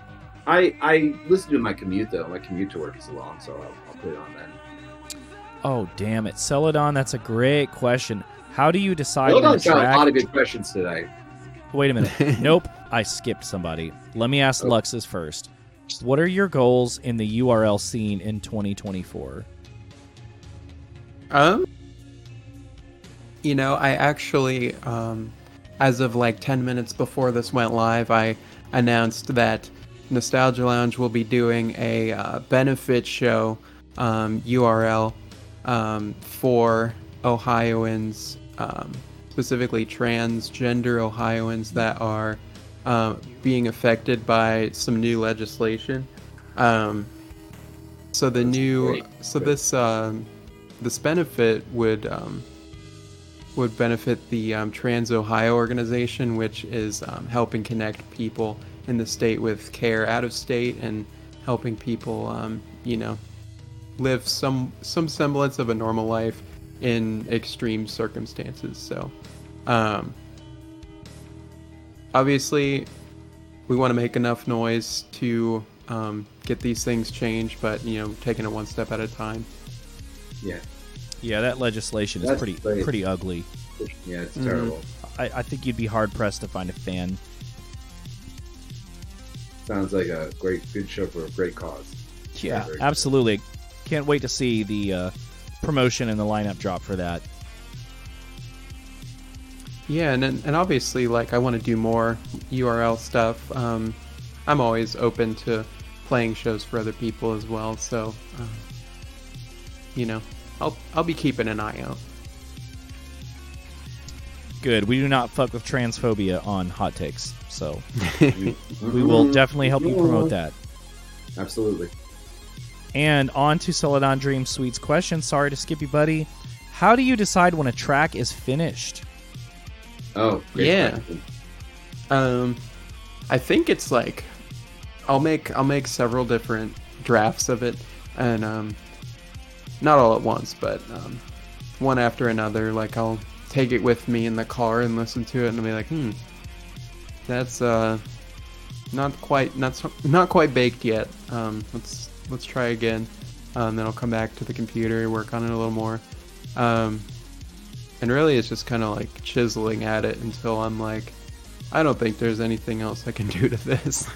I, I listen to my commute, though. My commute to work is long, so I'll, I'll put it on then. Oh, damn it. Celadon, that's a great question. How do you decide Celadon's got track... a lot of good questions today. Wait a minute. Nope, I skipped somebody. Let me ask okay. Lux's first. What are your goals in the U R L scene in twenty twenty-four? Um, You know, I actually, um, as of like ten minutes before this went live, I announced that Nostalgia Lounge will be doing a uh, benefit show um, U R L um, for Ohioans, um, specifically transgender Ohioans that are uh, being affected by some new legislation. Um, so the That's new, great. so this um, this benefit would um, would benefit the um, Trans Ohio organization, which is um, helping connect people in the state with care out of state and helping people, um, you know, live some some semblance of a normal life in extreme circumstances. So um, obviously we want to make enough noise to um, get these things changed, but, you know, taking it one step at a time. Yeah. Yeah, that legislation That's is pretty crazy. pretty ugly. Yeah, it's mm-hmm. terrible. I, I think you'd be hard-pressed to find a fan. Sounds like a great good show for a great cause. Yeah, yeah absolutely. Good. Can't wait to see the uh, promotion and the lineup drop for that. Yeah, and and obviously, like, I want to do more U R L stuff. Um, I'm always open to playing shows for other people as well, so, uh, you know, I'll I'll be keeping an eye out. Good. We do not fuck with transphobia on Hot Takes, so we will definitely help you promote that. Absolutely. And on to Celadon Dream Suite's question. Sorry to skip you, buddy. How do you decide when a track is finished? Oh, great yeah. Question. Um, I think it's like I'll make I'll make several different drafts of it, and um, not all at once, but um, one after another. Like I'll. Take it with me in the car and listen to it, and I'll be like, "Hmm, that's uh, not quite not so, not quite baked yet. Um, let's let's try again." Um, then I'll come back to the computer, work on it a little more, um, and really, it's just kind of like chiseling at it until I'm like, "I don't think there's anything else I can do to this."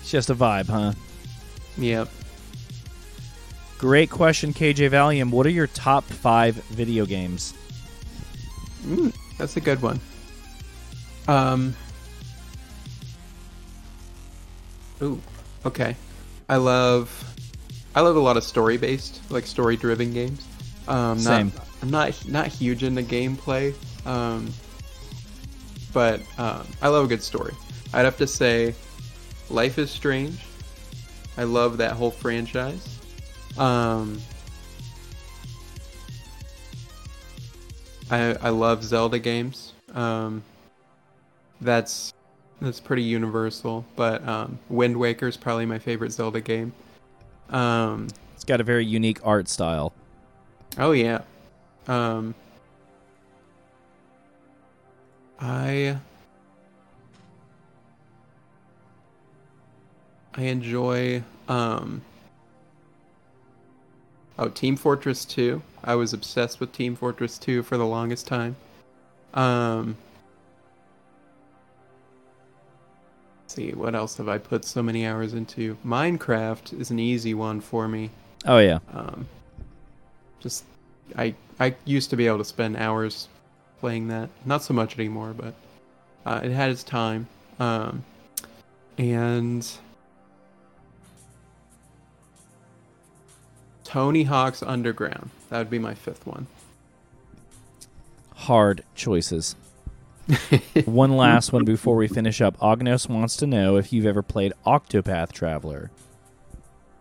It's just a vibe, huh? Yep. Great question, K J Valium. What are your top five video games? Mm, that's a good one. Um. Ooh. Okay. I love. I love a lot of story-based, like story-driven games. Um, Same. Not, I'm not not huge into gameplay, um, but um, I love a good story. I'd have to say, Life is Strange. I love that whole franchise. Um, I I love Zelda games. Um, that's that's pretty universal, but um, Wind Waker is probably my favorite Zelda game. Um, it's got a very unique art style. Oh yeah. Um, I I enjoy um. Oh, Team Fortress two. I was obsessed with Team Fortress two for the longest time. Um, let's see, what else have I put so many hours into? Minecraft is an easy one for me. Oh, yeah. Um, just, I I used to be able to spend hours playing that. Not so much anymore, but uh, it had its time. Um, and... Tony Hawk's Underground. That would be my fifth one. Hard choices. One last one before we finish up. Agnos wants to know if you've ever played Octopath Traveler.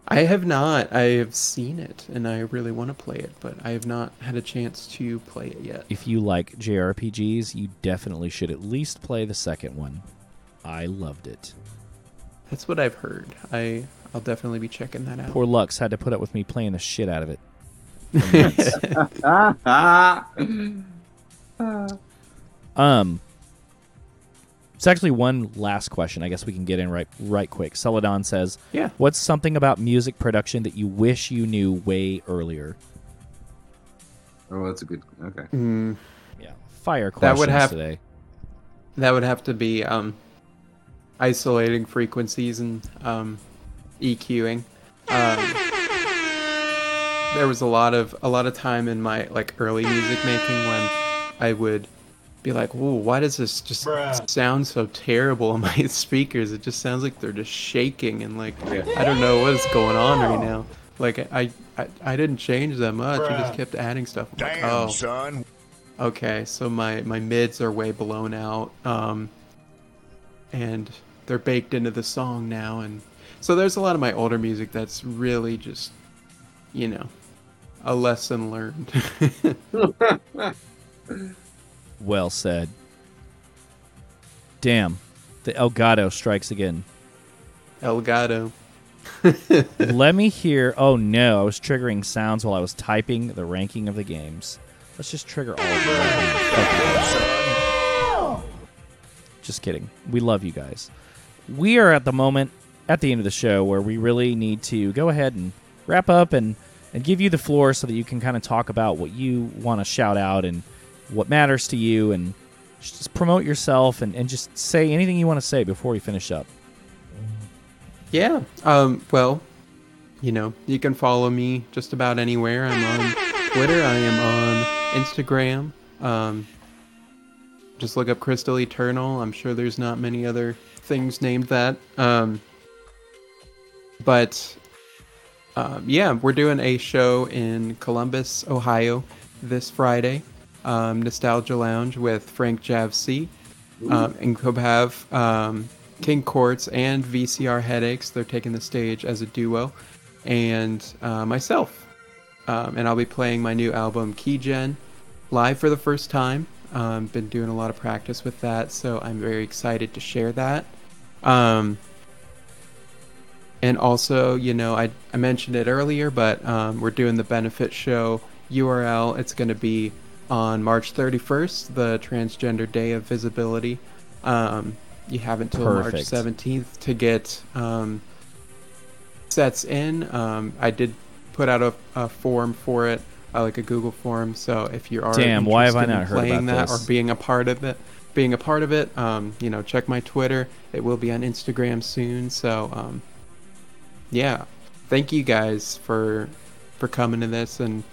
I have not. I have seen it, and I really want to play it, but I have not had a chance to play it yet. If you like J R P Gs, you definitely should at least play the second one. I loved it. That's what I've heard. I... I'll definitely be checking that out. Poor Lux had to put up with me playing the shit out of it. um, It's actually one last question. I guess we can get in right right quick. Celadon says, "Yeah, what's something about music production that you wish you knew way earlier?" Oh, that's a good... Okay. Mm. Yeah, fire questions that would have, today. That would have to be um, isolating frequencies and... Um, EQing. Um, there was a lot of a lot of time in my like early music making when I would be like, "Whoa, why does this just Bruh. sound so terrible on my speakers? It just sounds like they're just shaking and like yeah. I don't know what's going on right now." Like I I, I didn't change that much. Bruh. I just kept adding stuff. I'm Damn, like, oh, son. Okay, so my my mids are way blown out, um, and they're baked into the song now and. So there's a lot of my older music that's really just, you know, a lesson learned. Well said. Damn, the Elgato strikes again. Elgato. Let me hear. Oh, no. I was triggering sounds while I was typing the ranking of the games. Let's just trigger all of them. Just kidding. We love you guys. We are at the moment at the end of the show where we really need to go ahead and wrap up and, and give you the floor so that you can kind of talk about what you want to shout out and what matters to you and just promote yourself and, and just say anything you want to say before we finish up. Yeah. Um, well, you know, you can follow me just about anywhere. I'm on Twitter. I am on Instagram. Um, just look up Crystal Eternal. I'm sure there's not many other things named that. Um, but, um, yeah, we're doing a show in Columbus, Ohio this Friday. Um, Nostalgia Lounge with Frankjavcee, um, Imcopav, um, King Quartz, and V C R Headaches. They're taking the stage as a duo, and uh, myself. Um, and I'll be playing my new album, Keygen, live for the first time. Um, been doing a lot of practice with that, so I'm very excited to share that. Um, and also, you know, I, I mentioned it earlier, but um, we're doing the benefit show U R L. It's going to be on March thirty-first, the Transgender Day of Visibility. Um, you have until March seventeenth to get um, sets in. Um, I did put out a, a form for it, uh, like a Google form. So if you are Damn, why have I not heard playing about that this? Or being a part of it, being a part of it, um, you know, check my Twitter. It will be on Instagram soon. So um, yeah, thank you guys for for coming to this and.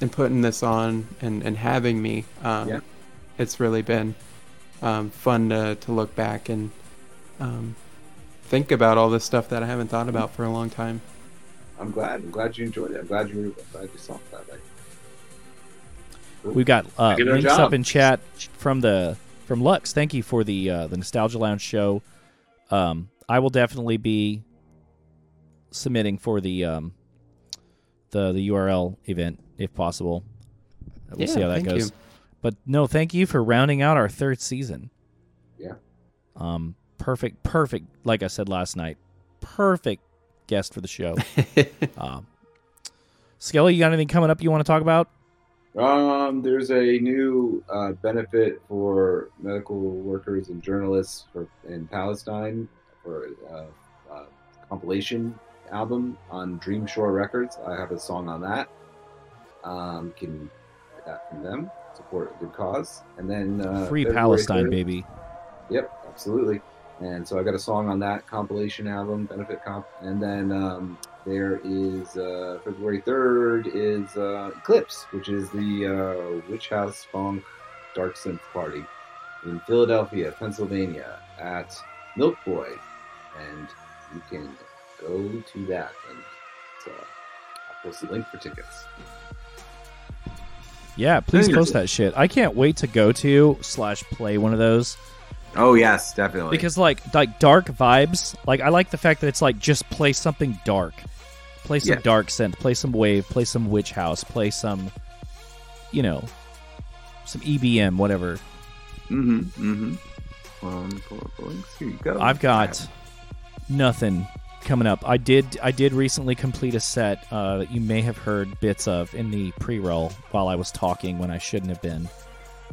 and putting this on and, and having me. Um, yeah. It's really been um, fun to, to look back and um, think about all this stuff that I haven't thought about for a long time. I'm glad. I'm glad you enjoyed it. I'm glad you, I'm glad you saw that. Like, we've got uh, links job. up in chat from the from Lux. Thank you for the uh, the Nostalgia Lounge show. Um, I will definitely be submitting for the um, the the U R L event. If possible. We'll yeah, see how that thank goes. You. But no, thank you for rounding out our third season. Yeah. Um, perfect, perfect, like I said last night, perfect guest for the show. um, Skelly, you got anything coming up you want to talk about? Um, there's a new uh, benefit for medical workers and journalists for, in Palestine for a uh, uh, compilation album on Dream Shore Records. I have a song on that. Um, can get that from them, support a good cause, and then uh, free Palestine, baby. Yep, absolutely. And so I got a song on that compilation album, benefit comp, and then um, there is uh, February third is uh, Eclipse, which is the uh, Witch House Funk Dark Synth Party in Philadelphia, Pennsylvania, at Milk Boy, and you can go to that. And so I'll post the link for tickets. Yeah, please post that shit. I can't wait to go to slash play one of those. Oh, yes, definitely. Because, like, like dark vibes, like, I like the fact that it's, like, just play something dark. Play some yeah. dark synth, play some wave, play some witch house, play some, you know, some E B M, whatever. Mm-hmm, mm-hmm. Um, pull up the links. Here you go. I've got yeah. nothing coming up. I did I did recently complete a set uh, that you may have heard bits of in the pre-roll while I was talking when I shouldn't have been.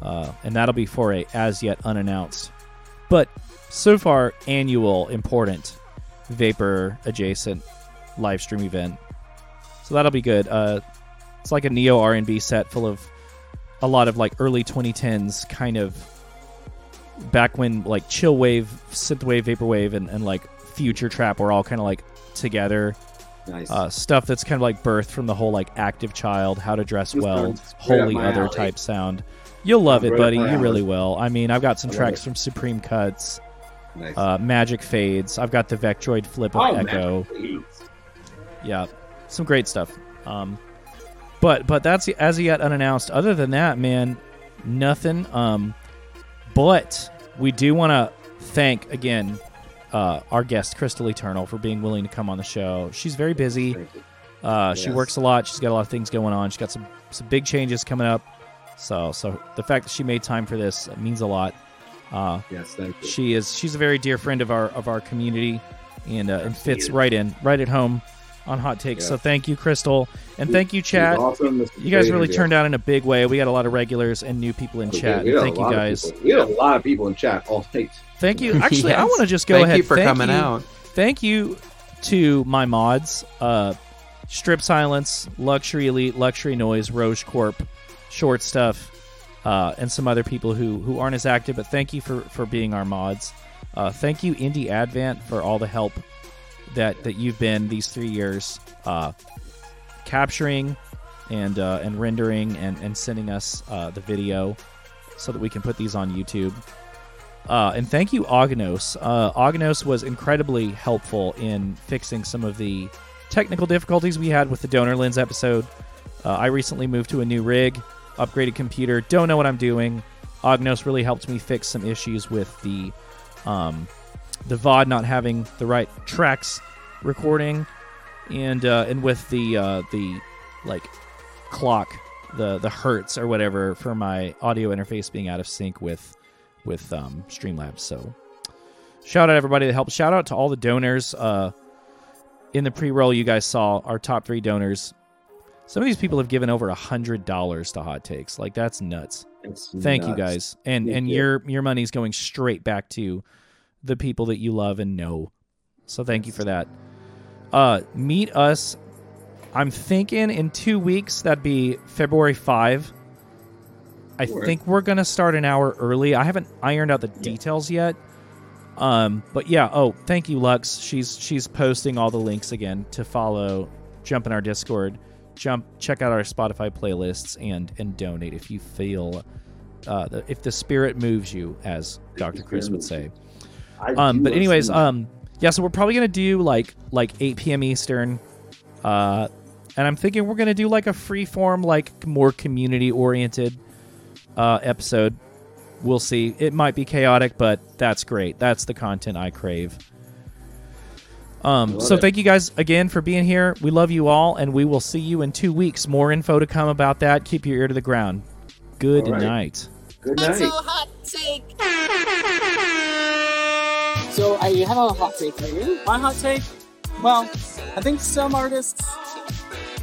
Uh, and that'll be for a as yet unannounced, but so far annual important Vapor adjacent live stream event. So that'll be good. Uh, it's like a neo R and B set full of a lot of like early twenty tens kind of back when like chill wave, synthwave, vaporwave, and, and like future trap were all kind of like together. Nice. Uh, stuff that's kind of like birthed from the whole like Active Child, How to Dress Well, Holy Other alley. Type sound. You'll love I'm it, buddy. You alley. Really will. I mean, I've got some tracks it. From Supreme Cuts, nice. uh, Magic Fades. I've got the Vectroid Flip of oh, Echo. Yeah, some great stuff. Um, but but that's as yet unannounced. Other than that, man, nothing. Um, but we do want to thank again. Uh, our guest, Crystal Eternal, for being willing to come on the show. She's very busy. Uh, yes. She works a lot. She's got a lot of things going on. She's got some, some big changes coming up. So so the fact that she made time for this means a lot. Uh, yes, thank you. She is she's a very dear friend of our of our community. and uh, it fits right in, right at home on Hot Takes. Yeah. So thank you, Crystal, and it, thank you, chat. Awesome. You guys really interview. Turned out in a big way. We got a lot of regulars and new people in oh, chat. Yeah, thank you, guys. We had a lot of people in chat. All Takes. Thank you. Actually, yes. I want to just go thank ahead. You for thank coming you. Out. Thank you to my mods: uh, Strip Silence, Luxury Elite, Luxury Noise, Roche Corp, Short Stuff, uh, and some other people who who aren't as active. But thank you for for being our mods. Uh, thank you, Indie Advent, for all the help that, that you've been these three years uh, capturing and uh, and rendering and, and sending us uh, the video so that we can put these on YouTube. Uh, and thank you, Agnos. Uh, Agnos was incredibly helpful in fixing some of the technical difficulties we had with the Donor Lens episode. Uh, I recently moved to a new rig, upgraded computer, don't know what I'm doing. Agnos really helped me fix some issues with the Um, the V O D not having the right tracks recording, and uh, and with the uh, the like clock, the the hertz or whatever for my audio interface being out of sync with with um, Streamlabs. So shout out everybody that helped. Shout out to all the donors uh, in the pre-roll you guys saw. Our top three donors. Some of these people have given over a hundred dollars to Hot Takes. Like that's nuts. It's Thank nuts. You guys, and Thank and you. your your money's going straight back to the people that you love and know. So thank you for that. Uh, meet us. I'm thinking in two weeks. That'd be February fifth. I sure. think we're gonna start an hour early. I haven't ironed out the yeah. details yet. Um, but yeah. Oh, thank you, Lux. She's she's posting all the links again to follow. Jump in our Discord. Jump. Check out our Spotify playlists and and donate if you feel uh, the, if the spirit moves you, as Doctor Chris would say. Um, but anyways, um, yeah, so we're probably going to do like like eight p.m. Eastern. Uh, and I'm thinking we're going to do like a free form, like more community oriented uh, episode. We'll see. It might be chaotic, but that's great. That's the content I crave. Um, so it. Thank you guys again for being here. We love you all, and we will see you in two weeks. More info to come about that. Keep your ear to the ground. Good right. night. Good night. That's a hot take. So I have a hot take for you. My hot take? Well, I think some artists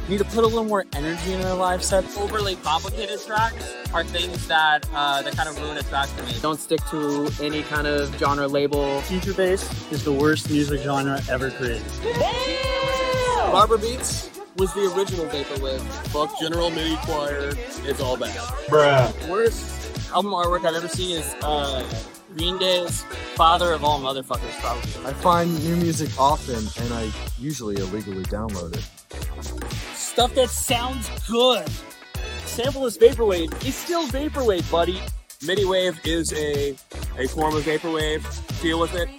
need to put a little more energy in their live sets. Overly complicated tracks are things that uh, that kind of ruin a track for me. Don't stick to any kind of genre label. Future bass is the worst music genre ever created. Damn! Barber Beats was the original Vaporwave. Fuck General MIDI Choir. It's all bad. Bruh. Worst album artwork I've ever seen is... Uh, Green Day's father of all motherfuckers, probably. I find new music often, and I usually illegally download it. Stuff that sounds good. Sample is vaporwave. It's still vaporwave, buddy. MIDI wave is a a form of vaporwave. Deal with it.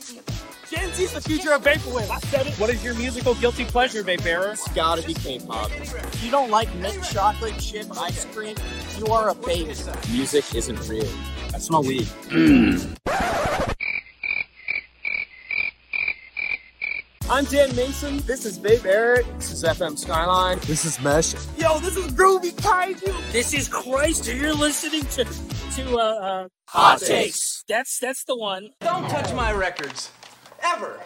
Gen Z's the future of vaporwave. I said it. What is your musical guilty pleasure, Vapebearer? It's gotta be K-pop. If you don't like mint chocolate chip ice cream, you are a baby. Music isn't real. I smell weed. I'm Dan Mason. This is Vapebearer. This is F M Skyline. This is Mesh. Yo, this is Groovy Kaiju. This is Christ. You're listening to to uh, uh Hot Takes. That's that's the one. Don't touch my records. Ever.